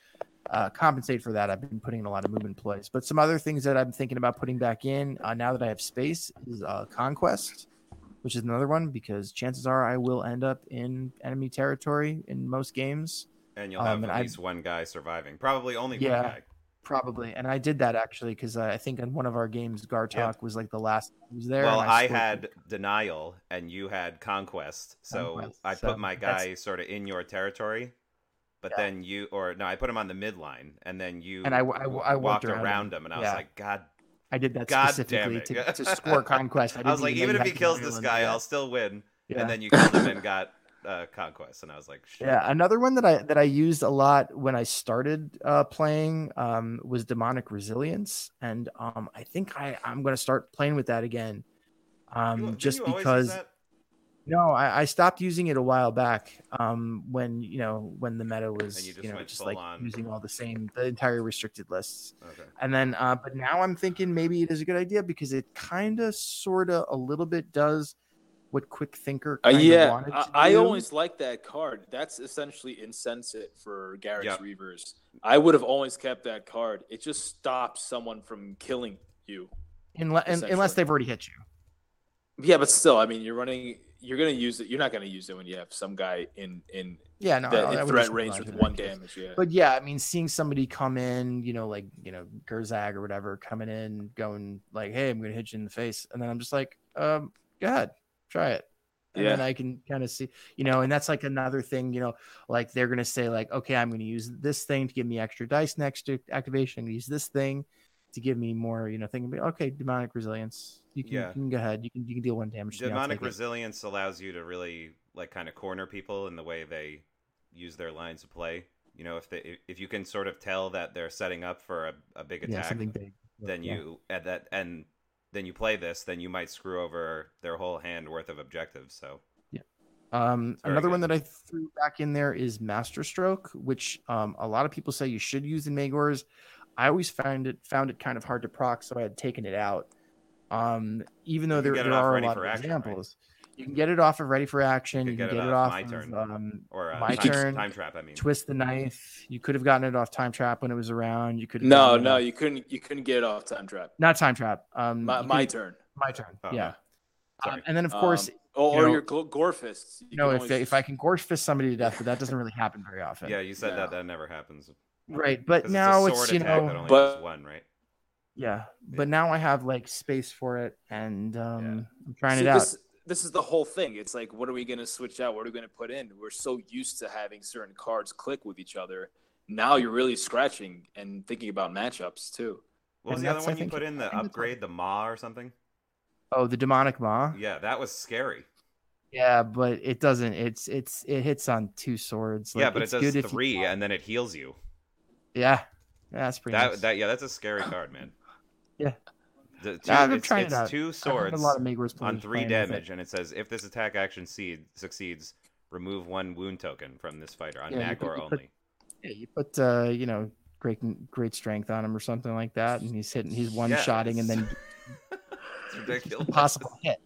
uh, compensate for that, I've been putting in a lot of movement plays, but some other things that I'm thinking about putting back in, uh, now that I have space is, uh, Conquest, which is another one because chances are I will end up in enemy territory in most games. And you'll have um, at least I, one guy surviving, probably only yeah, one guy. Probably. And I did that actually because uh, I think in one of our games, Gartok yeah. was like the last one was there. Well, I, I had Denial and you had Conquest. So Conquest, I so put my guy sort of in your territory, but yeah. then you, or no, I put him on the midline and then you and I, I, I walked around, around him and I yeah. was like, God, I did that God specifically to, to score Conquest. I, I was like, even if he kills this guy, that. I'll still win. Yeah. And then you killed him and got Uh, Conquest, and I was like, shit. Yeah, another one that I that I used a lot when I started uh, playing um, was Demonic Resilience, and um, I think I I'm gonna start playing with that again, um, you, just because. No, I, I stopped using it a while back um, when you know when the meta was you, you know just like on. using all the same the entire restricted lists, okay. and then uh, but now I'm thinking maybe it is a good idea because it kind of sort of a little bit does. What Quick Thinker kind uh, yeah. of wanted to do. I always liked that card. That's essentially insensate for Garrek's yeah. Reavers. I would have always kept that card. It just stops someone from killing you. Unless, unless they've already hit you. Yeah, but still, I mean, you're running. You're going to use it. You're not going to use it when you have some guy in in, yeah, no, the, no, in threat range with one damage. Yeah. But yeah, I mean, seeing somebody come in, you know, like, you know, Gurzag or whatever, coming in, going like, hey, I'm going to hit you in the face. And then I'm just like, um, go ahead. Try it. And yeah. then I can kind of see, you know, and that's like another thing, you know, like they're going to say like, okay, I'm going to use this thing to give me extra dice next to activation. I'm going to use this thing to give me more, you know, thinking about, okay, Demonic Resilience. You can, yeah. you can go ahead. You can, you can deal one damage. Demonic Resilience it. allows you to really like kind of corner people in the way they use their lines of play. You know, if they, if you can sort of tell that they're setting up for a, a big attack, yeah, something big. then yeah. you at that and then you play this, then you might screw over their whole hand worth of objectives. So yeah. Um, another good. one that I threw back in there is Masterstroke, which um, a lot of people say you should use in Magore's. I always found it found it kind of hard to proc, so I had taken it out. Um, even though there, there are a lot of action, examples. Right? You can get it off of Ready for Action. You, you can get it, get it off My of, Turn. Um, or uh, My time, turn. Time Trap, I mean. Twist the Knife. You could have gotten it off Time Trap when it was around. You could No, no, you couldn't you couldn't get it off Time Trap. Not Time Trap. Um, my, my turn. My turn. Oh, yeah. Um, and then of course um, or, you know, or your gore fists. You, you know, if always... if I can gore fist somebody to death, but that doesn't really happen very often. Yeah, you said yeah. that that never happens. Right, but now it's, it's you know that only but... one, right? Yeah. But yeah. now I have like space for it and um yeah. I'm trying See, it out. This... This is the whole thing. It's like, what are we going to switch out? What are we going to put in? We're so used to having certain cards click with each other. Now you're really scratching and thinking about matchups, too. What was and the other one I you put in? The upgrade, the Maw or something? Oh, the Demonic Maw? Yeah, that was scary. Yeah, but it doesn't. It's it's It hits on two swords. Like, yeah, but it's it does good three, you... and then it heals you. Yeah, that's pretty that, nice. That, yeah, that's a scary card, man. Yeah. Two, nah, it's it's it two swords on three damage, it. and it says if this attack action seed, succeeds, remove one wound token from this fighter on yeah, Magor only. Put, yeah, you put uh, you know great great strength on him or something like that, and he's hitting, he's one shotting, yes. and then it's ridiculous. Impossible hit.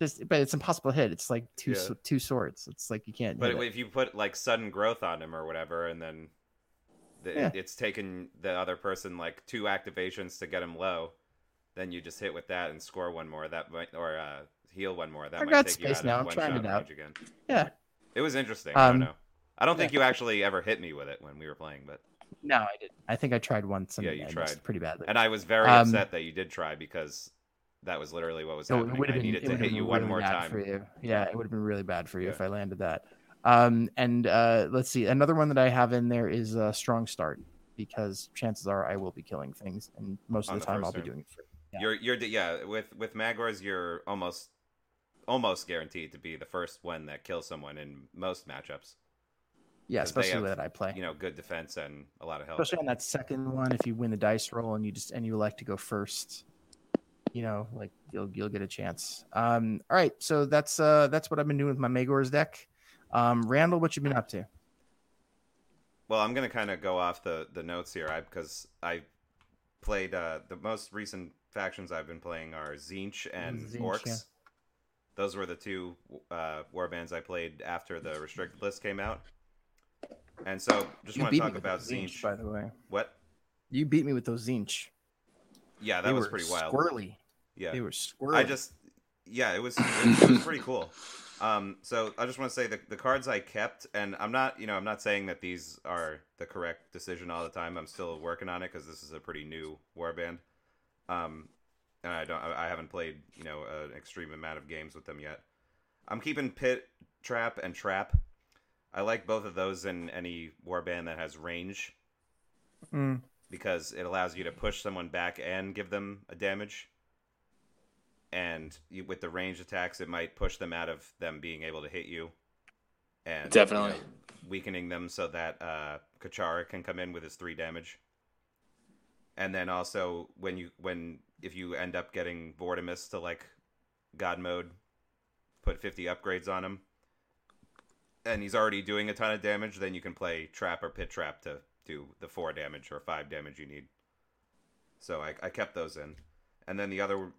Just, but it's impossible hit. It's like two yeah. two swords. It's like you can't. But if it. you put like sudden growth on him or whatever, and then the, yeah. it's taken the other person like two activations to get him low. Then you just hit with that and score one more. That might, or uh, heal one more. That I might got take space you out now. I'm trying it out. Again. Yeah, It was interesting. Um, I don't know. I don't yeah. think you actually ever hit me with it when we were playing, but no, I didn't. I think I tried once. And yeah, you I tried pretty badly, and I was very um, upset that you did try because that was literally what was so happening. It I been, needed it to hit you really one more time. For you. Yeah, it would have been really bad for you yeah. if I landed that. Um, and uh, let's see, another one that I have in there is a uh, strong start because chances are I will be killing things, and most of the, the time I'll turn. be doing it. For, yeah. You're you're yeah with with Magore's you're almost almost guaranteed to be the first one that kills someone in most matchups. Yeah, especially have, that I play. You know, good defense and a lot of help. Especially on that second one, if you win the dice roll and you just and you elect to go first, you know, like you'll you'll get a chance. Um, all right, so that's uh that's what I've been doing with my Magore's deck. Um, Randall, what you been up to? Well, I'm gonna kind of go off the, the notes here, because I, I played uh, the most recent factions I've been playing are Tzeentch and Tzeentch, Orcs. Yeah. Those were the two uh, warbands I played after the restricted list came out. And so, just you want to talk about Tzeentch, Tzeentch. By the way, what you beat me with those Tzeentch. Yeah, that they was were pretty wild. Squirrely. Yeah, they were squirrely. I just, yeah, it was it, it was pretty cool. Um, so I just want to say the the cards I kept, and I'm not, you know, I'm not saying that these are the correct decision all the time. I'm still working on it because this is a pretty new warband, um, and I don't, I haven't played, you know, an extreme amount of games with them yet. I'm keeping Pit, Trap, and Trap. I like both of those in any warband that has range mm. because it allows you to push someone back and give them a damage. And you, with the range attacks, it might push them out of them being able to hit you. And definitely you know, weakening them so that uh, Kachara can come in with his three damage. And then also when you when if you end up getting Vortimus to like God mode, put fifty upgrades on him. And he's already doing a ton of damage, then you can play Trap or Pit Trap to do the four damage or five damage you need. So I, I kept those in. And then the other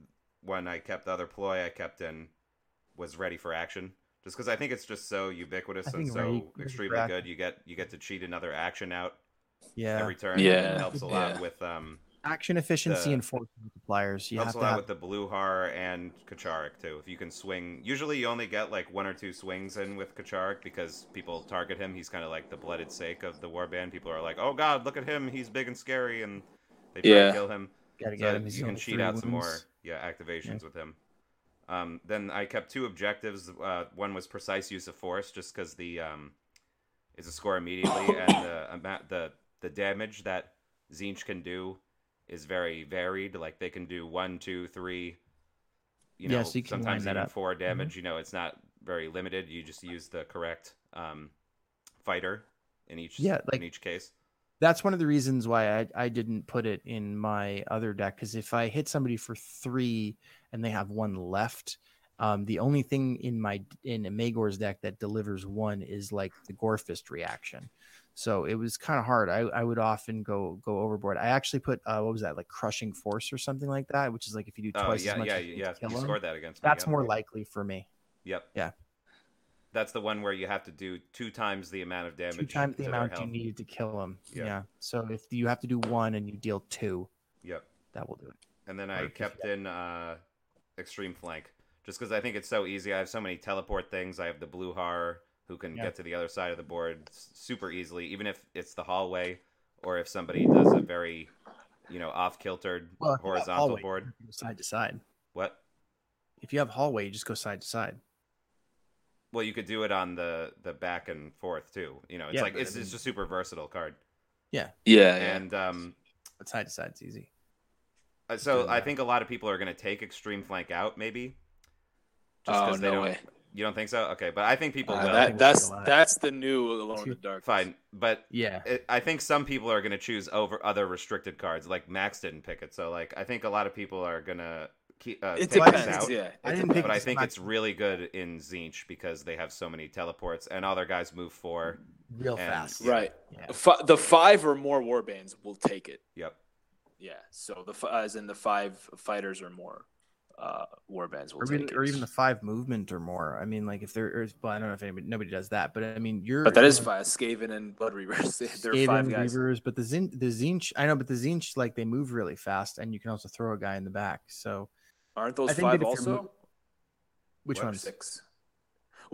one I kept, the other ploy I kept in was Ready for Action. Just because I think it's just so ubiquitous and so ready, extremely ready good. You get you get to cheat another action out yeah. every turn. Yeah. It helps a lot yeah. with... um action efficiency the, and force multipliers. You helps have a lot have... with the Blue Horror and Kacharik, too. If you can swing... Usually you only get, like, one or two swings in with Kacharik because people target him. He's kind of like the blooded sake of the warband. People are like, oh, God, look at him. He's big and scary, and they try yeah. to kill him. Gotta so get him. You can cheat out wounds. some more yeah, activations yeah. with him. Um, then I kept two objectives. Uh, one was precise use of force, just because the... Um, it's a score immediately, and the, amount, the, the damage that Tzeentch can do is very varied. Like they can do one, two, three, you know, yeah, so you sometimes even four damage. Mm-hmm. You know, it's not very limited. You just use the correct um, fighter in each yeah, like, in each case. That's one of the reasons why I, I didn't put it in my other deck, because if I hit somebody for three and they have one left, um, the only thing in my in Magore's deck that delivers one is like the Gorefist reaction. So it was kind of hard. I, I would often go go overboard. I actually put, uh, what was that, like Crushing Force or something like that, which is like if you do twice oh, yeah, as much. Yeah, as you yeah, yeah. You scored that against me. That's yeah. more likely for me. Yep. Yeah. That's the one where you have to do two times the amount of damage. Two times the amount you needed to kill him. Yep. Yeah. So if you have to do one and you deal two, yep, that will do it. And then I or kept in uh, Extreme Flank, just because I think it's so easy. I have so many teleport things. I have the Blue Horror, who can yep. get to the other side of the board super easily, even if it's the hallway or if somebody does a very, you know, off-kiltered well, horizontal hallway, board. Side to side. What? If you have hallway, you just go side to side. Well, you could do it on the, the back and forth, too. You know, it's yeah, like it's, I mean, it's just a super versatile card. Yeah. Yeah. And yeah. Um, but side to side's easy. So I think a lot of people are going to take Extreme Flank out, maybe. Just because oh, they no don't... Way. You don't think so? Okay, but I think people uh, will. That, that's that's the new Alone in the Dark. Fine, but yeah, it, I think some people are going to choose over other restricted cards. Like Max didn't pick it, so like I think a lot of people are going to keep uh, it take depends. This out. Yeah, I didn't pick but I think it's really good in Tzeentch because they have so many teleports, and all their guys move four real and, fast. Yeah. Right, yeah. F- the five or more warbands will take it. Yep. Yeah. So the as in the five fighters or more. Uh, warbands will or, take even, it. Or even the five movement or more. I mean, like if there, well, I don't know if anybody, nobody does that, but I mean, you're. But that is five. Skaven and Blood Reavers. They're Skaven, five guys. Reavers, but the Zin, the Tzeentch, I know, but the Tzeentch, like they move really fast, and you can also throw a guy in the back. So, aren't those five also? Mo- Which what? Ones? Six.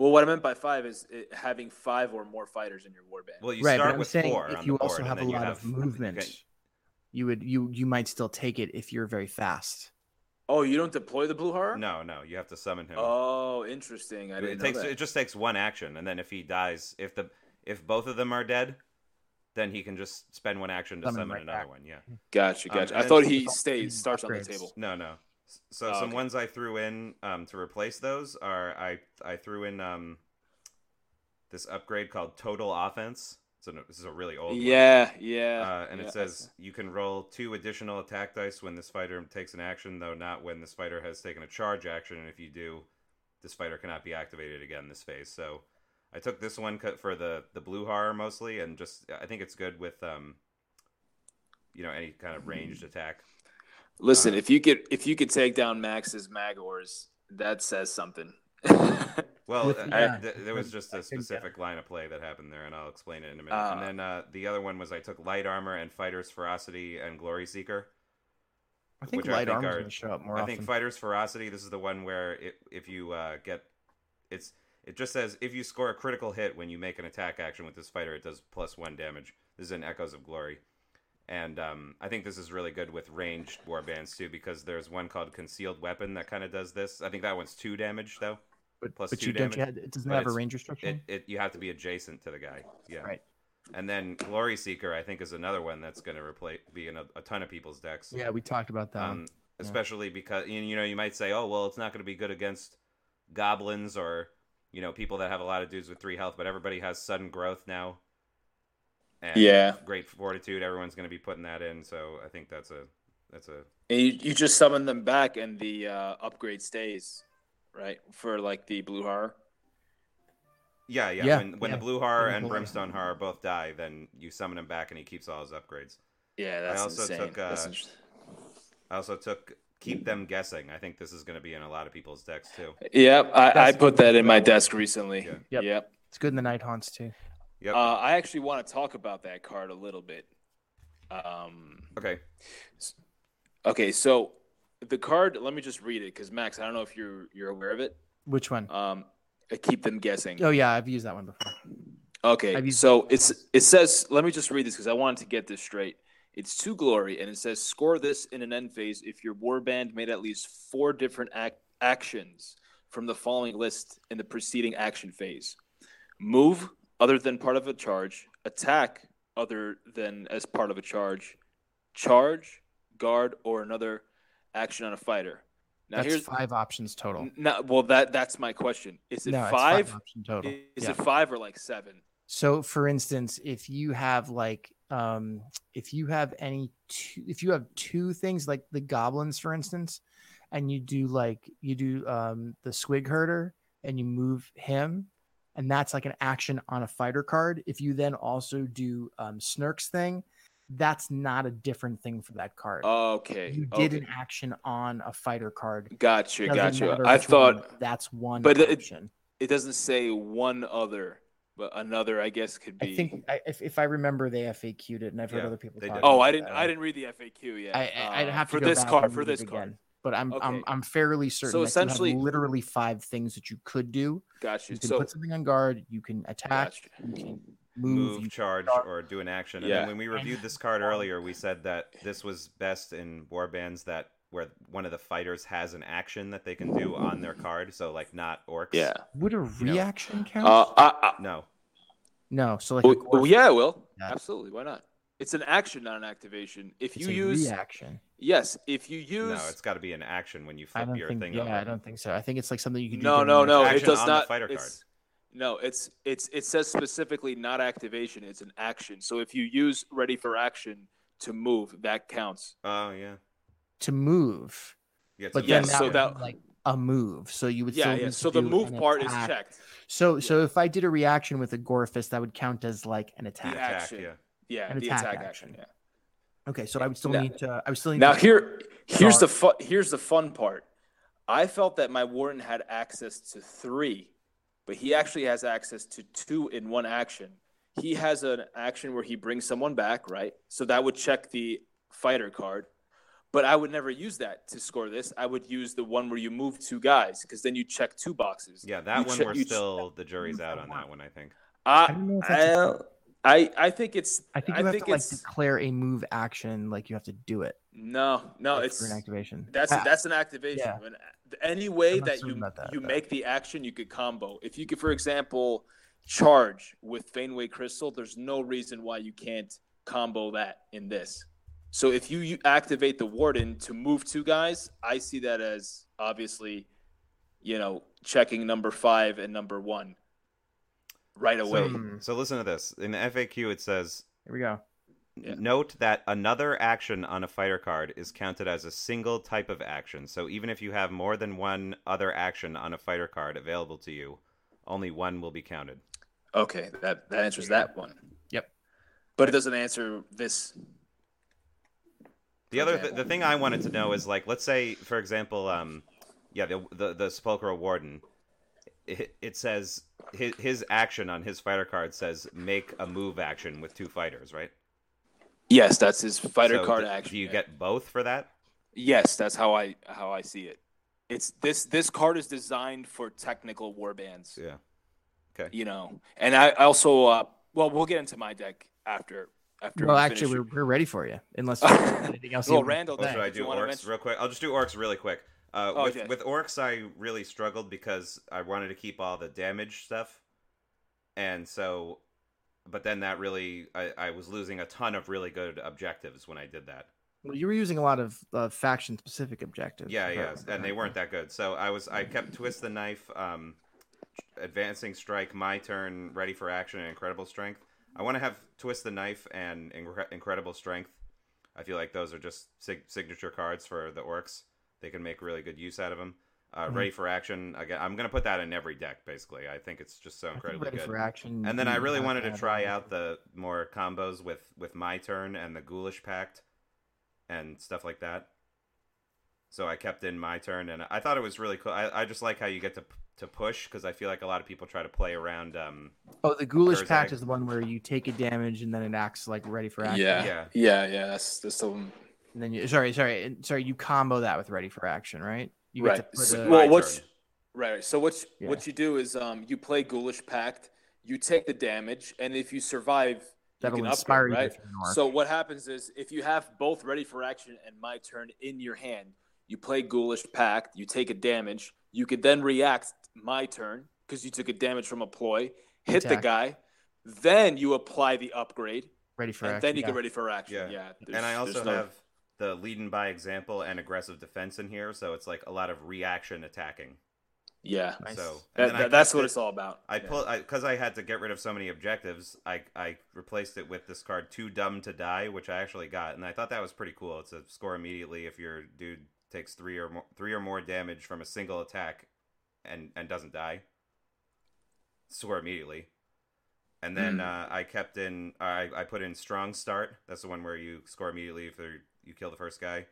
Well, what I meant by five is it, having five or more fighters in your warband. Well, you right, start with four. If you also have a lot of movement, you would you you might still take it if you're very fast. Oh, you don't deploy the Blue Horror? No, no, you have to summon him. Oh, interesting. I didn't it know takes, that. It just takes one action, and then if he dies, if the if both of them are dead, then he can just spend one action to summon, summon right another back. one. Yeah. Gotcha, gotcha. Um, I thought he stays starts upgrades. on the table. No, no. So oh, some okay. ones I threw in um, to replace those are I I threw in um, this upgrade called Total Offense. So no, this is a really old yeah, one. Yeah, yeah. Uh, and yeah, it says okay. you can roll two additional attack dice when this fighter takes an action, though not when this fighter has taken a charge action. And if you do, this fighter cannot be activated again this phase. So I took this one for the, the Blue Horror mostly, and just I think it's good with um, you know, any kind of ranged attack. Listen, um, if you could if you could take down Max's Magore's, that says something. Well, yeah. I, th- there was just a specific line of play that happened there, and I'll explain it in a minute. Uh, and then uh, the other one was I took Light Armor and Fighter's Ferocity and Glory Seeker. I think Light Armor is going to show up more I often. I think Fighter's Ferocity, this is the one where it, if you uh, get... it's It just says, if you score a critical hit when you make an attack action with this fighter, it does plus one damage. This is in Echoes of Glory. And um, I think this is really good with ranged warbands, too, because there's one called Concealed Weapon that kind of does this. I think that one's two damage, though. But, plus but two you damage. Don't you have, it doesn't but have a range restriction? It, it, you have to be adjacent to the guy. Yeah. Right. And then Glory Seeker, I think, is another one that's going to replace be in a, a ton of people's decks. Yeah, we talked about that. Um, yeah. Especially because, you know, you might say, oh, well, it's not going to be good against goblins or, you know, people that have a lot of dudes with three health, but everybody has sudden growth now. And yeah, great fortitude. Everyone's going to be putting that in, so I think that's a that's a. And you, you just summon them back, and the uh, upgrade stays, right? For like the Blue Horror. Yeah, yeah. yeah. When when yeah. the Blue Horror and Brimstone Horror both die, then you summon him back, and he keeps all his upgrades. Yeah, that's I also insane. Took, uh, that's I also took Keep Them Guessing. I think this is going to be in a lot of people's decks too. Yep, I, I put that in my desk recently. Yeah. Yep. yep, it's good in the Night Haunts too. Yep. Uh, I actually want to talk about that card a little bit. Um, okay. Okay, so the card, let me just read it, because, Max, I don't know if you're, you're aware of it. Which one? Um, Keep Them Guessing. Oh, yeah, I've used that one before. Okay, so it's it says, let me just read this, because I wanted to get this straight. It's to Glory, and it says, score this in an end phase if your warband made at least four different ac- actions from the following list in the preceding action phase. Move, other than part of a charge, attack, other than as part of a charge, charge, guard, or another action on a fighter. Now that's here's five options total. Now, well, that that's my question. Is it no, five? It's five option total. Is yeah. it five or like seven? So, for instance, if you have like, um, if you have any, two, if you have two things like the goblins, for instance, and you do like you do um, the Squig Herder and you move him. And that's like an action on a fighter card. If you then also do um, Snurk's thing, that's not a different thing for that card. Okay. You did okay. an action on a fighter card. Gotcha, gotcha. I thought one, that's one but action. It, it doesn't say one other, but another, I guess, could be. I think I, if if I remember, they F A Q'd it, and I've heard yeah, other people talk. Oh, I didn't. That. I didn't read the F A Q yet. I, I, I'd have to for go this back card. And for this card. Again. But I'm okay. I'm I'm fairly certain. So essentially, you have literally five things that you could do. Gotcha. You can so, put something on guard. You can attack. Gotcha. You can move, move you charge, can or do an action. Yeah. And then when we reviewed this card earlier, we said that this was best in warbands that where one of the fighters has an action that they can do on their card. So like not orcs. Yeah. Would a reaction you know? count? Uh, uh, uh, no. No. So like. Oh well, yeah, it will. Yeah. Absolutely. Why not? It's an action, not an activation. If it's you a use reaction. Yes, if you use no, it's got to be an action when you flip your think, thing. Yeah, over. I don't think so. I think it's like something you can do. No, no, no. It does not. Fighter card. No, it's it's it says specifically not activation. It's an action. So if you use ready for action to move, that counts. Oh yeah. To move. Yeah. To but move. Then yes, that so would that be like a move. So you would. Yeah, still yeah. So the move part attack. Is checked. So yeah. so if I did a reaction with a Gore Fist, that would count as like an attack. The action. Yeah. Yeah, the attack, attack action. action. Yeah. Okay, so I would still now, need to. I would still need now. To here, here's start. the fun. Here's the fun part. I felt that my warden had access to three, but he actually has access to two in one action. He has an action where he brings someone back, right? So that would check the fighter card, But I would never use that to score this. I would use the one where you move two guys, because then you check two boxes. Yeah, that you one che- we're still, the jury's out on that one, I think. Uh, I, don't know if that's I, I I think it's... I think you I have think to like declare a move action, like you have to do it. No, no, like it's... For an activation. That's, ah. that's an activation. Yeah. When, any way that you that, you though. make the action, you could combo. If you could, for example, charge with Faneway Crystal, there's no reason why you can't combo that in this. So if you, you activate the Warden to move two guys, I see that as obviously, you know, checking number five and number one right away. So, so listen to this. In the F A Q, it says... Here we go. Yeah. Note that another action on a fighter card is counted as a single type of action. So even if you have more than one other action on a fighter card available to you, only one will be counted. Okay, that, that answers that one. Yep. But it doesn't answer this... The other th- the thing I wanted to know is, like, let's say, for example, um, yeah, the the, the Sepulchral Warden, it, it says his, his action on his fighter card says make a move action with two fighters, right? Yes, that's his fighter so card th- action. Do you yeah. get both for that? Yes, that's how I how I see it. It's this this card is designed for technical warbands. Yeah. Okay. You know, and I also uh, well, we'll get into my deck after. After well, we actually, we're, we're ready for you. Unless you have anything else. Well, Randall, oh, should I do orcs mention... real quick? I'll just do orcs really quick. Uh, oh, with, okay. with orcs, I really struggled because I wanted to keep all the damage stuff, and so, but then that really, I, I was losing a ton of really good objectives when I did that. Well, you were using a lot of uh, faction-specific objectives. Yeah, yeah, and they weren't that good. So I was, I kept twist the knife, um, advancing strike, my turn, ready for action, and incredible strength. I want to have Twist the Knife and Incre- Incredible Strength. I feel like those are just sig- signature cards for the orcs. They can make really good use out of them. Uh, mm-hmm. Ready for Action. Again, I'm going to put that in every deck, basically. I think it's just so incredibly ready good. For action, and then I really wanted to try out the more combos with, with My Turn and the Ghoulish Pact and stuff like that. So I kept in My Turn, and I thought it was really cool. I, I just like how you get to... to push, because I feel like a lot of people try to play around um oh the Ghoulish Pact is the one where you take a damage and then it acts like ready for action. Yeah yeah yeah, yeah that's that's the one. And then you sorry sorry sorry you combo that with ready for action, right? You right. Get to so, well what's right so what's yeah. what you do is um you play Ghoulish Pact, you take the damage, and if you survive that'll you can inspire upgrade, you right? More. So what happens is if you have both ready for action and my turn in your hand, you play Ghoulish Pact, you take a damage, you could then react my turn because you took a damage from a ploy, hit Attack. the guy, then you apply the upgrade. Ready for and action. Then you yeah. get ready for action. Yeah. yeah and I also no... have the leading by example and aggressive defense in here, so it's like a lot of reaction attacking. Yeah. Nice. So that, that, that's what it, it's all about. I yeah. pull because I, I had to get rid of so many objectives. I I replaced it with this card, Too Dumb to Die, which I actually got, and I thought that was pretty cool. It's a score immediately if your dude takes three or more three or more damage from a single attack. And, and doesn't die. Swear immediately. And then mm-hmm. uh, I kept in... Uh, I, I put in Strong Start. That's the one where you score immediately if you kill the first guy.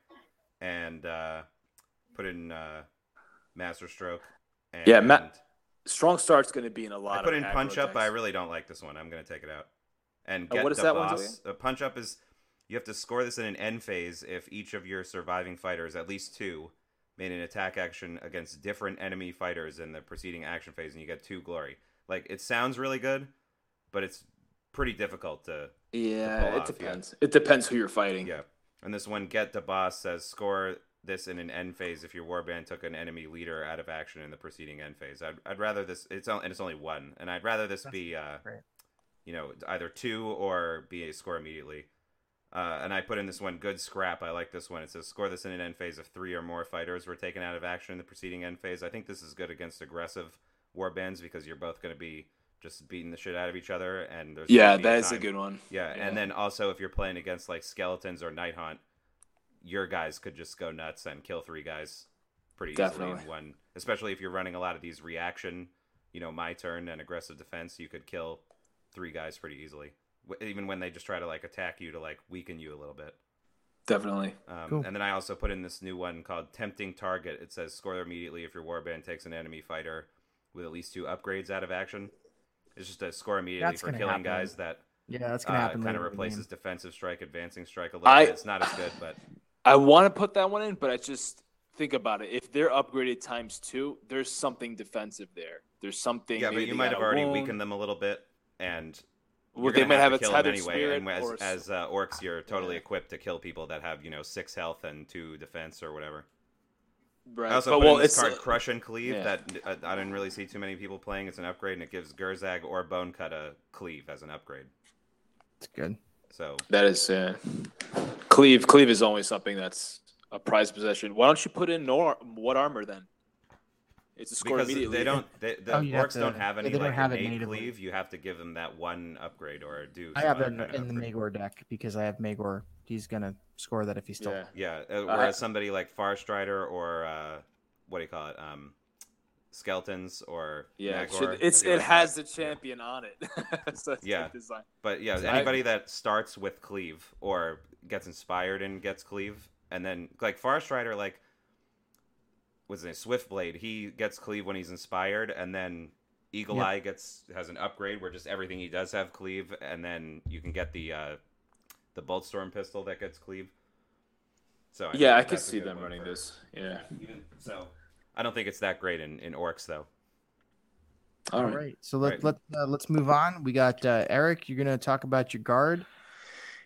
And uh, put in uh, Master Stroke. And yeah, ma- Strong Start's going to be in a lot of... I put of in Punch attacks. Up. I really don't like this one. I'm going to take it out. And get oh, what is the that boss. One uh, punch Up is... You have to score this in an end phase if each of your surviving fighters, at least two... made an attack action against different enemy fighters in the preceding action phase, and you get two glory. Like, it sounds really good, but it's pretty difficult to Yeah, to pull it off, depends. Yeah. It depends who you're fighting. Yeah. And this one, Get the Boss, says, score this in an end phase if your warband took an enemy leader out of action in the preceding end phase. I'd, I'd rather this... It's only, and it's only one. And I'd rather this That's be, uh, you know, either two or be a score immediately. Uh, and I put in this one, Good Scrap. I like this one. It says, score this in an end phase if three or more fighters were taken out of action in the preceding end phase. I think this is good against aggressive warbands because you're both going to be just beating the shit out of each other. And there's Yeah, that a is a good one. Yeah, yeah, and then also if you're playing against like skeletons or Night Haunt, your guys could just go nuts and kill three guys pretty Definitely. easily in one. Especially if you're running a lot of these reaction, you know, my turn and aggressive defense, you could kill three guys pretty easily. Even when they just try to like attack you to like weaken you a little bit. Definitely. Um, cool. And then I also put in this new one called Tempting Target. It says score immediately if your warband takes an enemy fighter with at least two upgrades out of action. It's just a score immediately that's for killing happen. guys that yeah, that's gonna uh, happen. Kind of replaces defensive strike, advancing strike a little I, bit. It's not as good, but I want to put that one in, but I just think about it. If they're upgraded times two, there's something defensive there. There's something. Yeah, but you might have already wound. weakened them a little bit, and well, they might have, have a tethered anyway. spirit. And as, or... as uh, orcs, you're totally yeah. equipped to kill people that have you know six health and two defense or whatever. Right. I also but, put well, in this it's, card uh, Crush and Cleave yeah. that uh, I didn't really see too many people playing. It's an upgrade, and it gives Gurzag or Bonecut a Cleave as an upgrade. It's good. So that is uh, Cleave. Cleave is only something that's a prized possession. Why don't you put in no, what armor then? It's a score because immediately. They don't. They, the oh, orcs to, don't have any. They don't like, have it Cleave. You have to give them that one upgrade or do. I have it in, in the Magor deck because I have Magor. He's gonna score that if he's still. Yeah. yeah. Uh, Whereas uh, somebody like Farstrider or uh, what do you call it? Um, Skeletons or yeah, Magor, it, it's it like has that. the champion yeah. on it. so yeah. But yeah, anybody I, that starts with Cleave or gets inspired and gets Cleave, and then like Farstrider, like. Was it Swiftblade? He gets Cleave when he's inspired, and then Eagle yep. Eye gets has an upgrade where just everything he does have Cleave, and then you can get the uh, the Boltstorm pistol that gets Cleave. So I yeah, I could see them running for, this. Yeah. yeah. So I don't think it's that great in, in orcs though. All, All right. right, so let right. let uh, let's move on. We got uh, Erik. You're gonna talk about your guard.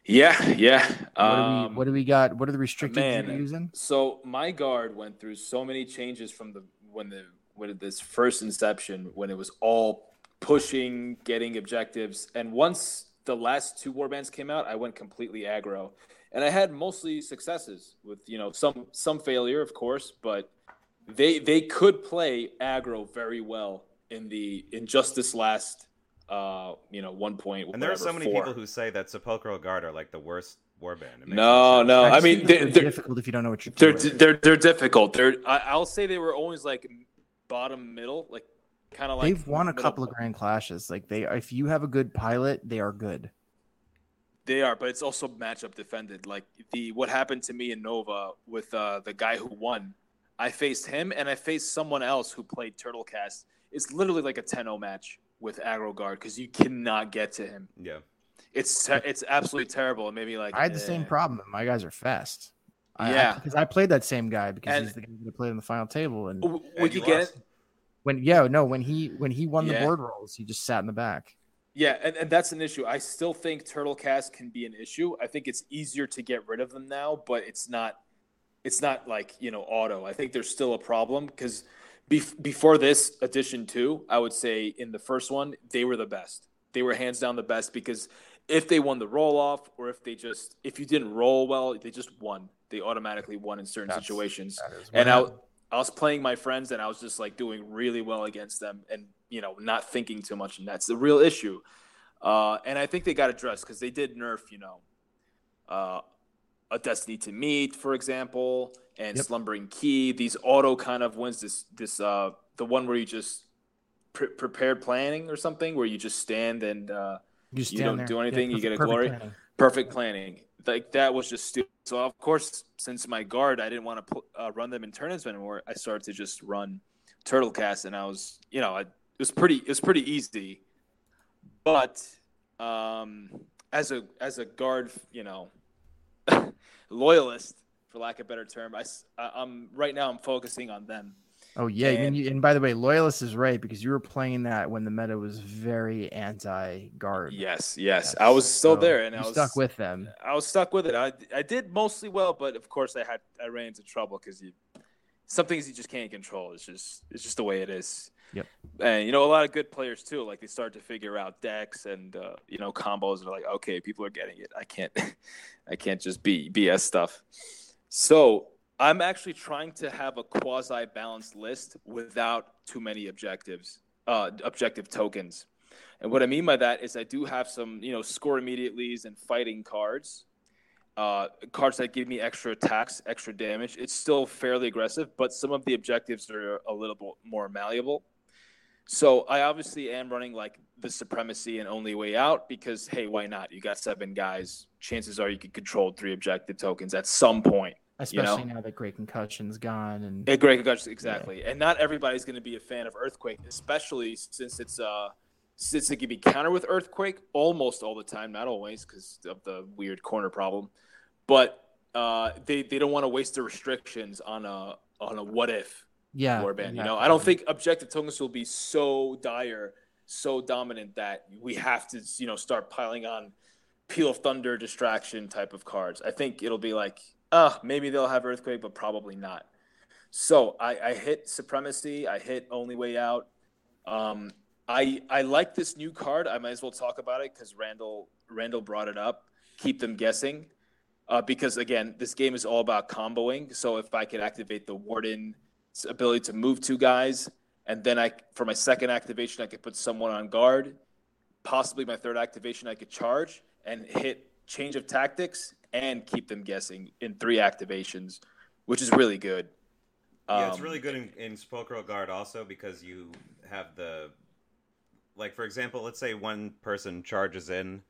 Yeah, yeah. What, um, do we, what do we got? What are the restricted man, you're using? So my guard went through so many changes from the when the when this first inception, when it was all pushing, getting objectives, and once the last two warbands came out, I went completely aggro, and I had mostly successes with you know some some failure, of course, but they they could play aggro very well in the in just this last. Uh, you know, one point. And there are so many four. people who say that Sepulchral Guard are like the worst warband. No, no. I mean, they're, they're difficult if you don't know what you're doing. They're, they're, they're difficult. They're, I, I'll say they were always like bottom middle, like kind of like. They've won a middle. couple of grand clashes. Like they, if you have a good pilot, they are good. They are, but it's also matchup defended. Like the what happened to me in Nova with uh, the guy who won. I faced him, and I faced someone else who played Turtlecast. It's literally like a ten oh match with aggro guard because you cannot get to him. Yeah, it's ter- it's absolutely terrible. And maybe like I had the eh. same problem. My guys are fast. I, yeah, because I, I played that same guy because and, he's the guy that played on the final table. And would and you lost. get it? When yeah no when he when he won yeah. the board rolls, he just sat in the back. Yeah, and, and that's an issue. I still think Turtlecast can be an issue. I think it's easier to get rid of them now, but it's not it's not like you know auto. I think there's still a problem because. Before this edition two, I would say in the first one, they were the best. They were hands down the best because if they won the roll off or if they just – if you didn't roll well, they just won. They automatically won in certain That's, situations. And I, I was playing my friends, and I was just like doing really well against them and you know not thinking too much. And that's the real issue. Uh, and I think they got addressed because they did nerf, you know, uh, a Destiny to Meet, for example – and yep. Slumbering Key, these auto kind of wins. This, this, uh, the one where you just pre- prepared planning or something, where you just stand and uh, you, stand you don't there. do anything, yeah, perfect, you get a glory. Perfect planning. perfect planning, like that was just stupid. So of course, since my guard, I didn't want to pl- uh, run them in tournaments anymore. I started to just run Turtlecast, and I was, you know, I, it was pretty, it was pretty easy. But um, as a as a guard, you know, loyalist. For lack of a better term, I, I'm right now I'm focusing on them. Oh yeah, and, and, you, and by the way, Loyalist is right because you were playing that when the meta was very anti-guard. Yes, yes, I was still so there, and I was stuck with them. I was stuck with it. I I did mostly well, but of course I had I ran into trouble because you some things you just can't control. It's just it's just the way it is. Yep. And you know a lot of good players too, like they start to figure out decks and uh, you know combos, and they're like, okay, people are getting it. I can't I can't just be B S stuff. So I'm actually trying to have a quasi-balanced list without too many objectives, uh, objective tokens. And what I mean by that is I do have some, you know, score immediatelys and fighting cards, uh, cards that give me extra attacks, extra damage. It's still fairly aggressive, but some of the objectives are a little bit more malleable. So I obviously am running like the Supremacy and Only Way Out because, hey, why not? You got seven guys. Chances are you could control three objective tokens at some point. Especially you know? now that Great Concussion's gone. and yeah, Great Concussion, exactly. Yeah. And not everybody's going to be a fan of Earthquake, especially since it's uh, since it can be countered with Earthquake almost all the time, not always because of the weird corner problem. But uh, they they don't want to waste the restrictions on a on a what if yeah, warband. Yeah, you know, I don't think objective tokens will be so dire, so dominant that we have to, you know, start piling on Peel of Thunder distraction type of cards. I think it'll be like, ah, uh, maybe they'll have Earthquake, but probably not. So I, I hit Supremacy. I hit Only Way Out. Um, I I like this new card. I might as well talk about it because Randall Randall brought it up. Keep them guessing, uh, because again, this game is all about comboing. So if I could activate the Warden's ability to move two guys, and then I for my second activation I could put someone on guard. Possibly my third activation I could charge and hit Change of Tactics and Keep Them Guessing in three activations, which is really good. Yeah, it's really good in, in Sepulchral Guard also because you have the, like, for example, let's say one person charges in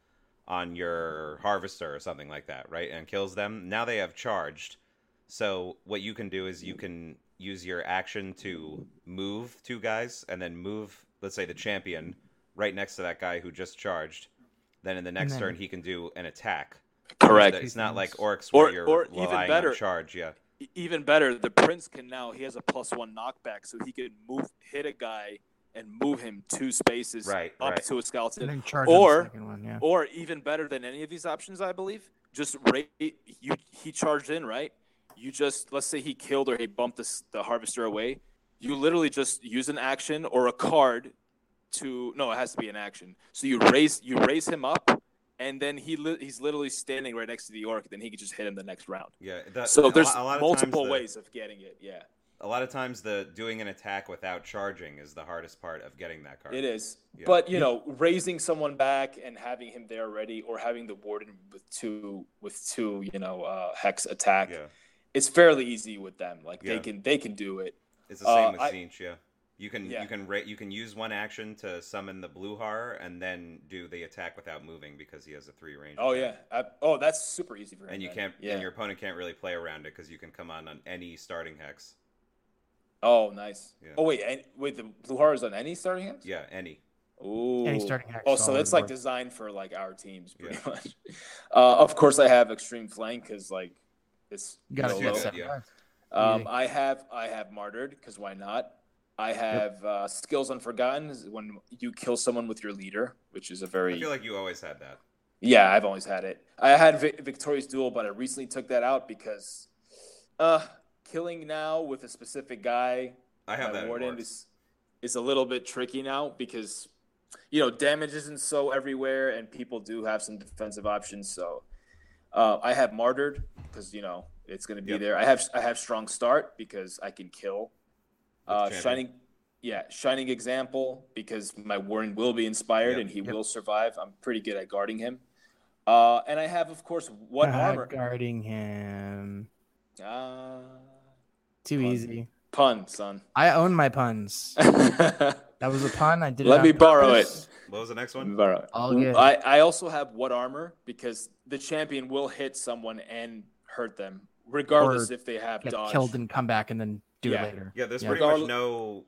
on your Harvester or something like that, right, and kills them. Now they have charged. So what you can do is you can use your action to move two guys and then move, let's say, the champion right next to that guy who just charged. Then in the next then... turn, he can do an attack. Correct. It's not like Orcs where or, you're or relying even better, on charge, yeah. Even better, the Prince can now, he has a plus one knockback, so he can move, hit a guy and move him two spaces right, up right. to a skeleton. And then or, one, yeah. or even better than any of these options, I believe, just rate, you, he charged in, right? You just, let's say he killed or he bumped the, the Harvester away. You literally just use an action or a card to, no, it has to be an action. So you raise you raise him up. And then he li- he's literally standing right next to the Orc. Then he could just hit him the next round. Yeah. That, so there's a lot, a lot multiple of the, ways of getting it. Yeah. A lot of times the doing an attack without charging is the hardest part of getting that card. It is. Yeah. But, you know, raising someone back and having him there already or having the Warden with two, with two you know, uh, Hex attack, yeah. it's fairly easy with them. Like, yeah. they can they can do it. It's the same uh, with Tzeentch, yeah. You can yeah. you can ra- you can use one action to summon the Blue Horror and then do the attack without moving because he has a three range. Oh attack. yeah, I, oh that's super easy for him. And you can't yeah. and your opponent can't really play around it because you can come on on any starting hex. Oh nice. Yeah. Oh wait, and, wait the Blue Horror is on any starting hex? Yeah, any. Ooh. Any starting hex. Oh, so it's like designed for like our teams pretty yeah. much. Uh, of course, I have Extreme Flank because like it's got to do that. Yeah. Um, I have I have Martyred because why not? I have yep. uh, Skills Unforgotten when you kill someone with your leader, which is a very... I feel like you always had that. Yeah, I've always had it. I had v- Victorious Duel, but I recently took that out because uh, killing now with a specific guy... I have that Warden is, is a little bit tricky now because, you know, damage isn't so everywhere and people do have some defensive options. So uh, I have Martyred because, you know, it's going to be yep. there. I have I have Strong Start because I can kill... Uh, shining, yeah, shining example because my Warren will be inspired yep, and he yep. will survive. I'm pretty good at guarding him, uh, and I have, of course, what uh, armor guarding him. Uh, Too pun. easy pun, son. I own my puns. That was a pun. I did. Let me borrow purpose. it. What was the next one? Borrow. It. I I also have what armor because the champion will hit someone and hurt them regardless or if they have get dodge. Killed and come back and then. Do yeah. it later. Yeah, there's yeah. pretty much no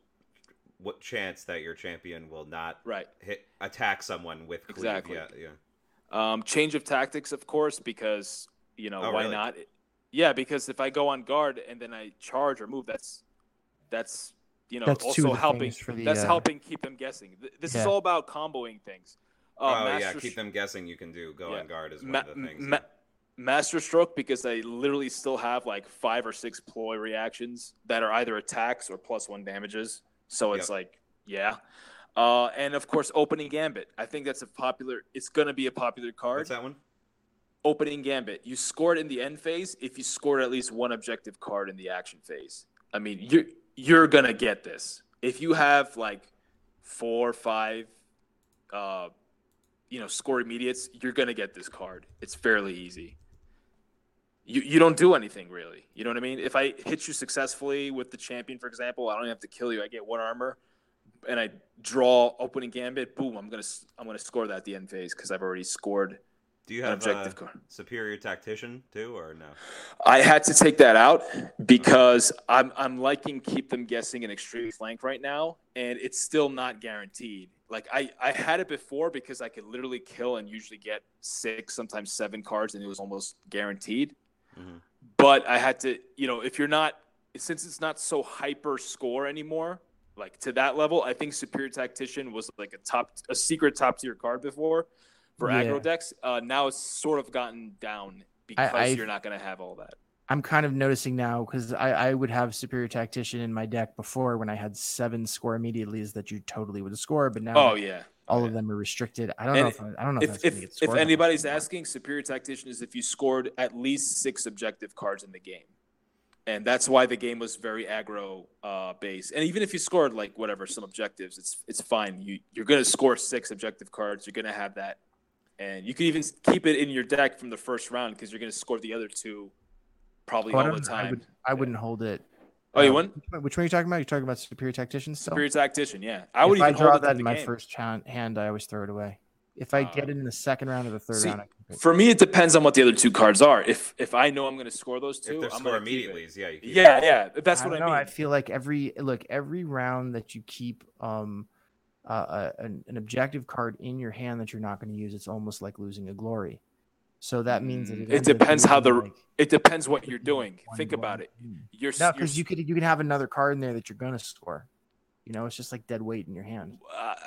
what chance that your champion will not right. hit attack someone with cleave. Exactly. Yeah, yeah. Um, change of tactics, of course, because you know oh, why really? not? Yeah, because if I go on guard and then I charge or move, that's that's you know that's also helping. For the, that's uh... helping keep them guessing. This yeah. is all about comboing things. Uh, oh Master yeah, keep them guessing. You can do go yeah. on guard is one ma- of the things. Ma- yeah. Master Stroke because I literally still have like five or six ploy reactions that are either attacks or plus one damages. So it's yep. like, yeah. Uh, and of course, Opening Gambit. I think that's a popular, it's going to be a popular card. What's that one? Opening Gambit. You scored in the end phase if you scored at least one objective card in the action phase. I mean, you're, you're going to get this. If you have like four or five, uh, you know, score immediates, you're going to get this card. It's fairly easy. You you don't do anything, really. You know what I mean? If I hit you successfully with the champion, for example, I don't even have to kill you. I get one armor, and I draw Opening Gambit. Boom, I'm going to I'm gonna score that at the end phase because I've already scored do you have an objective uh, card. Superior Tactician, too, or no? I had to take that out because okay. I'm, I'm liking Keep Them Guessing an Extreme Flank right now, and it's still not guaranteed. Like, I, I had it before because I could literally kill and usually get six, sometimes seven cards, and it was almost guaranteed. Mm-hmm. But I had to, you know, if you're not, since it's not so hyper score anymore, like to that level, I think Superior Tactician was like a top, a secret top tier card before for yeah. aggro decks. Uh, now it's sort of gotten down because I, I, you're not going to have all that. I'm kind of noticing now because I, I would have Superior Tactician in my deck before when I had seven score immediately is that you totally would score, but now oh yeah, all yeah. of them are restricted. I don't and know if I, I don't know if if, that's if, get if anybody's asking. Superior Tactician is if you scored at least six objective cards in the game, and that's why the game was very aggro uh, based. And even if you scored like whatever some objectives, it's it's fine. You you're gonna score six objective cards. You're gonna have that, and you can even keep it in your deck from the first round because you're gonna score the other two. Probably oh, all the time. I, would, I yeah. wouldn't hold it. Oh, um, you wouldn't? Which one are you talking about? You're talking about Superior Tactician still? Superior Tactician, yeah. I would if even I draw hold that in the my game. First hand, I always throw it away. If I uh, get it in the second round or the third see, round, I can for me, it depends on what the other two cards are. If if I know I'm going to score those two, if they're I'm going to immediately. Yeah, you keep yeah, it. yeah. That's I what I know. mean. I feel like every look every round that you keep um uh, a, an, an objective card in your hand that you're not going to use, it's almost like losing a glory. So that means that it, it depends how the like, it depends what you're doing. One, Think one, about it. You're no, because you could you could have another card in there that you're gonna score. You know, it's just like dead weight in your hand.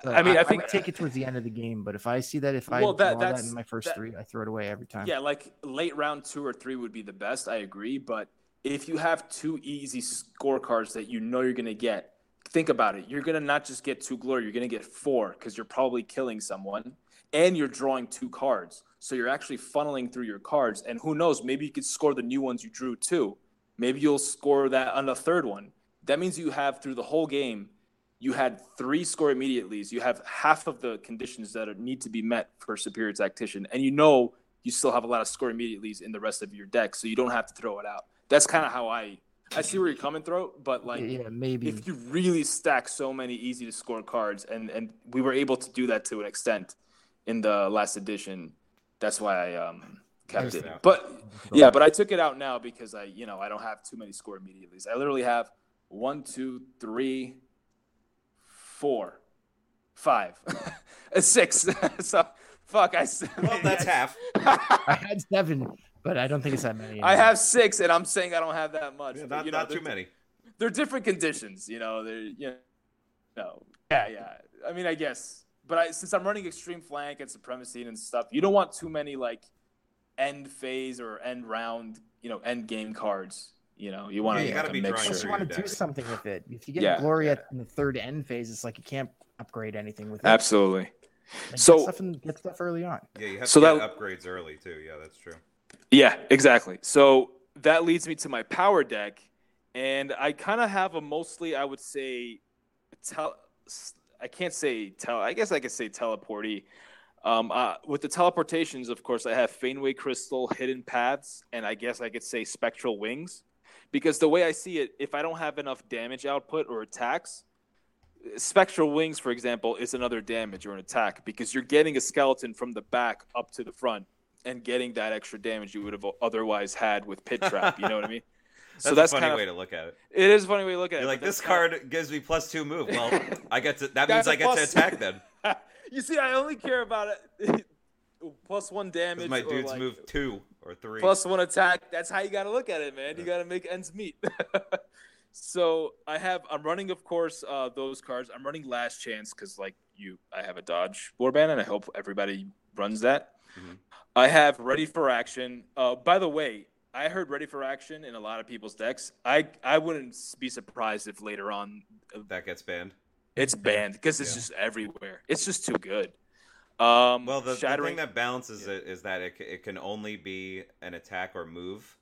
So I mean, I, I think I would take it towards the end of the game, but if I see that if well, I that, draw that in my first that, three, I throw it away every time. Yeah, like late round two or three would be the best. I agree, but if you have two easy scorecards that you know you're gonna get. Think about it. You're going to not just get two glory. You're going to get four because you're probably killing someone and you're drawing two cards. So you're actually funneling through your cards. And who knows, maybe you could score the new ones you drew too. Maybe you'll score that on the third one. That means you have through the whole game, you had three score immediately. You have half of the conditions that are, need to be met for Superior Tactician. And you know you still have a lot of score immediately in the rest of your deck. So you don't have to throw it out. That's kind of how I... I see where you're coming through, but like, yeah, maybe if you really stack so many easy to score cards, and, and we were able to do that to an extent in the last edition, that's why I um kept it. But yeah, but I took it out now because I, you know, I don't have too many score immediately. I literally have one, two, three, four, five, six. So fuck, I. Well, that's half. I had seven. But I don't think it's that many. Anymore. I have six, and I'm saying I don't have that much. Yeah, not but, you know, not too many. They're different conditions, you know. They're you know, no, yeah, yeah. I mean, I guess. But I, since I'm running extreme flank and supremacy and stuff, you don't want too many like end phase or end round, you know, end game cards. You know, you want yeah, to. You gotta be drawing. You want to do something with it. If you get yeah, glory yeah. at in the third end phase, it's like you can't upgrade anything with it. Absolutely. Like, so get stuff, in, get stuff early on. Yeah, you have so to get that, upgrades early too. Yeah, that's true. Yeah, exactly. So that leads me to my power deck, and I kind of have a mostly, I would say, tel- I can't say tell. I guess I could say teleporty. Um, uh, with the teleportations, of course, I have Faneway Crystal, Hidden Paths, and I guess I could say Spectral Wings, because the way I see it, if I don't have enough damage output or attacks, Spectral Wings, for example, is another damage or an attack because you're getting a skeleton from the back up to the front. And getting that extra damage you would have otherwise had with Pit Trap, you know what I mean? that's so that's a funny kind of, way to look at it. It is a funny way to look at You're it. Like this card of... gives me plus two move. Well, I get to. That means I get to attack then. You see, I only care about it. Plus one damage. My dudes like, move two or three. Plus one attack. That's how you got to look at it, man. You got to make ends meet. So I have. I'm running, of course, uh, those cards. I'm running Last Chance because, like you, I have a Dodge Warband, and I hope everybody runs that. Mm-hmm. I have Ready for Action. Uh, by the way, I heard Ready for Action in a lot of people's decks. I, I wouldn't be surprised if later on that gets banned. It's banned because it's yeah. just everywhere. It's just too good. Um, well, the, the thing that balances yeah. it is that it it can only be an attack or move,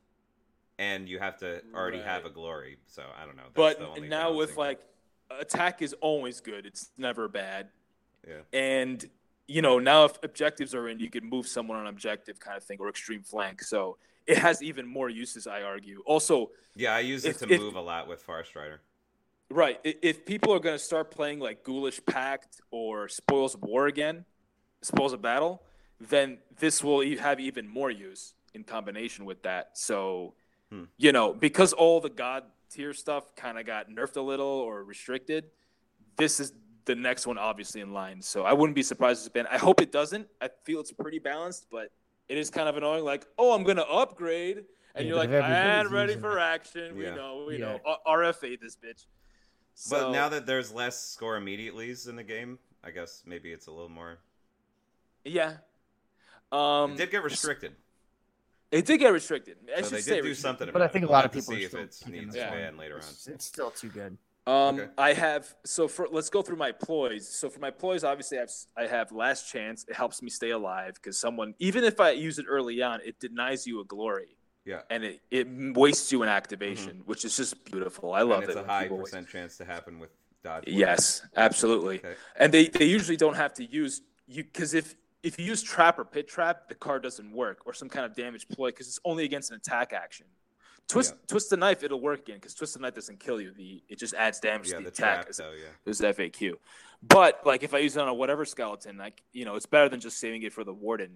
and you have to already right. have a glory. So I don't know. That's but the only now with thing. Like attack is always good. It's never bad. Yeah. And. You know, now if objectives are in, you can move someone on objective kind of thing or extreme flank. So it has even more uses, I argue. Also, yeah, I use if, it to if, move a lot with Farstrider. Right. If people are going to start playing like Ghoulish Pact or Spoils of War again, Spoils of Battle, then this will have even more use in combination with that. So, hmm. you know, because all the God tier stuff kind of got nerfed a little or restricted, this is. The next one, obviously, in line. So I wouldn't be surprised if it's banned. I hope it doesn't. I feel it's pretty balanced, but it is kind of annoying. Like, oh, I'm going to upgrade. And yeah, you're like, and ready for action. Yeah. We know, we yeah. know. R F A this bitch. So, but now that there's less score immediatelys in the game, I guess maybe it's a little more. Yeah. Um, it did get restricted. It did get restricted. I so they did do something about it. But I think a lot of people see if it needs to ban later on. It's still too good. Um, okay. I have so for let's go through my ploys. So for my ploys, obviously I have I have Last Chance. It helps me stay alive because someone, even if I use it early on, it denies you a glory. Yeah, and it, it wastes you an activation, mm-hmm. which is just beautiful. I love and it's it. It's a high percent waste. Chance to happen with dodge. Yes, absolutely. Okay. And they, they usually don't have to use you because if if you use trap or pit trap, the card doesn't work or some kind of damage ploy because it's only against an attack action. Twist yeah. twist the knife, it'll work again because twist the knife doesn't kill you. The it just adds damage yeah, to the, the attack. Trap, though, yeah. There's the F A Q, but like if I use it on a whatever skeleton, like you know, it's better than just saving it for the warden.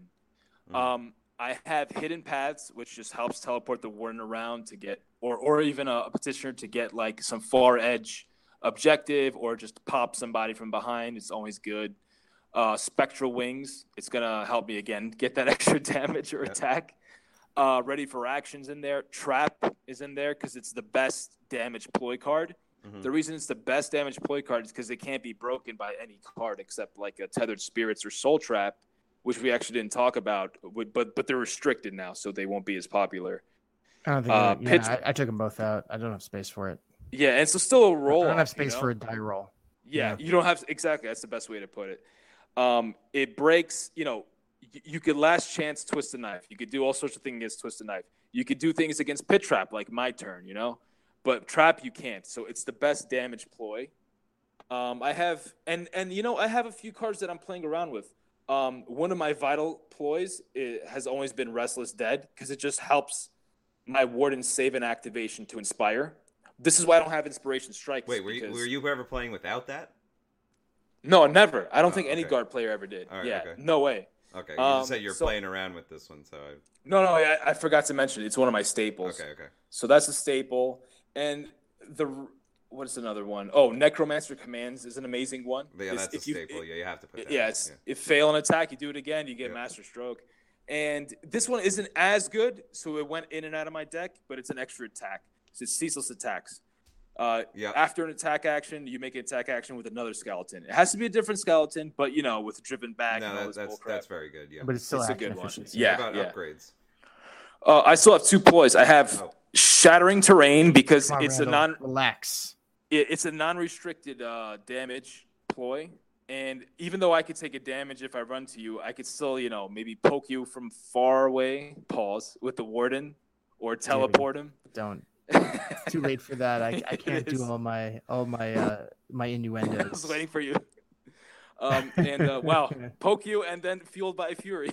Mm. Um, I have Hidden Paths, which just helps teleport the warden around to get, or or even a, a petitioner to get like some far edge objective, or just pop somebody from behind. It's always good. Uh, Spectral Wings, it's gonna help me again get that extra damage or yeah. attack. Uh, ready for actions in there. Trap is in there because it's the best damage ploy card. Mm-hmm. The reason it's the best damage ploy card is because it can't be broken by any card except like a Tethered Spirits or Soul Trap, which we actually didn't talk about. But but they're restricted now, so they won't be as popular. I don't think. Uh, I, yeah, pitch... I, I took them both out. I don't have space for it. Yeah, and so still a roll. I don't have space you know? for a die roll. Yeah, yeah, you don't have exactly. That's the best way to put it. Um, it breaks. You know. You could Last Chance twist the knife. You could do all sorts of things against twist the knife. You could do things against pit trap, like my turn, you know. But trap you can't. So it's the best damage ploy. Um, I have, and and you know, I have a few cards that I'm playing around with. Um, one of my vital ploys it has always been Restless Dead because it just helps my warden save an activation to inspire. This is why I don't have Inspiration Strikes. Wait, were you, because... were you ever playing without that? No, never. I don't oh, think okay. any guard player ever did. Right, yeah, okay. no way. Okay, you um, said you're so, playing around with this one, so I... No, no, I, I forgot to mention it. It's one of my staples. Okay, okay. So that's a staple, and the what is another one? Oh, Necromancer Commands is an amazing one. Yeah, it's, that's a staple. You, it, yeah, you have to put that. Yeah, it's, yeah. If fail an attack, you do it again, you get yeah. Master Stroke. And this one isn't as good, so it went in and out of my deck, but it's an extra attack. So it's Ceaseless Attacks. Uh, yep. After an attack action, you make an attack action with another skeleton. It has to be a different skeleton, but you know, with driven back. No, and all that, that's that's very good. Yeah, but it's still it's a good efficiency. one. Yeah, what about yeah. upgrades. Uh, I still have two ploys. I have oh. Shattering Terrain because on, it's Randall. a non relax. It, it's a non-restricted uh, damage ploy, and even though I could take a damage if I run to you, I could still you know maybe poke you from far away. Pause with the warden or teleport maybe. him. Don't. It's too late for that. I, I can't do all my all my uh, my innuendos. I was waiting for you. Um, and uh, wow, poke you and then fueled by fury.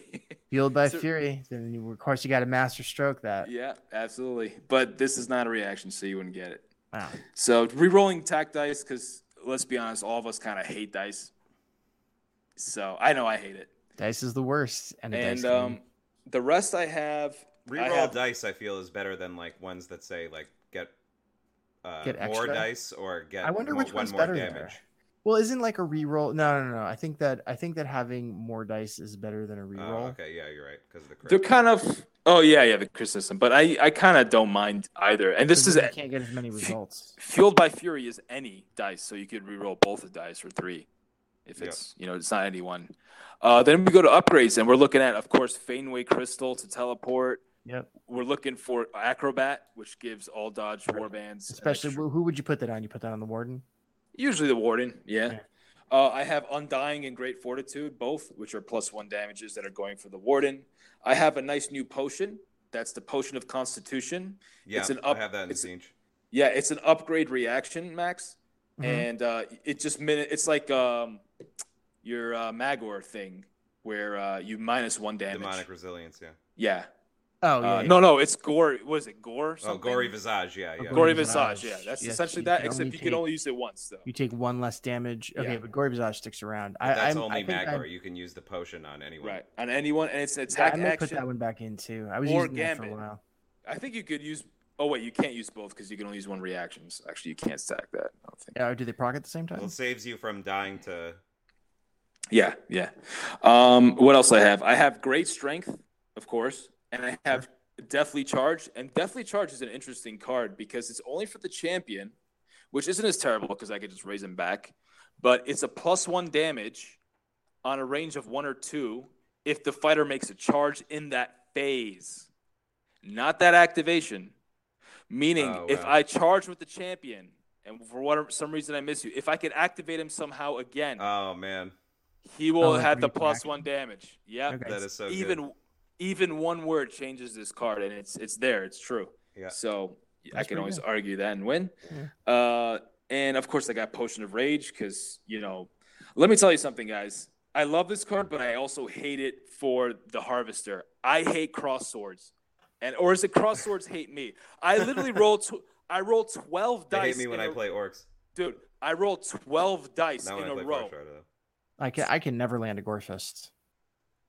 Fueled by so, fury. Then you, of course you got to master stroke that. Yeah, absolutely. But this is not a reaction, so you wouldn't get it. Wow. So re-rolling tact dice because let's be honest, all of us kind of hate dice. So I know I hate it. Dice is the worst. And a and dice um, game. The rest I have. Reroll I have, dice, I feel, is better than like ones that say like get, uh, get more dice or get I wonder mo- which one's one more better damage. There. Well, isn't like a reroll? No, no, no. I think that I think that having more dice is better than a reroll. Oh, okay, yeah, you're right because of the crit. They're kind of oh yeah, yeah, the crit system. But I, I kind of don't mind either. And this is you can't get as many results. Fueled by Fury is any dice, so you could reroll both the dice or three. If it's, yep. you know, it's not any one. Uh, then we go to upgrades, and we're looking at, of course, Faneway Crystal to teleport. Yep. We're looking for Acrobat, which gives all dodge warbands. Especially, extra... who would you put that on? You put that on the Warden? Usually the Warden, yeah. yeah. Uh, I have Undying and Great Fortitude, both, which are plus one damages that are going for the Warden. I have a nice new potion. That's the Potion of Constitution. Yeah, it's an up... I have that in it's... Tzeentch. Yeah, it's an upgrade reaction, Max. Mm-hmm. And uh, it just minute. It's like... Um, your uh, Magor thing where uh, you minus one damage. Demonic Resilience, yeah. Yeah. Oh, yeah. Uh, yeah. No, no, it's Gore. What is it, Gore? Something? Oh, Gory Visage, yeah. yeah. Oh, Gory Visage, yeah. That's yes, essentially that, except you take, can only use it once, though. You take one less damage. Okay, yeah. But Gory Visage sticks around. I, that's I'm, only I Magor. I'm... You can use the potion on anyone. Right, on anyone, and it's an attack yeah, I'm action. I put that one back in, too. I was or using it for a while. I think you could use... Oh, wait, you can't use both because you can only use one reaction. So actually, you can't stack that. I don't think. Yeah, or do they proc at the same time? Well, it saves you from dying to... Yeah, yeah. Um, what else I have? I have Great Strength, of course, and I have Deathly Charge, and Deathly Charge is an interesting card because it's only for the champion, which isn't as terrible because I could just raise him back, but it's a plus one damage on a range of one or two if the fighter makes a charge in that phase, not that activation. Meaning, oh, wow. if I charge with the champion, and for whatever, some reason I miss you, if I could activate him somehow again, oh man, he will oh, have the plus one damage. Yeah, okay. That is so even good. Even one word changes this card, and it's it's there. It's true. Yeah. So that's I can always good. argue that and win. Yeah. Uh, and of course, I got Potion of Rage because you know. Let me tell you something, guys. I love this card, but I also hate it for the Harvester. I hate cross swords. And or is it cross swords hate me? I literally roll. Tw- I roll twelve dice. They hate me when a- I play orcs, dude. I roll twelve dice in I a row. Farstrider. I can I can never land a Gorefest.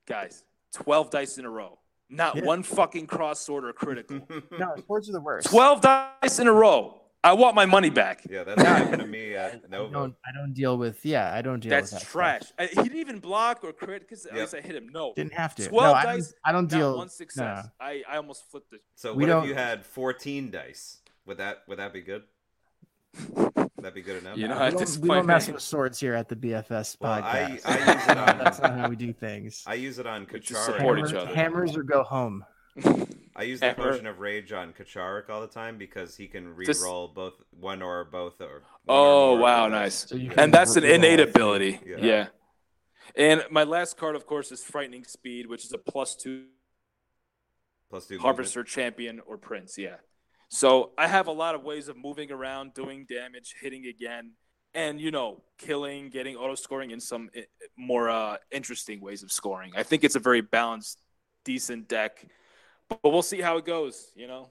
Guys, twelve dice in a row. Not yeah. one fucking cross sword or critical. No, swords are the worst. Twelve dice in a row. I want my money back. Yeah, that's not happened to me at Nova. I don't, I don't deal with. Yeah, I don't deal that's with that. That's trash. I, he didn't even block or crit because yep. at least I hit him. No, didn't have to. Twelve no, dice. I don't, I don't deal. One success. No. I, I almost flipped it. So we what don't... if you had fourteen dice? Would that would that be good? Would that be good enough? You know, we don't, we don't mess with swords here at the B F S well, podcast. I, I use it on. That's not how we do things. I use it on Kacharic. Support each other. Hammers or go home. I use the Potion of Rage on Kacharic all the time because he can re-roll Just... both one or both. Or Oh, or wow, nice. So and that's an innate ability. Yeah. yeah. And my last card, of course, is Frightening Speed, which is a plus two, plus two Harvester, movement. Champion, or Prince. Yeah. So I have a lot of ways of moving around, doing damage, hitting again, and, you know, killing, getting auto-scoring in some more uh, interesting ways of scoring. I think it's a very balanced, decent deck. But we'll see how it goes, you know.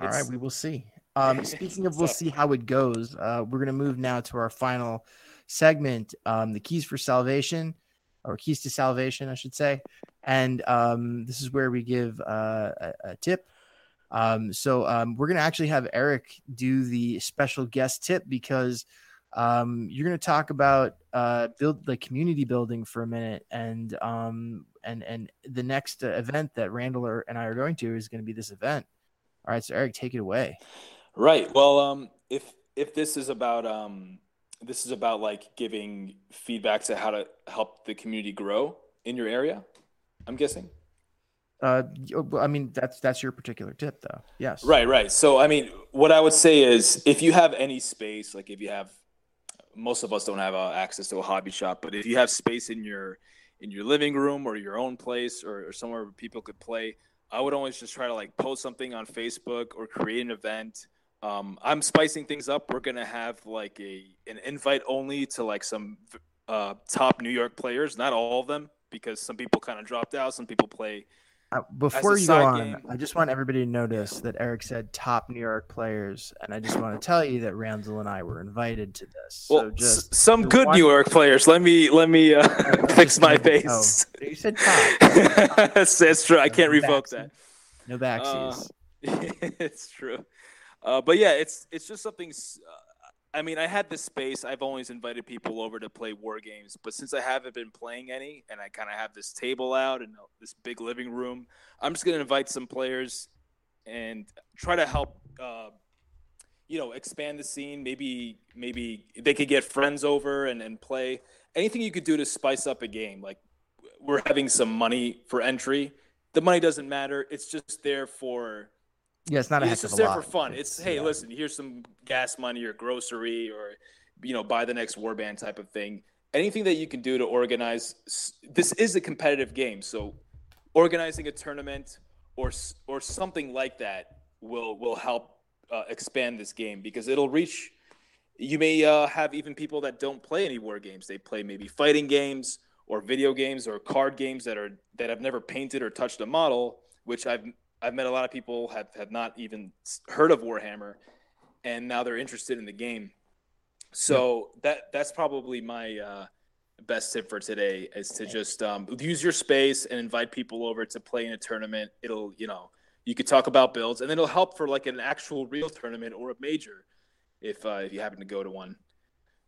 It's... All right, we will see. Um, speaking of we'll see how it goes, uh, we're going to move now to our final segment, um, the Keys for Salvation, or Keys to Salvation, I should say. And um, this is where we give uh, a, a tip. Um, so um, we're going to actually have Erik do the special guest tip because um, you're going to talk about uh, build like community building for a minute and um And and the next uh, event that Randall and I are going to is going to be this event. All right, so Erik, take it away. Right. Well, um, if if this is about um, this is about like giving feedback to how to help the community grow in your area, I'm guessing. Uh, I mean that's that's your particular tip, though. Yes. Right. Right. So I mean, what I would say is, if you have any space, like if you have, most of us don't have uh, access to a hobby shop, but if you have space in your in your living room or your own place or, or somewhere where people could play, I would always just try to like post something on Facebook or create an event. Um, I'm spicing things up. We're going to have like a, an invite only to like some uh, top New York players, not all of them, because some people kind of dropped out. Some people play. Uh, before you go on, game. I just want everybody to notice that Erik said top New York players. And I just want to tell you that Randall and I were invited to this. Well, so just s- some good New York to... players. Let me let me uh, fix my face. Oh, so you said top. that's, that's true. No, I can't no revoke backseat. that. No backsies. Uh, it's true. Uh, but yeah, it's it's just something. Uh, I mean, I had this space. I've always invited people over to play war games, but since I haven't been playing any, and I kind of have this table out and this big living room, I'm just going to invite some players and try to help, uh, you know, expand the scene. Maybe maybe they could get friends over and, and play. Anything you could do to spice up a game. Like, we're having some money for entry. The money doesn't matter. It's just there for... Yeah, it's not a it's heck of a lot. It's there for fun. It's, it's hey, yeah. listen, here's some gas money or grocery or, you know, buy the next warband type of thing. Anything that you can do to organize. This is a competitive game, so organizing a tournament or or something like that will will help uh, expand this game because it'll reach. You may uh, have even people that don't play any war games. They play maybe fighting games or video games or card games that are that have never painted or touched a model, which I've. I've met a lot of people have, have not even heard of Warhammer, and now they're interested in the game. So yeah. that that's probably my uh, best tip for today is to just um, use your space and invite people over to play in a tournament. It'll, you know, you could talk about builds, and then it'll help for like an actual real tournament or a major if, uh, if you happen to go to one.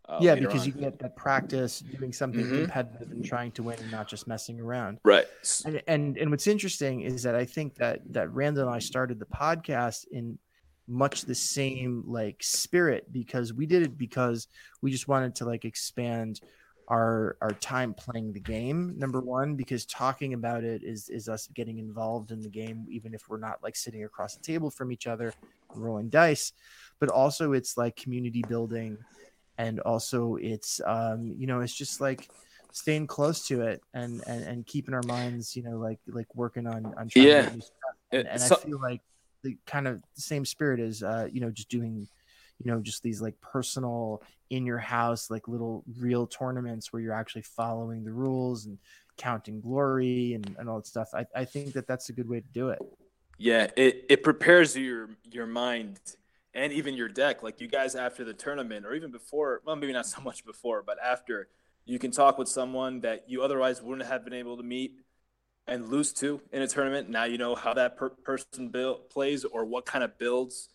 Uh, yeah, because on. you get that practice doing something mm-hmm. competitive and trying to win and not just messing around. Right. And, and and what's interesting is that I think that that Randall and I started the podcast in much the same like spirit, because we did it because we just wanted to like expand our our time playing the game, number one, because talking about it is is us getting involved in the game, even if we're not like sitting across the table from each other and rolling dice, but also it's like community building. And also it's, um, you know, it's just like staying close to it and, and, and keeping our minds, you know, like, like working on, on trying yeah. to do stuff. And, and so, I feel like the kind of the same spirit is, uh, you know, just doing, you know, just these like personal in your house, like little real tournaments where you're actually following the rules and counting glory and, and all that stuff. I, I think that that's a good way to do it. Yeah. It, it prepares your, your mind and even your deck. Like, you guys after the tournament, or even before, well, maybe not so much before, but after, you can talk with someone that you otherwise wouldn't have been able to meet and lose to in a tournament. Now you know how that per- person build, plays, or what kind of builds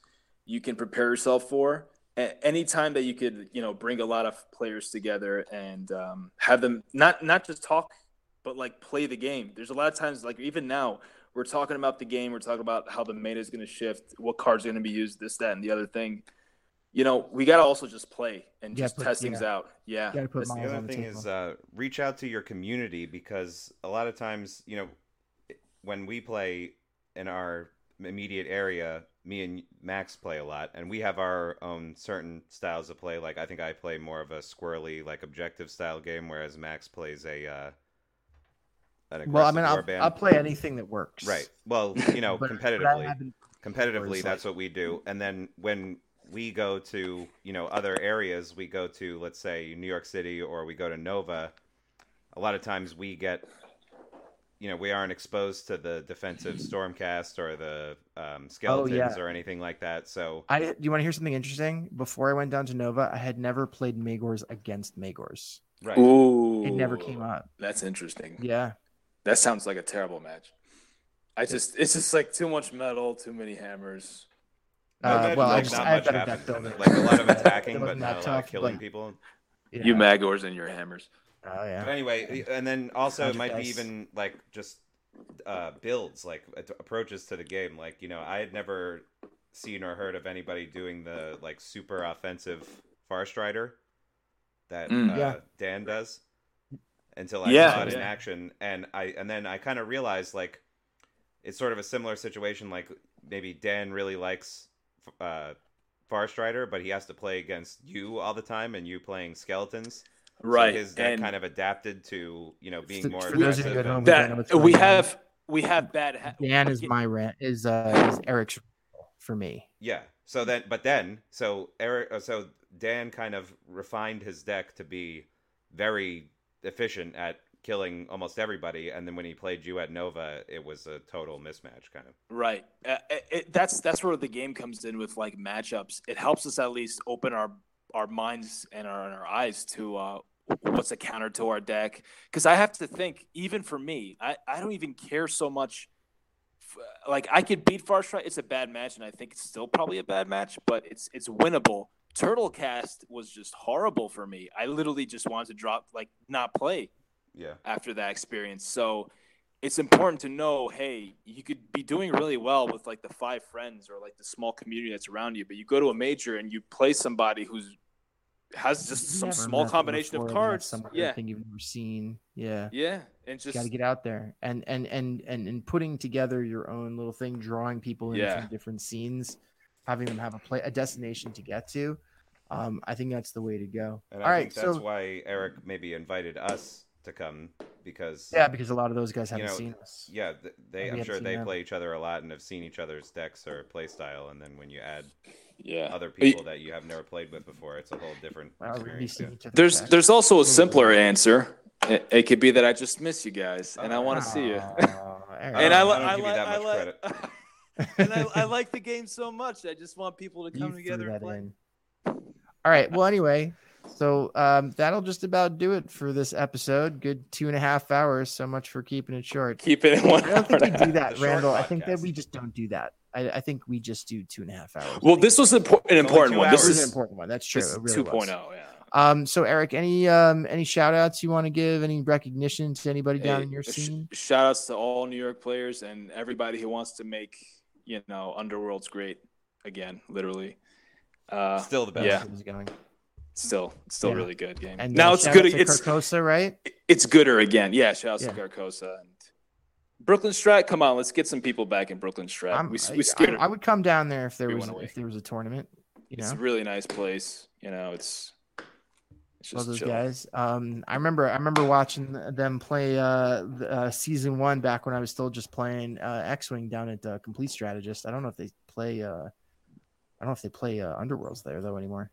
you can prepare yourself for. At any time that you could, you know, bring a lot of players together and um, have them not, not just talk, but like play the game. There's a lot of times, like even now, we're talking about the game. We're talking about how the meta is going to shift, what cards are going to be used, this, that, and the other thing. You know, we got to also just play and just put, test yeah. things out. Yeah. The other the thing table. is uh, reach out to your community, because a lot of times, you know, when we play in our immediate area, me and Max play a lot, and we have our own certain styles of play. Like, I think I play more of a squirrely, like objective style game, whereas Max plays a... Uh, Well, I mean, I'll, I'll play anything that works. Right. Well, you know, but, competitively, but competitively, that's what we do. And then when we go to, you know, other areas, we go to, let's say, New York City, or we go to Nova. A lot of times we get, you know, we aren't exposed to the defensive Stormcast or the um, skeletons oh, yeah. or anything like that. So, I do you want to hear something interesting? Before I went down to Nova, I had never played Magore's against Magore's. Right. Ooh, it never came up. That's interesting. Yeah. That sounds like a terrible match. I just—it's just like too much metal, too many hammers. Uh, well, like I just not I much happens. Like a lot of attacking, but not a lot of killing like, people. Yeah. You Magors and your hammers. Oh yeah. But anyway, and then also it might dice. be even like just uh, builds, like approaches to the game. Like, you know, I had never seen or heard of anybody doing the like super offensive Farstrider that mm, uh, yeah. Dan does. Until I yeah, saw it yeah. in action, and I and then I kind of realized, like, it's sort of a similar situation. Like, maybe Dan really likes uh, Farstrider, but he has to play against you all the time, and you playing skeletons. Right, so his deck and kind of adapted to, you know, being the, more aggressive. Home, that, we have on. we have bad. Ha- Dan is my rant is uh is Erik's for me. Yeah. So then, but then, so Erik, so Dan kind of refined his deck to be very efficient at killing almost everybody, and then when he played you at Nova, it was a total mismatch, kind of. Right. Uh, it, it, that's that's where the game comes in with like matchups. It helps us at least open our our minds and our, and our eyes to uh, what's a counter to our deck. Because I have to think, even for me, I, I don't even care so much. F- like I could beat Farstrider. It's a bad match, and I think it's still probably a bad match, but it's it's winnable. Turtlecast was just horrible for me. I literally just wanted to drop, like, not play yeah. after that experience. So it's important to know, hey, you could be doing really well with, like, the five friends or, like, the small community that's around you, but you go to a major and you play somebody who's has just some small combination of cards. Yeah. Thing you've never seen. Yeah. Yeah. And just got to get out there and, and, and, and, and putting together your own little thing, drawing people in yeah. from different scenes, having them have a play, a destination to get to. Um, I think that's the way to go. And All I right, think that's so, why Erik maybe invited us to come, because yeah, because a lot of those guys haven't you know, seen us. Yeah, they. I'm sure they them. play each other a lot and have seen each other's decks or play style. And then when you add yeah. other people that you have never played with before, it's a whole different experience. Yeah. There's back. there's also a simpler answer. It, it could be that I just miss you guys and oh, I want to oh, see you. Oh, and I, I, I, I give I, you that I, much I, credit. I, and I, I like the game so much. I just want people to come you together and play. In. All right. Well, anyway, so um, that'll just about do it for this episode. Good two and a half hours. So much for keeping it short. Keep it in one hour. I don't think we do that, Randall. I think that we just don't do that. I, I think we just do two and a half hours. Well, this was an important one. This is an important one. That's true. It really was. two point oh, yeah. Um, so Eric, any um, any shout outs you want to give? Any recognition to anybody down hey, in your scene? Sh- shout outs to all New York players and everybody who wants to make, you know, Underworlds great again, literally. Uh, still the best. Yeah. Going. Still, still yeah. really good game. And now it's good. It's Carcosa, right? It's gooder again. Yeah. Shout outs yeah. to Carcosa and Brooklyn Strat. Come on, let's get some people back in Brooklyn Strat. I'm, we we scared. I, I would come down there if there we was if there was a tournament. You it's know? a really nice place. You know, it's. It's just Love those chill. guys. Um, I remember I remember watching them play uh, uh, season one back when I was still just playing uh, X-Wing down at uh, Complete Strategist. I don't know if they play. Uh, I don't know if they play uh, Underworlds there though anymore.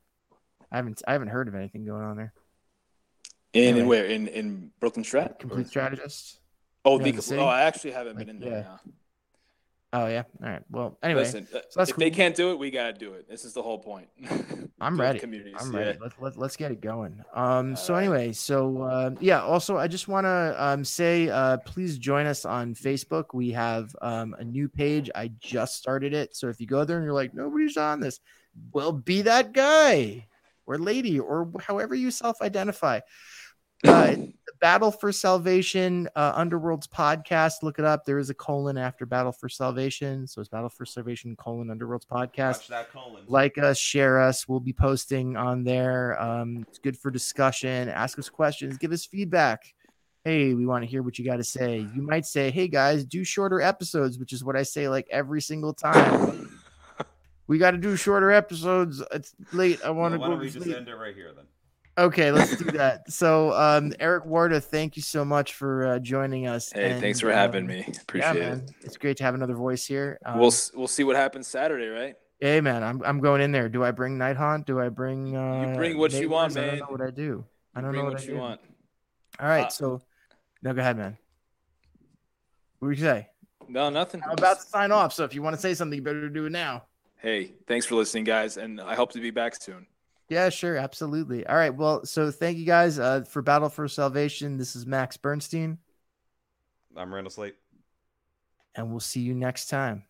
I haven't I haven't heard of anything going on there. In, anyway. in where in in Brooklyn Strat? Complete or? Strategist. Oh, the, the oh, I actually haven't like, been in there. Yeah. Now. Oh yeah. All right. Well, anyway, Listen, so that's if cool. they can't do it, we gotta do it. This is the whole point. I'm ready. I'm yeah. ready. Let's let, let's get it going. Um. All so right. anyway, so uh, yeah. Also, I just want to um say, uh, please join us on Facebook. We have um a new page. I just started it. So if you go there and you're like, nobody's on this, well, be that guy or lady or however you self-identify. Uh, the Battle for Salvation uh, Underworlds podcast. Look it up. There is a colon after Battle for Salvation, so it's Battle for Salvation colon Underworlds podcast. Watch that colon. Like us, share us. We'll be posting on there. Um, it's good for discussion. Ask us questions. Give us feedback. Hey, we want to hear what you got to say. You might say, "Hey guys, do shorter episodes," which is what I say like every single time. We got to do shorter episodes. It's late. I want well, to why go. Why don't we just late. end it right here then? Okay, let's do that. So, um, Erik Warda, thank you so much for uh, joining us. Hey, and, thanks for um, having me. Appreciate yeah, it. It's great to have another voice here. Um, we'll we'll see what happens Saturday, right? Hey, man, I'm I'm going in there. Do I bring Night Haunt? Do I bring? Uh, you bring what neighbors? you want, man. I don't know what I do. I don't you know what, what I you do. want. All right, uh, so no, go ahead, man. What did you say? No, nothing. I'm about to sign off, so if you want to say something, you better do it now. Hey, thanks for listening, guys, and I hope to be back soon. Yeah, sure. Absolutely. All right. Well, so thank you guys uh, for Battle for Salvation. This is Max Bernstein. I'm Randall Slate. And we'll see you next time.